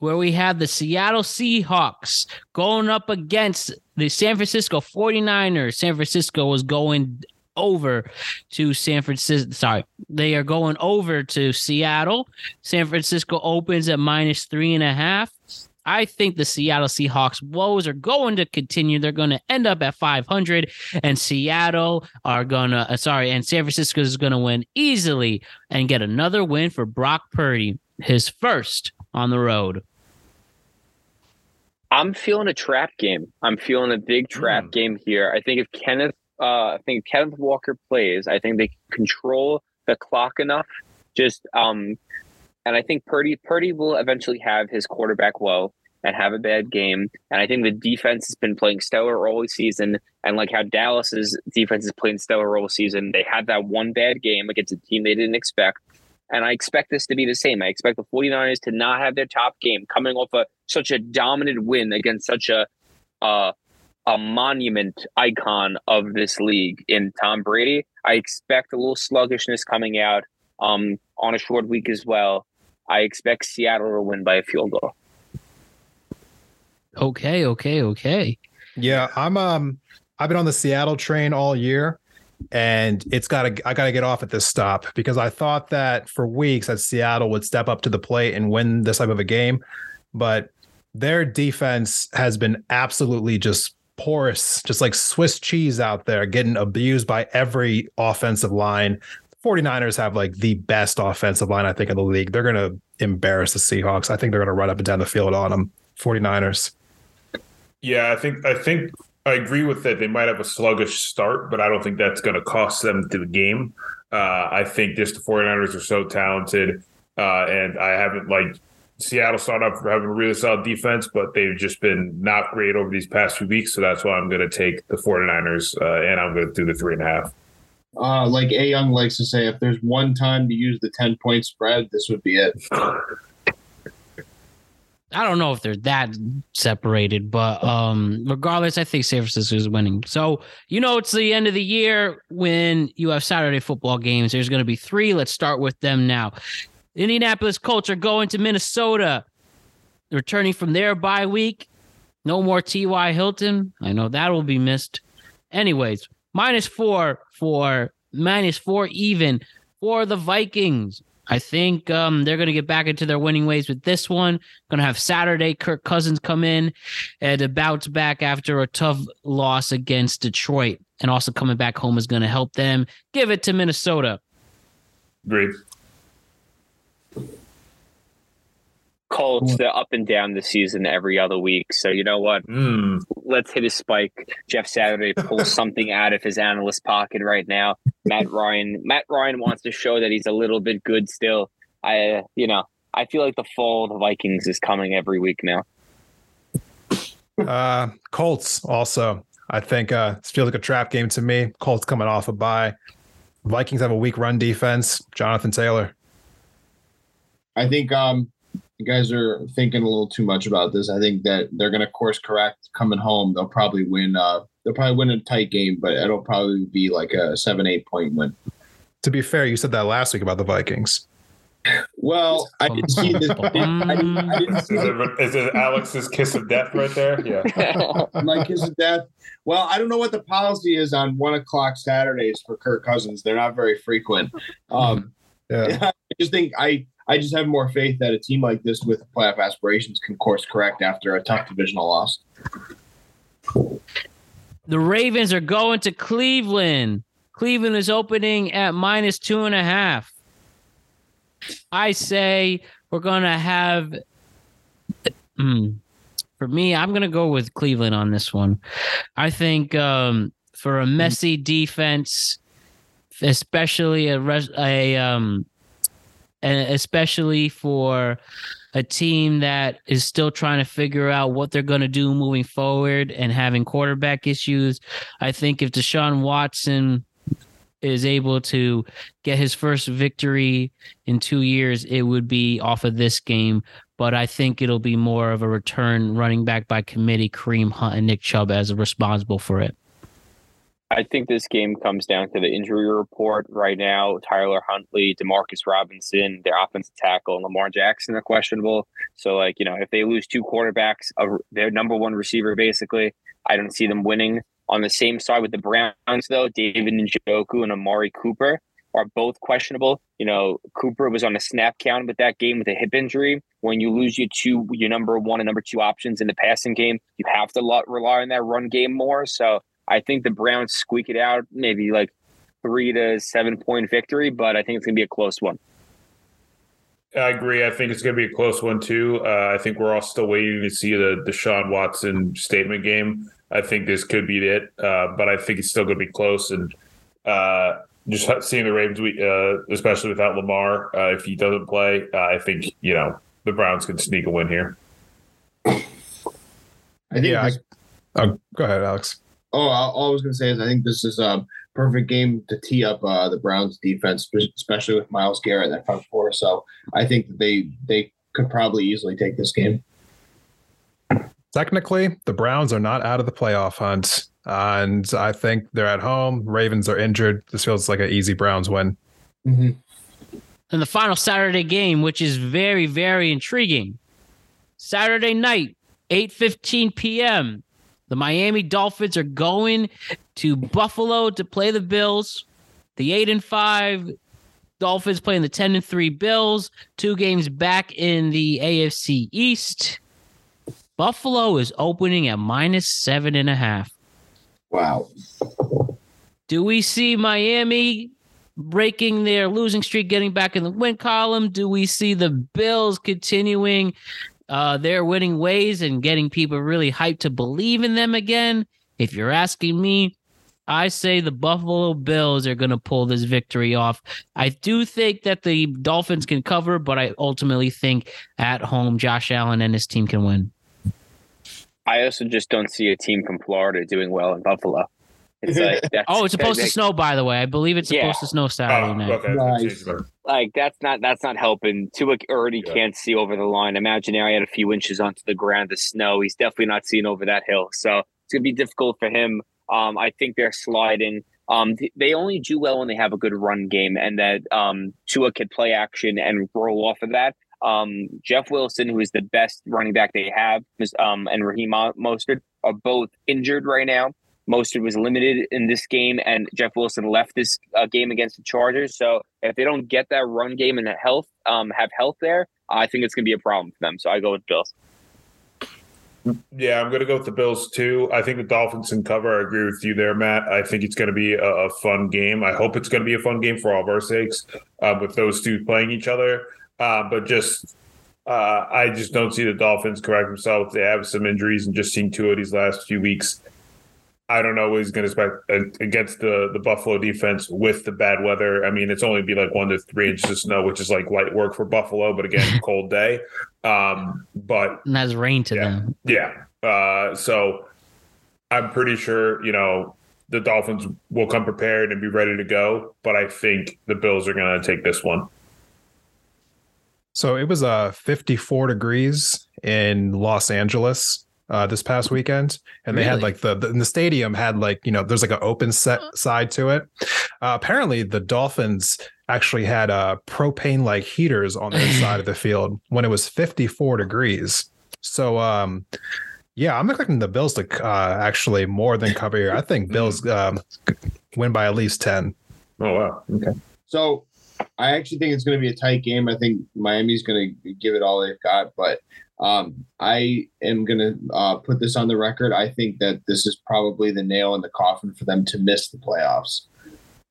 where we have the Seattle Seahawks going up against the San Francisco forty-niners. San Francisco was going over to San Francisco. Sorry, they are going over to Seattle. San Francisco opens at minus three and a half. I think the Seattle Seahawks woes are going to continue. They're going to end up at five hundred, and Seattle are going to, uh, sorry, and San Francisco is going to win easily and get another win for Brock Purdy, his first on the road. I'm feeling a trap game. I'm feeling a big trap mm. game here. I think if Kenneth, uh, I think if Kenneth Walker plays, I think they control the clock enough. Just, um, And I think Purdy Purdy will eventually have his quarterback woe and have a bad game. And I think the defense has been playing stellar all season. And like how Dallas's defense is playing stellar all season, they had that one bad game against a team they didn't expect. And I expect this to be the same. I expect the forty-niners to not have their top game coming off a, such a dominant win against such a uh, a monument icon of this league in Tom Brady. I expect a little sluggishness coming out um, on a short week as well. I expect Seattle to win by a field goal. Okay, okay, okay. Yeah, I'm um I've been on the Seattle train all year. and it's got to, I got to get off at this stop, because I thought that for weeks that Seattle would step up to the plate and win this type of a game, but their defense has been absolutely just porous, just like Swiss cheese out there, getting abused by every offensive line. The 49ers have like the best offensive line, I think, in the league. They're going to embarrass the Seahawks. I think they're going to run up and down the field on them. 49ers. Yeah, I think, I think I agree with that. They might have a sluggish start, but I don't think that's going to cost them the game. Uh, I think just the 49ers are so talented, uh, and I haven't like Seattle started off having a really solid defense, but they've just been not great over these past few weeks. So that's why I'm going to take the 49ers, uh, and I'm going to do the three and a half. Uh, like A. Young likes to say, if there's one time to use the ten-point spread, this would be it. I don't know if they're that separated, but um, regardless, I think San Francisco is winning. So, you know, it's the end of the year when you have Saturday football games. There's going to be three. Let's start with them now. Indianapolis Colts are going to Minnesota, returning from their bye week. No more T Y. Hilton. I know that will be missed. Anyways, minus four for minus four even for the Vikings. I think um, they're going to get back into their winning ways with this one. Going to have Saturday Kirk Cousins come in and to bounce back after a tough loss against Detroit, and also coming back home is going to help them. Give it to Minnesota. Great. Colts, they're up and down this season every other week. So you know what? Mm. Let's hit a spike. Jeff Saturday pulls something out of his analyst pocket right now. Matt Ryan. Matt Ryan wants to show that he's a little bit good still. I, you know, I feel like the fall of the Vikings is coming every week now. Uh, Colts also. I think uh, it feels like a trap game to me. Colts coming off a bye. Vikings have a weak run defense. Jonathan Taylor. I think um, you guys are thinking a little too much about this. I think that they're going to course correct coming home. They'll probably win. Uh, they'll probably win a tight game, but it'll probably be like a seven, eight point win. To be fair, you said that last week about the Vikings. Well, I didn't see this. I didn't, I didn't see is, it, is it Alex's kiss of death right there? Yeah. My kiss of death. Well, I don't know what the policy is on one o'clock Saturdays for Kirk Cousins. They're not very frequent. Um, yeah. I just think I. I just have more faith that a team like this with playoff aspirations can course correct after a tough divisional loss. The Ravens are going to Cleveland. Cleveland is opening at minus two and a half. I say we're going to have... Mm, for me, I'm going to go with Cleveland on this one. I think um, for a messy defense, especially a... Res- a um, and especially for a team that is still trying to figure out what they're going to do moving forward and having quarterback issues. I think if Deshaun Watson is able to get his first victory in two years, it would be off of this game. But I think it'll be more of a return running back by committee, Kareem Hunt and Nick Chubb as responsible for it. I think this game comes down to the injury report right now. Tyler Huntley, DeMarcus Robinson, their offensive tackle, and Lamar Jackson are questionable. So, like, you know, if they lose two quarterbacks, uh, their number one receiver, basically, I don't see them winning. On the same side with the Browns, though, David Njoku and Amari Cooper are both questionable. You know, Cooper was on a snap count with that game with a hip injury. When you lose your two, your number one and number two options in the passing game, you have to lo- rely on that run game more. So, I think the Browns squeak it out, maybe like three to seven point victory, but I think it's going to be a close one. I agree. I think it's going to be a close one too. Uh, I think we're all still waiting to see the Deshaun Watson statement game. I think this could be it, uh, but I think it's still going to be close. And uh, just seeing the Ravens, we, uh, especially without Lamar, uh, if he doesn't play, uh, I think, you know, the Browns can sneak a win here. I think. Yeah, was- I, oh, go ahead, Alex. Oh, all I was going to say is I think this is a perfect game to tee up uh, the Browns defense, especially with Myles Garrett in that front four. So I think that they they could probably easily take this game. Technically, the Browns are not out of the playoff hunt, uh, and I think they're at home. Ravens are injured. This feels like an easy Browns win. Mm-hmm. And the final Saturday game, which is very, very intriguing. Saturday night, eight fifteen p.m., The Miami Dolphins are going to Buffalo to play the Bills. The eight and five Dolphins playing the ten and three Bills. Two games back in the A F C East. Buffalo is opening at minus seven and a half. Wow. Do we see Miami breaking their losing streak, getting back in the win column? Do we see the Bills continuing uh, their winning ways and getting people really hyped to believe in them again? If you're asking me, I say the Buffalo Bills are going to pull this victory off. I do think that the Dolphins can cover, but I ultimately think at home, Josh Allen and his team can win. I also just don't see a team from Florida doing well in Buffalo. It's like that's, oh, it's supposed that, to snow, by the way. I believe it's yeah. supposed to snow Saturday oh, night. Okay. Nice. Like that's not that's not helping. Tua already yeah. can't see over the line. Imagine he had a few inches onto the ground of snow. He's definitely not seeing over that hill. So it's gonna be difficult for him. Um, I think they're sliding. Um, they only do well when they have a good run game, and that um, Tua could play action and roll off of that. Um, Jeff Wilson, who is the best running back they have, um, and Raheem Mostert are both injured right now. Mostert was limited in this game, and Jeff Wilson left this uh, game against the Chargers. So if they don't get that run game and health, um, have health there, I think it's going to be a problem for them. So I go with Bills. Yeah, I'm going to go with the Bills too. I think the Dolphins can cover. I agree with you there, Matt. I think it's going to be a, a fun game. I hope it's going to be a fun game for all of our sakes uh, with those two playing each other. Uh, but just, uh, I just don't see the Dolphins correct themselves. They have some injuries, and just seeing two of these last few weeks, I don't know what he's going to expect against the, the Buffalo defense with the bad weather. I mean, it's only be like one to three inches of snow, which is like light work for Buffalo, but again, cold day. Um, but and that's rain to yeah, them. Yeah. Uh, so I'm pretty sure, you know, the Dolphins will come prepared and be ready to go, but I think the Bills are going to take this one. So it was uh, fifty-four degrees in Los Angeles uh, this past weekend. And really? They had like the, the, the stadium had like, you know, there's like an open set side to it. Uh, apparently the Dolphins actually had uh propane like heaters on their side of the field when it was fifty-four degrees. So um, yeah, I'm expecting the Bills to uh, actually more than cover here. I think Bills um, win by at least ten. Oh, wow. Okay. So I actually think it's going to be a tight game. I think Miami's going to give it all they've got, but um, I am going to uh, put this on the record. I think that this is probably the nail in the coffin for them to miss the playoffs.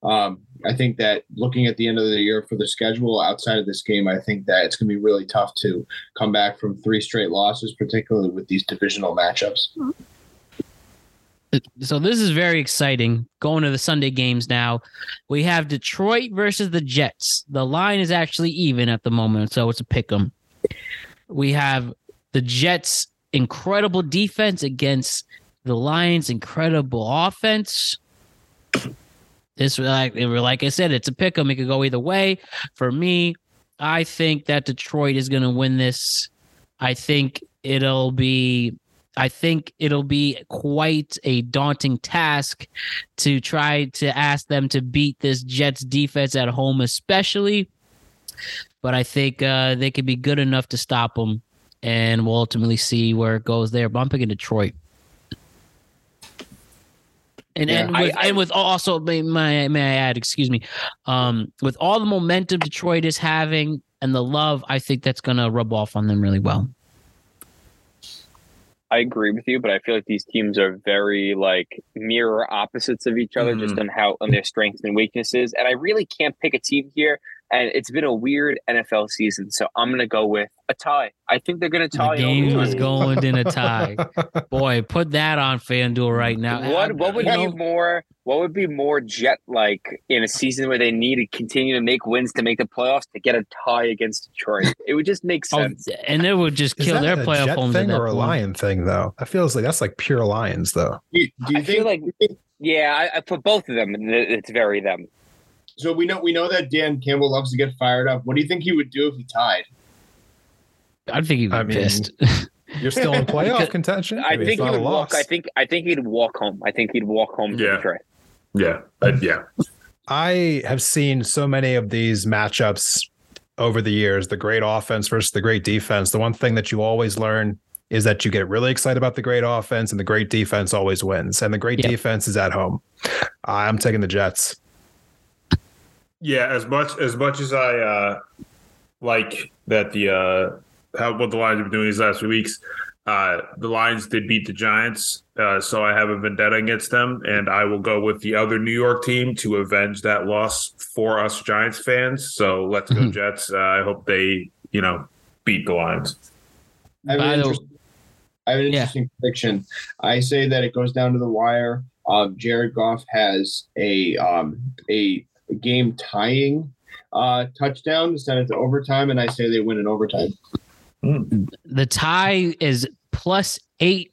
Um, I think that looking at the end of the year for the schedule outside of this game, I think that it's going to be really tough to come back from three straight losses, particularly with these divisional matchups. So this is very exciting. Going to the Sunday games now. We have Detroit versus the Jets. The line is actually even at the moment, so it's a pick 'em. We have the Jets' incredible defense against the Lions' incredible offense. This, like, like I said, it's a pick 'em. It could go either way. For me, I think that Detroit is going to win this. I think it'll be... I think it'll be quite a daunting task to try to ask them to beat this Jets defense at home, especially. But I think uh, they could be good enough to stop them, and we'll ultimately see where it goes there. But I'm picking Detroit. And yeah, and, with, I, I, and with also, may, may I add, excuse me, um, with all the momentum Detroit is having and the love, I think that's going to rub off on them really well. I agree with you, but I feel like these teams are very like mirror opposites of each other, mm. just on how on their strengths and weaknesses. And I really can't pick a team here. And it's been a weird N F L season, so I'm going to go with a tie. I think they're going to tie. The game was going in a tie. Boy, put that on FanDuel right now. What what would be more? What would be more Jet like in a season where they need to continue to make wins to make the playoffs to get a tie against Detroit? It would just make sense, oh, and it would just kill their playoff home. Is that a Jet thing or a Lion thing, though? I feel like that's like pure Lions, though. Do you, do you I think, feel like yeah, I, I for both of them, it's very them. So we know we know that Dan Campbell loves to get fired up. What do you think he would do if he tied? I think he'd be I mean, pissed. You're still in playoff contention. I, I mean, think he would walk. I think I think he'd walk home. I think he'd walk home. Yeah, to yeah, uh, yeah. I have seen so many of these matchups over the years. The great offense versus the great defense. The one thing that you always learn is that you get really excited about the great offense, and the great defense always wins, and the great yeah. defense is at home. I'm taking the Jets. Yeah, as much as much as I uh, like that the uh, how what the Lions have been doing these last few weeks, uh, the Lions did beat the Giants, uh, so I have a vendetta against them, and I will go with the other New York team to avenge that loss for us Giants fans. So let's go mm-hmm. Jets. Uh, I hope they, you know, beat the Lions. I have an interesting, I have an interesting yeah. prediction. I say that it goes down to the wire. Um, Jared Goff has a um, a game tying uh, touchdown to send it to overtime, and I say they win in overtime. Mm. The tie is plus eight.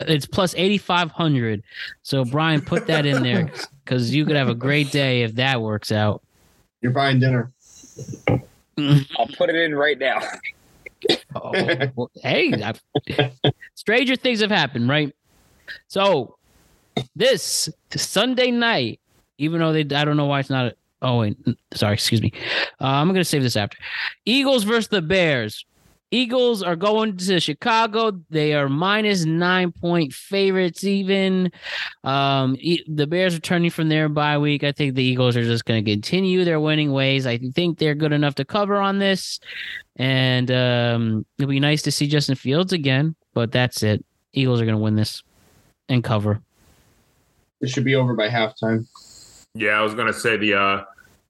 It's plus eighty-five hundred. So Brian, put that in there because you could have a great day if that works out. You're buying dinner. I'll put it in right now. Oh, well, hey, I, stranger things have happened, right? So this Sunday night, even though they, I don't know why it's not. A, oh, wait, sorry, excuse me. Uh, I'm going to save this after. Eagles versus the Bears. Eagles are going to Chicago. They are minus nine point favorites even. Um, e- the Bears are turning from their bye week. I think the Eagles are just going to continue their winning ways. I think they're good enough to cover on this. And um, it'll be nice to see Justin Fields again, but that's it. Eagles are going to win this and cover. It should be over by halftime. Yeah, I was going to say the uh,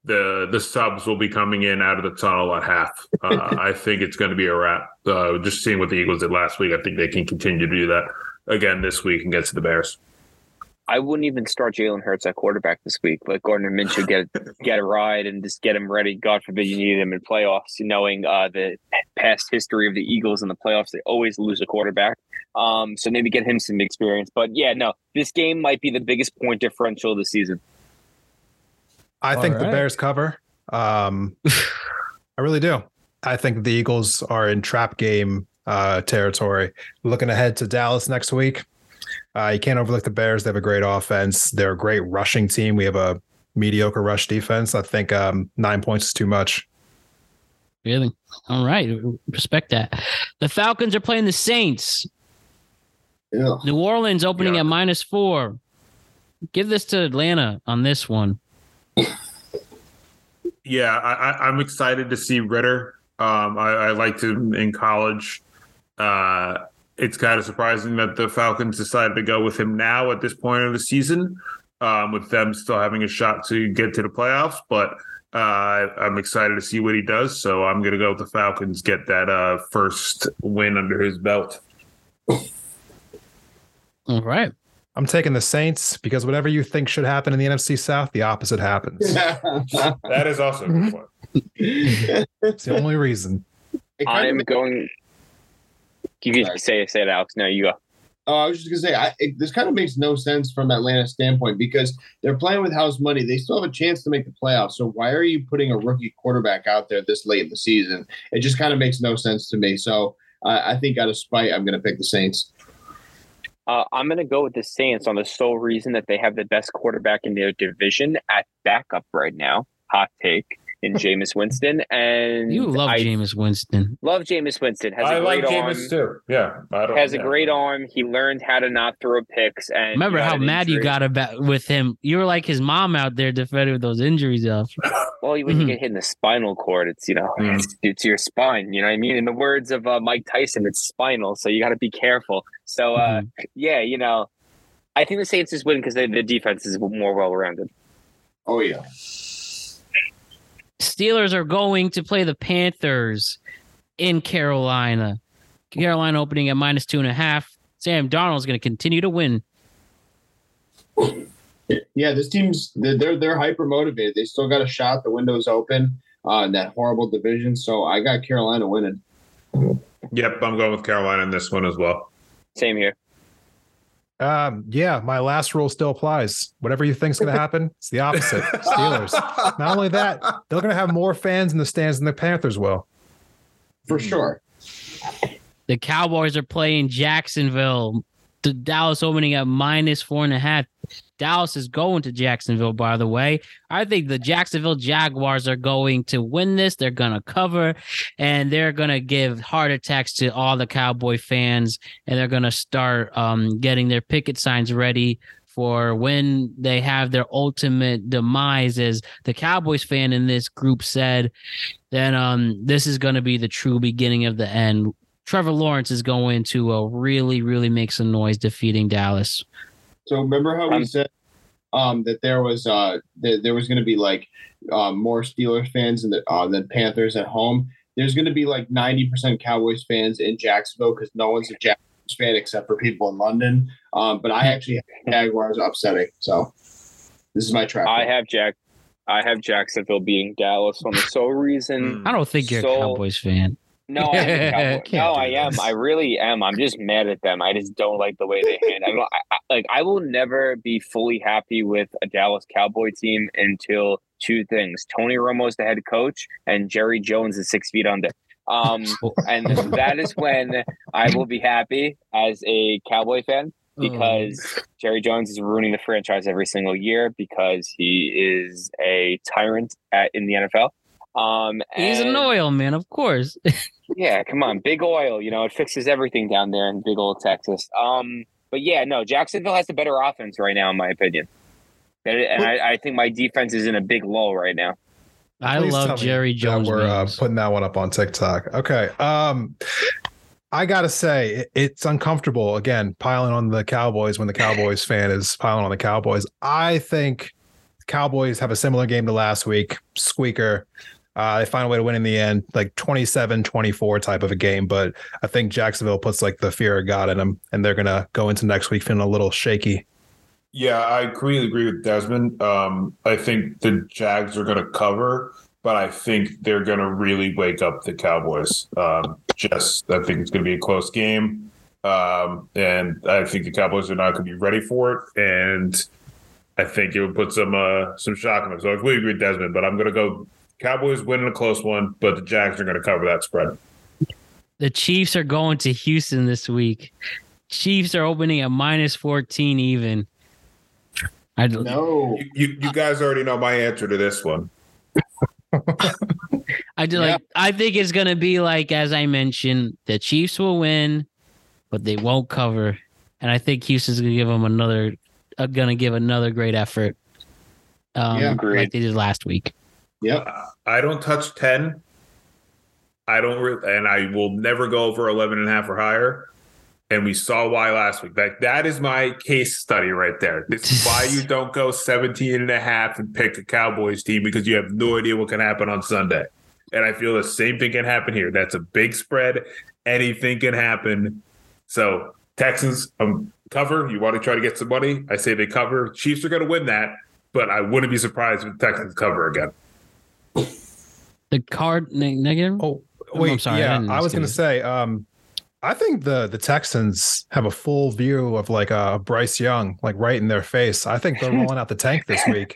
the the subs will be coming in out of the tunnel at half. Uh, I think it's going to be a wrap. Uh, just seeing what the Eagles did last week, I think they can continue to do that again this week against the Bears. I wouldn't even start Jalen Hurts at quarterback this week. Let Gardner Minshew get get a ride and just get him ready. God forbid you need him in playoffs. Knowing uh, the past history of the Eagles in the playoffs, they always lose a quarterback. Um, so maybe get him some experience. But yeah, no, this game might be the biggest point differential of the season. I All think right. the Bears cover. Um, I really do. I think the Eagles are in trap game uh, territory. Looking ahead to Dallas next week, uh, you can't overlook the Bears. They have a great offense. They're a great rushing team. We have a mediocre rush defense. I think um, nine points is too much. Really? All right. Respect that. The Falcons are playing the Saints. Yeah. New Orleans opening yeah. at minus four. Give this to Atlanta on this one. Yeah, I, I, I'm excited to see Ritter. Um, I, I liked him in college. Uh, it's kind of surprising that the Falcons decided to go with him now at this point of the season, um, with them still having a shot to get to the playoffs. But uh, I, I'm excited to see what he does. So I'm going to go with the Falcons, get that uh, first win under his belt. All right. I'm taking the Saints because whatever you think should happen in the N F C South, the opposite happens. That is also a good point. It's the only reason. I am going. You can say it, say it, Alex. No, you go. Oh, I was just gonna say I, it, this kind of makes no sense from Atlanta's standpoint because they're playing with house money. They still have a chance to make the playoffs. So why are you putting a rookie quarterback out there this late in the season? It just kind of makes no sense to me. So uh, I think out of spite, I'm going to pick the Saints. Uh, I'm going to go with the Saints on the sole reason that they have the best quarterback in their division at backup right now. Hot take in Jameis Winston. And you love I Jameis Winston. Love Jameis Winston. Has I a great like arm. Jameis too. Yeah. I don't, has yeah. a great arm. He learned how to not throw picks. And remember how an mad injury. you got about with him. You were like his mom out there defending with those injuries off. Well, when mm-hmm. you get hit in the spinal cord, it's, you know, mm-hmm. it's, it's your spine. You know what I mean? In the words of uh, Mike Tyson, it's spinal. So you got to be careful. So, uh, mm-hmm. yeah, you know, I think the Saints is winning because the defense is more well-rounded. Oh, yeah. Steelers are going to play the Panthers in Carolina. Carolina opening at minus two and a half. Sam Darnold is going to continue to win. Yeah, this team's they're they're hyper motivated. They still got a shot. The window's open uh, in that horrible division. So I got Carolina winning. Yep, I'm going with Carolina in this one as well. Same here. Um, yeah, my last rule still applies. Whatever you think's going to happen, it's the opposite. Steelers. Not only that, they're going to have more fans in the stands than the Panthers will. For sure. The Cowboys are playing Jacksonville. The Dallas opening at minus four and a half. Dallas is going to Jacksonville, by the way. I think the Jacksonville Jaguars are going to win this. They're going to cover, and they're going to give heart attacks to all the Cowboy fans, and they're going to start um, getting their picket signs ready for when they have their ultimate demise. As the Cowboys fan in this group said, then um, this is going to be the true beginning of the end. Trevor Lawrence is going to uh, really, really make some noise defeating Dallas. So remember how we said um, that there was uh, th- there was going to be like uh, more Steelers fans than, uh, than Panthers at home. There's going to be like ninety percent Cowboys fans in Jacksonville because no one's a Jaguars fan except for people in London. Um, but I actually have Jaguars upsetting. So this is my trap. I have Jack. I have Jacksonville beating Dallas on the sole reason. I don't think you're so- a Cowboys fan. No, I am. no, I am. I really am. I'm just mad at them. I just don't like the way they handle. I, I, like, I will never be fully happy with a Dallas Cowboy team until two things: Tony Romo's the head coach, and Jerry Jones is six feet under. Um, and that is when I will be happy as a Cowboy fan, because Jerry Jones is ruining the franchise every single year because he is a tyrant at, in the N F L. Um, He's and, an oil man, of course. yeah, come on, big oil. You know, it fixes everything down there in big old Texas. Um, but yeah, no, Jacksonville has the better offense right now, in my opinion. And I, I think my defense is in a big lull right now. I Please love Jerry Jones. We're uh, putting that one up on TikTok. Okay. Um, I gotta say, it, it's uncomfortable again piling on the Cowboys when the Cowboys fan is piling on the Cowboys. I think Cowboys have a similar game to last week. Squeaker. Uh, they find a way to win in the end, like twenty-seven twenty-four type of a game. But I think Jacksonville puts like the fear of God in them, and they're going to go into next week feeling a little shaky. Yeah, I completely agree with Desmond. Um, I think the Jags are going to cover, but I think they're going to really wake up the Cowboys. Um, just I think it's going to be a close game. Um, and I think the Cowboys are not going to be ready for it. And I think it would put some uh, some shock in them. So I completely agree with Desmond, but I'm going to go – Cowboys winning a close one, but the Jags are going to cover that spread. The Chiefs are going to Houston this week. Chiefs are opening at minus fourteen even. I don't know. You, you, you guys already know my answer to this one. I do yeah. like. I think it's going to be like, as I mentioned, the Chiefs will win, but they won't cover. And I think Houston's going to give them another. Uh, going to give another great effort. Um, yeah, great. Like they did last week. Yep. I don't touch ten. I don't, re- and I will never go over eleven and a half or higher. And we saw why last week. Like, that is my case study right there. This is why you don't go seventeen and a half and pick a Cowboys team, because you have no idea what can happen on Sunday. And I feel the same thing can happen here. That's a big spread. Anything can happen. So, Texans um, cover. You want to try to get some money? I say they cover. Chiefs are going to win that, but I wouldn't be surprised if the Texans cover again. The card negative? Oh, wait, oh, I'm sorry. Yeah, I, I was going to say, um, I think the the Texans have a full view of like uh, Bryce Young, like right in their face. I think they're rolling out the tank this week.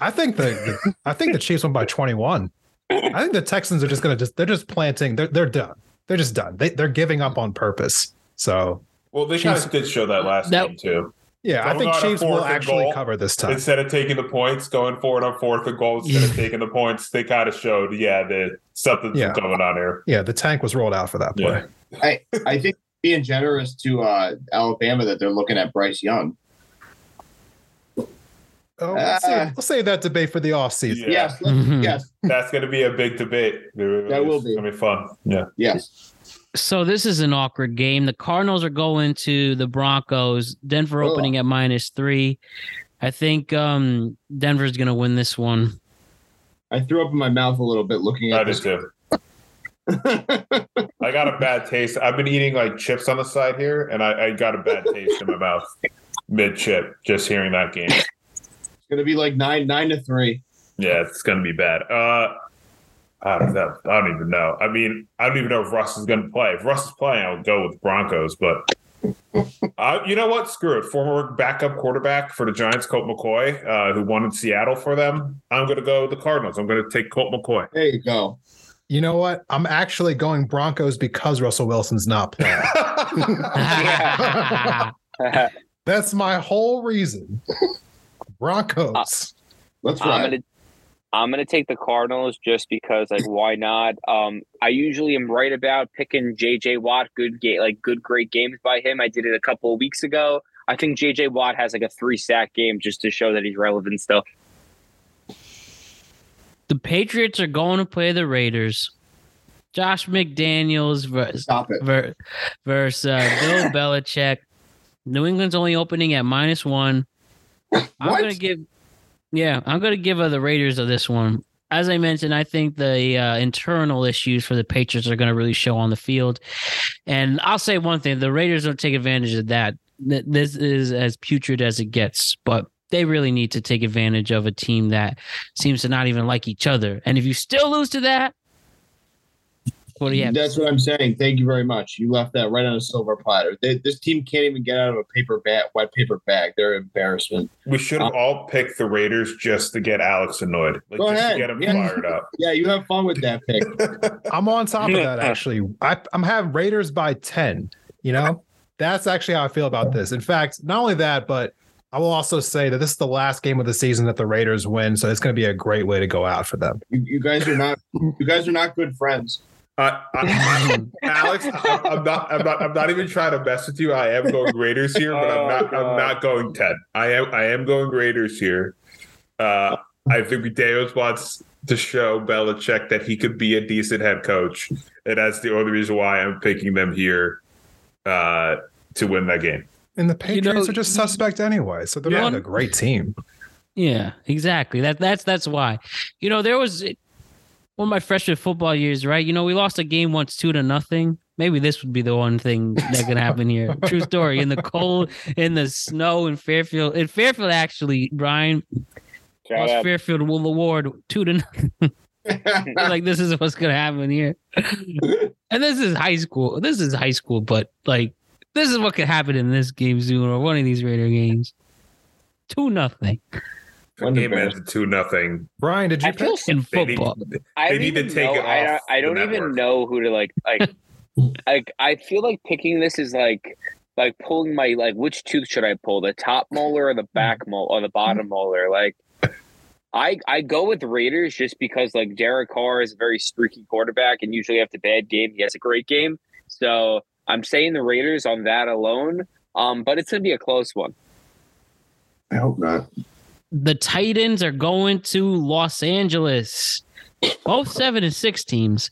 I think the, the I think the Chiefs won by twenty-one. I think the Texans are just going to just they're just planting. They're they're done. They're just done. They they're giving up on purpose. So well, they kind of did show that last that, game too. Yeah, going I think Chiefs will actually goal, cover this time. Instead of taking the points, going forward on fourth and goal, instead of taking the points, they kind of showed, yeah, that something's yeah. going on here. Yeah, the tank was rolled out for that play. Yeah. I, I think being generous to uh, Alabama that they're looking at Bryce Young. Oh, uh, save, we'll save that debate for the offseason. Yeah. Yes, mm-hmm. yes. That's going to be a big debate. That it's will be. It's going to be fun. Yeah. Yes. So this is an awkward game. The Cardinals are going to the Broncos. Denver opening oh. at minus three. I think um, Denver's going to win this one. I threw up in my mouth a little bit looking at I this. I did too. I got a bad taste. I've been eating like chips on the side here, and I, I got a bad taste in my mouth mid-chip just hearing that game. It's going to be like nine, nine to three. Yeah, it's going to be bad. Uh, I don't know. I don't even know. I mean, I don't even know if Russ is going to play. If Russ is playing, I would go with the Broncos. But uh, you know what? Screw it. Former backup quarterback for the Giants, Colt McCoy, uh, who won in Seattle for them. I'm going to go with the Cardinals. I'm going to take Colt McCoy. There you go. You know what? I'm actually going Broncos because Russell Wilson's not playing. That's my whole reason. Broncos. Uh, Let's ride. I'm gonna, I'm gonna take the Cardinals just because, like, why not? Um, I usually am right about picking J J Watt. Good game, like good, great games by him. I did it a couple of weeks ago. I think J J Watt has like a three sack game just to show that he's relevant still. The Patriots are going to play the Raiders. Josh McDaniels versus, Stop it. Ver, versus uh, Bill Belichick. New England's only opening at minus one. What? I'm gonna give, yeah, I'm gonna give uh, the Raiders of this one. As I mentioned, I think the uh, internal issues for the Patriots are gonna really show on the field. And I'll say one thing: the Raiders don't take advantage of that. This is as putrid as it gets, but they really need to take advantage of a team that seems to not even like each other. And if you still lose to that, what do you have? That's what I'm saying. Thank you very much. You left that right on a silver platter. They, this team can't even get out of a paper bag, white paper bag. They're an embarrassment. We should have um, all picked the Raiders just to get Alex annoyed. Like, go just ahead. To get him yeah. fired up. Yeah, you have fun with that pick. I'm on top of that, actually. I, I'm having Raiders by ten, you know? That's actually how I feel about this. In fact, not only that, but I will also say that this is the last game of the season that the Raiders win, so it's going to be a great way to go out for them. You, you guys are not, you guys are not good friends. Uh, I, I, Alex, I, I'm not, I'm not, I'm not even trying to mess with you. I am going Raiders here, but I'm not, I'm not going ten. I am, I am going Raiders here. Uh, I think Deos wants to show Belichick that he could be a decent head coach, and that's the only reason why I'm picking them here uh, to win that game. And the Patriots you know, are just suspect anyway, so they're yeah. not a great team. Yeah, exactly. That that's that's why. You know, there was one of my freshman football years, right? You know, we lost a game once two to nothing. Maybe this would be the one thing that could happen here. True story. In the cold, in the snow, in Fairfield, in Fairfield actually, Brian Shout lost out. Fairfield will award two to nothing. Like, this is what's gonna happen here. And this is high school. This is high school, but like. This is what could happen in this game soon or one of these Raider games. Two nothing. One game ends two nothing. Brian, did you feel in football? They need, I they need to take know, it off. I, I don't even network. know who to like. Like, like I feel like picking this is like like pulling my like which tooth should I pull? The top molar or the back molar or the bottom molar? Like, I I go with Raiders just because like Derek Carr is a very streaky quarterback, and usually after bad game he has a great game. So. I'm saying the Raiders on that alone, um, but it's going to be a close one. I hope not. The Titans are going to Los Angeles. Both seven and six teams.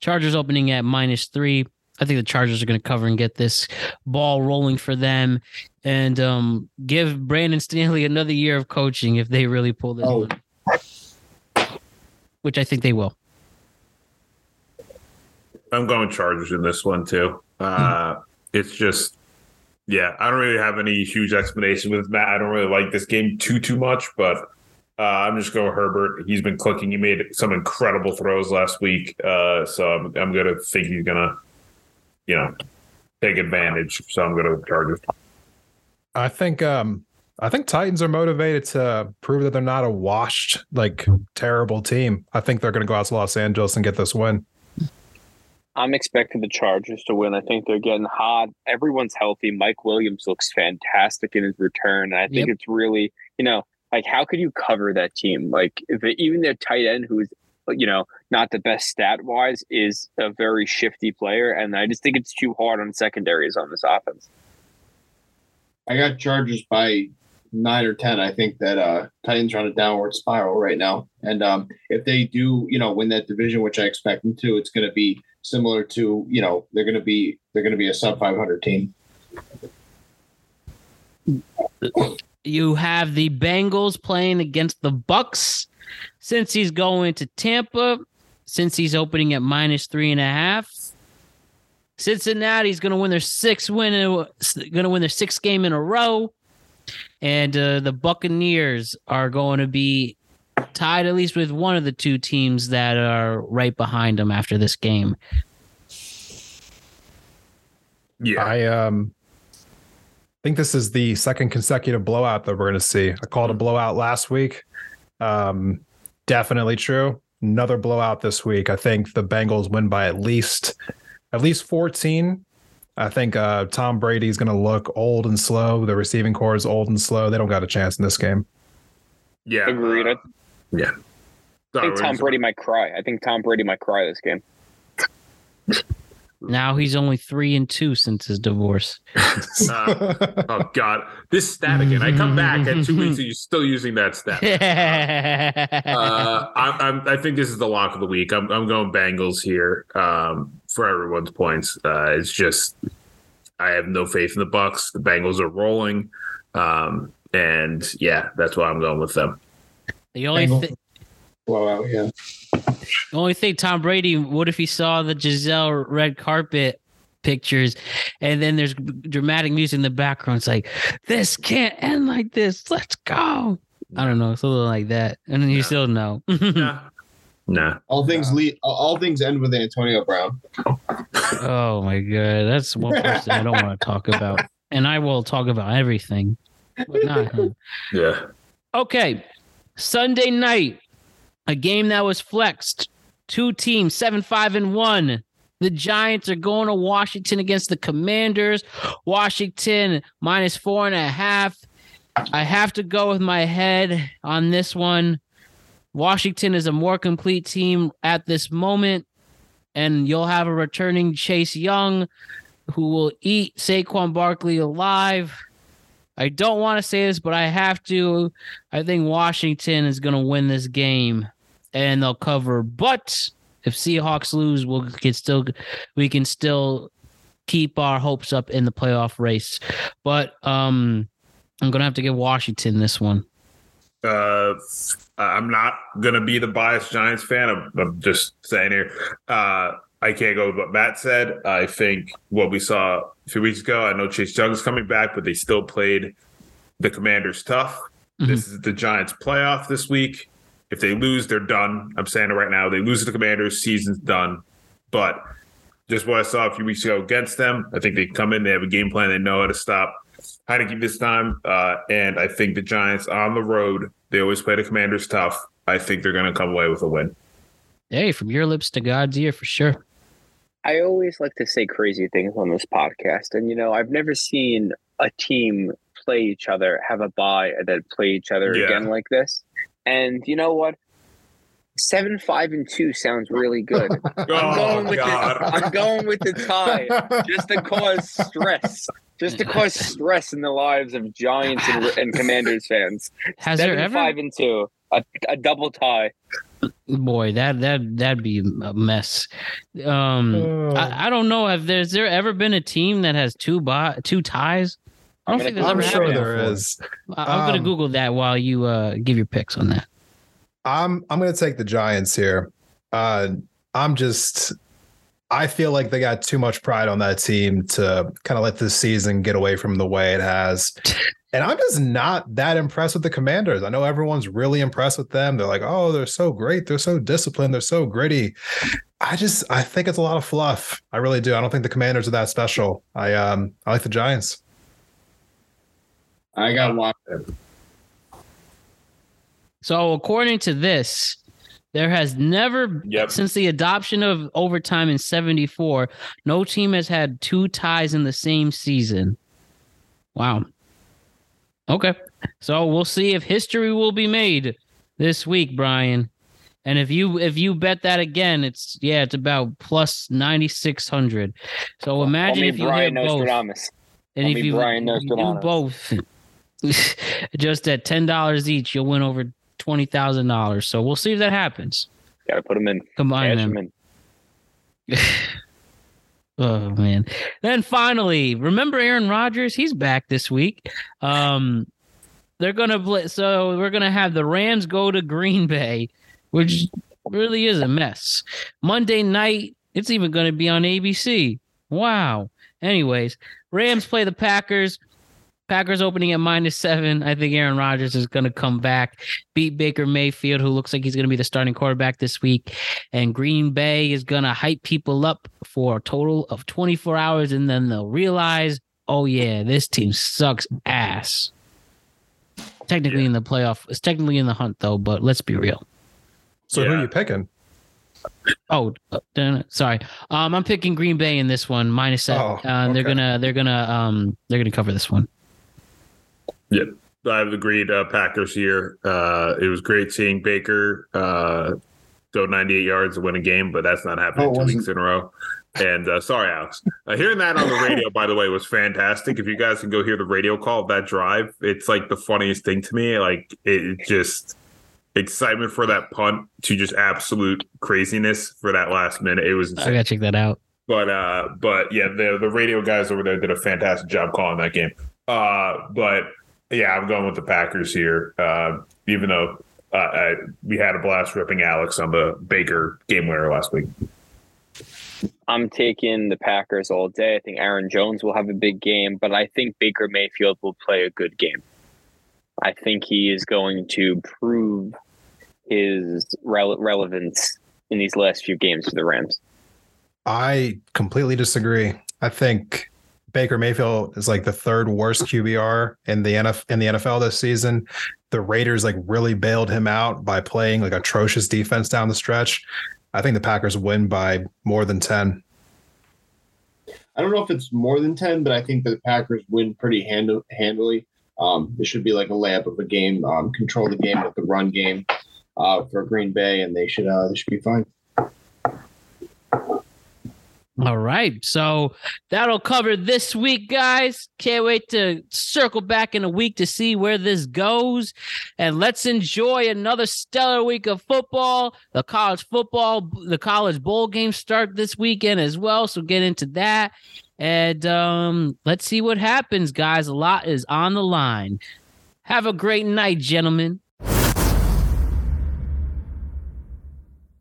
Chargers opening at minus three. I think the Chargers are going to cover and get this ball rolling for them and um, give Brandon Staley another year of coaching if they really pull this oh. one, which I think they will. I'm going Chargers in this one, too. Uh, it's just, yeah, I don't really have any huge explanation with Matt. I don't really like this game too, too much, but uh, I'm just going Herbert. He's been clicking. He made some incredible throws last week. Uh, so I'm, I'm going to think he's going to, you know, take advantage. So I'm going to Chargers. I think, um, I think Titans are motivated to prove that they're not a washed, like, terrible team. I think they're going to go out to Los Angeles and get this win. I'm expecting the Chargers to win. I think they're getting hot. Everyone's healthy. Mike Williams looks fantastic in his return. And I think yep. it's really, you know, like, how could you cover that team? Like, if it, even their tight end, who is, you know, not the best stat-wise, is a very shifty player. And I just think it's too hard on secondaries on this offense. I got Chargers by nine or ten. I think that uh, Titans are on a downward spiral right now. And um, if they do, you know, win that division, which I expect them to, it's going to be similar to, you know, they're going to be they're going to be a sub five hundred team. You have the Bengals playing against the Bucs. Since he's going to Tampa, since he's opening at minus three and a half, Cincinnati's going to win their sixth win, going to win their sixth game in a row, and uh, the Buccaneers are going to be tied at least with one of the two teams that are right behind them after this game. Yeah, I um think this is the second consecutive blowout that we're going to see. I called a blowout last week. Um, definitely true. Another blowout this week. I think the Bengals win by at least at least fourteen. I think uh, Tom Brady is going to look old and slow. The receiving core is old and slow. They don't got a chance in this game. Yeah. Agreed. Uh, yeah. I think Tom Brady might cry. I think Tom Brady might cry this game. Now he's only three and two since his divorce. uh, oh God, this stat again! I come back at two weeks, and you're still using that stat. uh, uh, I, I'm, I think this is the lock of the week. I'm, I'm going Bengals here um, for everyone's points. Uh, it's just I have no faith in the Bucs. The Bengals are rolling, um, and yeah, that's why I'm going with them. The only thing. Blowout, well, yeah. The only thing, Tom Brady, what if he saw the Giselle red carpet pictures and then there's dramatic music in the background? It's like, this can't end like this. Let's go. I don't know. Something like that. And then you nah. still know. nah. nah. All things nah. lead. All things end with Antonio Brown. Oh, my God. That's one person I don't want to talk about. And I will talk about everything. But not him. Yeah. Okay. Sunday night. A game that was flexed. Two teams, seven, five, and one. The Giants are going to Washington against the Commanders. Washington minus four and a half. I have to go with my head on this one. Washington is a more complete team at this moment, and you'll have a returning Chase Young who will eat Saquon Barkley alive. I don't want to say this, but I have to. I think Washington is going to win this game. And they'll cover, but if Seahawks lose, we'll, we can still we can still keep our hopes up in the playoff race. But um, I'm gonna have to give Washington this one. Uh, I'm not gonna be the biased Giants fan. I'm, I'm just saying here. Uh, I can't go with what Matt said. I think what we saw a few weeks ago. I know Chase Young's coming back, but they still played the Commanders tough. Mm-hmm. This is the Giants' playoff this week. If they lose, they're done. I'm saying it right now. They lose to the Commanders, season's done. But just what I saw a few weeks ago against them, I think they come in, they have a game plan, they know how to stop Heineke this time. Uh, and I think the Giants on the road, they always play the Commanders tough. I think they're going to come away with a win. Hey, from your lips to God's ear, for sure. I always like to say crazy things on this podcast. And, you know, I've never seen a team play each other, have a bye, and then play each other yeah. again like this. And you know what? Seven, five, and two sounds really good. I'm going oh, with God. the I'm going with the tie just to cause stress. Just to cause stress in the lives of Giants and, and Commanders fans. Has Seven, there ever five and two. A, a double tie. Boy, that that that'd be a mess. Um oh. I, I don't know if there's there ever been a team that has two by, two ties. I don't I'm think there's I'm ever sure there before. is. I'm um, going to Google that while you uh, give your picks on that. I'm I'm going to take the Giants here. Uh, I'm just I feel like they got too much pride on that team to kind of let this season get away from the way it has. And I'm just not that impressed with the Commanders. I know everyone's really impressed with them. They're like, oh, they're so great. They're so disciplined. They're so gritty. I just I think it's a lot of fluff. I really do. I don't think the Commanders are that special. I um I like the Giants. I got Washington. So according to this, there has never, yep. since the adoption of overtime in seventy-four, no team has had two ties in the same season. Wow. Okay. So we'll see if history will be made this week, Brian. And if you if you bet that again, it's, yeah, it's about plus ninety-six hundred. So imagine if you Brian hit both. And I'll if you, Brian if you do both... Just at ten dollars each, you'll win over twenty thousand dollars. So we'll see if that happens. Got to put them in. Combine Cash them. them in. Oh, man. Then finally, remember Aaron Rodgers? He's back this week. Um, they're going to play. So we're going to have the Rams go to Green Bay, which really is a mess. Monday night, it's even going to be on A B C. Wow. Anyways, Rams play the Packers. Packers opening at minus seven. I think Aaron Rodgers is going to come back, beat Baker Mayfield, who looks like he's going to be the starting quarterback this week. And Green Bay is going to hype people up for a total of twenty-four hours, and then they'll realize, oh, yeah, this team sucks ass. Technically yeah. in the playoff. It's technically in the hunt, though, but let's be real. So yeah. who are you picking? Oh, sorry. Um, I'm picking Green Bay in this one, minus seven. Oh, uh, okay. They're going to they're gonna, um, they're gonna cover this one. Yep. I've agreed uh, Packers here. Uh, it was great seeing Baker uh, go ninety-eight yards to win a game, but that's not happening oh, two weeks in a row. And uh, sorry, Alex. Uh, hearing that on the radio, by the way, was fantastic. If you guys can go hear the radio call of that drive, it's like the funniest thing to me. Like it just excitement for that punt to just absolute craziness for that last minute. It was insane. I gotta check that out. But uh, but yeah, the the radio guys over there did a fantastic job calling that game. Uh, but yeah, I'm going with the Packers here. Uh, even though uh, I, we had a blast ripping Alex on the Baker game winner last week. I'm taking the Packers all day. I think Aaron Jones will have a big game, but I think Baker Mayfield will play a good game. I think he is going to prove his rele- relevance in these last few games for the Rams. I completely disagree. I think Baker Mayfield is like the third worst Q B R in the N F- in the N F L this season. The Raiders like really bailed him out by playing like atrocious defense down the stretch. I think the Packers win by more than ten. I don't know if it's more than ten, but I think the Packers win pretty hand- handily. Um, this should be like a layup of a game, um, control the game with the run game uh, for Green Bay, and they should uh, they should be fine. All right, so that'll cover this week, guys. Can't wait to circle back in a week to see where this goes. And let's enjoy another stellar week of football. The college football, the college bowl games start this weekend as well, so get into that. And um, let's see what happens, guys. A lot is on the line. Have a great night, gentlemen.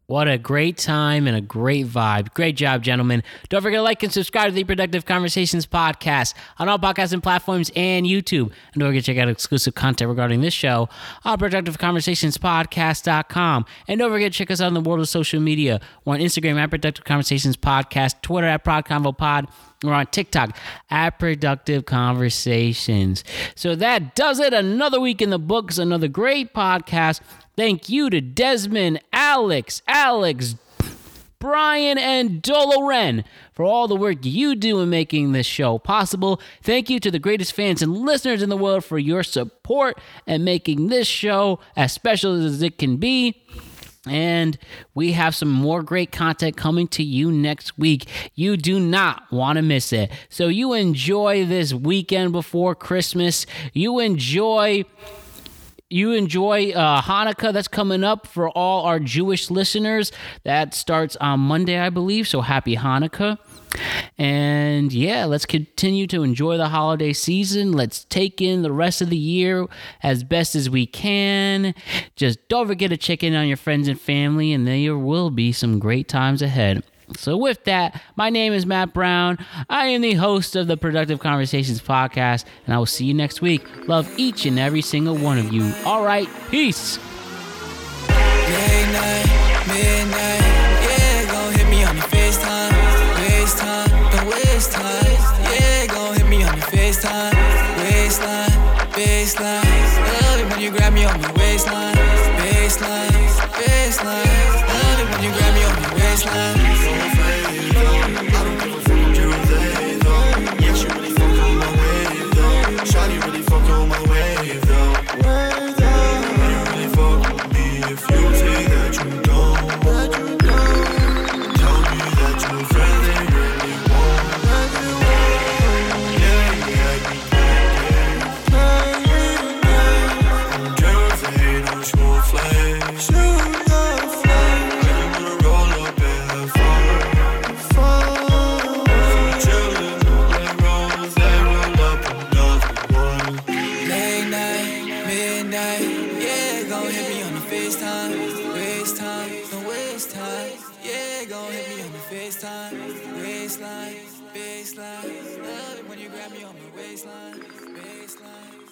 What a great time and a great vibe. Great job, gentlemen. Don't forget to like and subscribe to the Productive Conversations podcast on all podcasting platforms and YouTube. And don't forget to check out exclusive content regarding this show on productive conversations podcast dot com. And don't forget to check us out on the world of social media. We're on Instagram at Productive Conversations Podcast, Twitter at ProdConvoPod. We're on TikTok at Productive Conversations. So that does it. Another week in the books, another great podcast. Thank you to Desmond, Alex, Alex, Brian, and Dolo Ren for all the work you do in making this show possible. Thank you to the greatest fans and listeners in the world for your support and making this show as special as it can be. And we have some more great content coming to you next week. You do not want to miss it. So you enjoy this weekend before Christmas. You enjoy you enjoy uh, Hanukkah that's coming up for all our Jewish listeners. That starts on Monday, I believe. So happy Hanukkah. And yeah, let's continue to enjoy the holiday season. Let's take in the rest of the year as best as we can. Just don't forget to check in on your friends and family, and there will be some great times ahead. So with that, my name is Matt Brown. I am the host of the Productive Conversations podcast, and I will see you next week. Love each and every single one of you. All right, peace. Midnight, midnight, yeah, gon' hit me on the FaceTime. FaceTime, don't waste time. Yeah, gon' hit me on the FaceTime. Waistline, baseline. Love it when you grab me on my waistline. Baseline, baseline. Love it when you grab me on my waistline. Don't fade, though. I don't give a fuck if you don't play, though. Yeah, you really fuck on my wave, though. Shawty really fuck on my wave, though. You really fuck with me if you say that you don't. Tell me that you're friendly. Baseline, baseline, love it when you grab me on my waistline, baseline.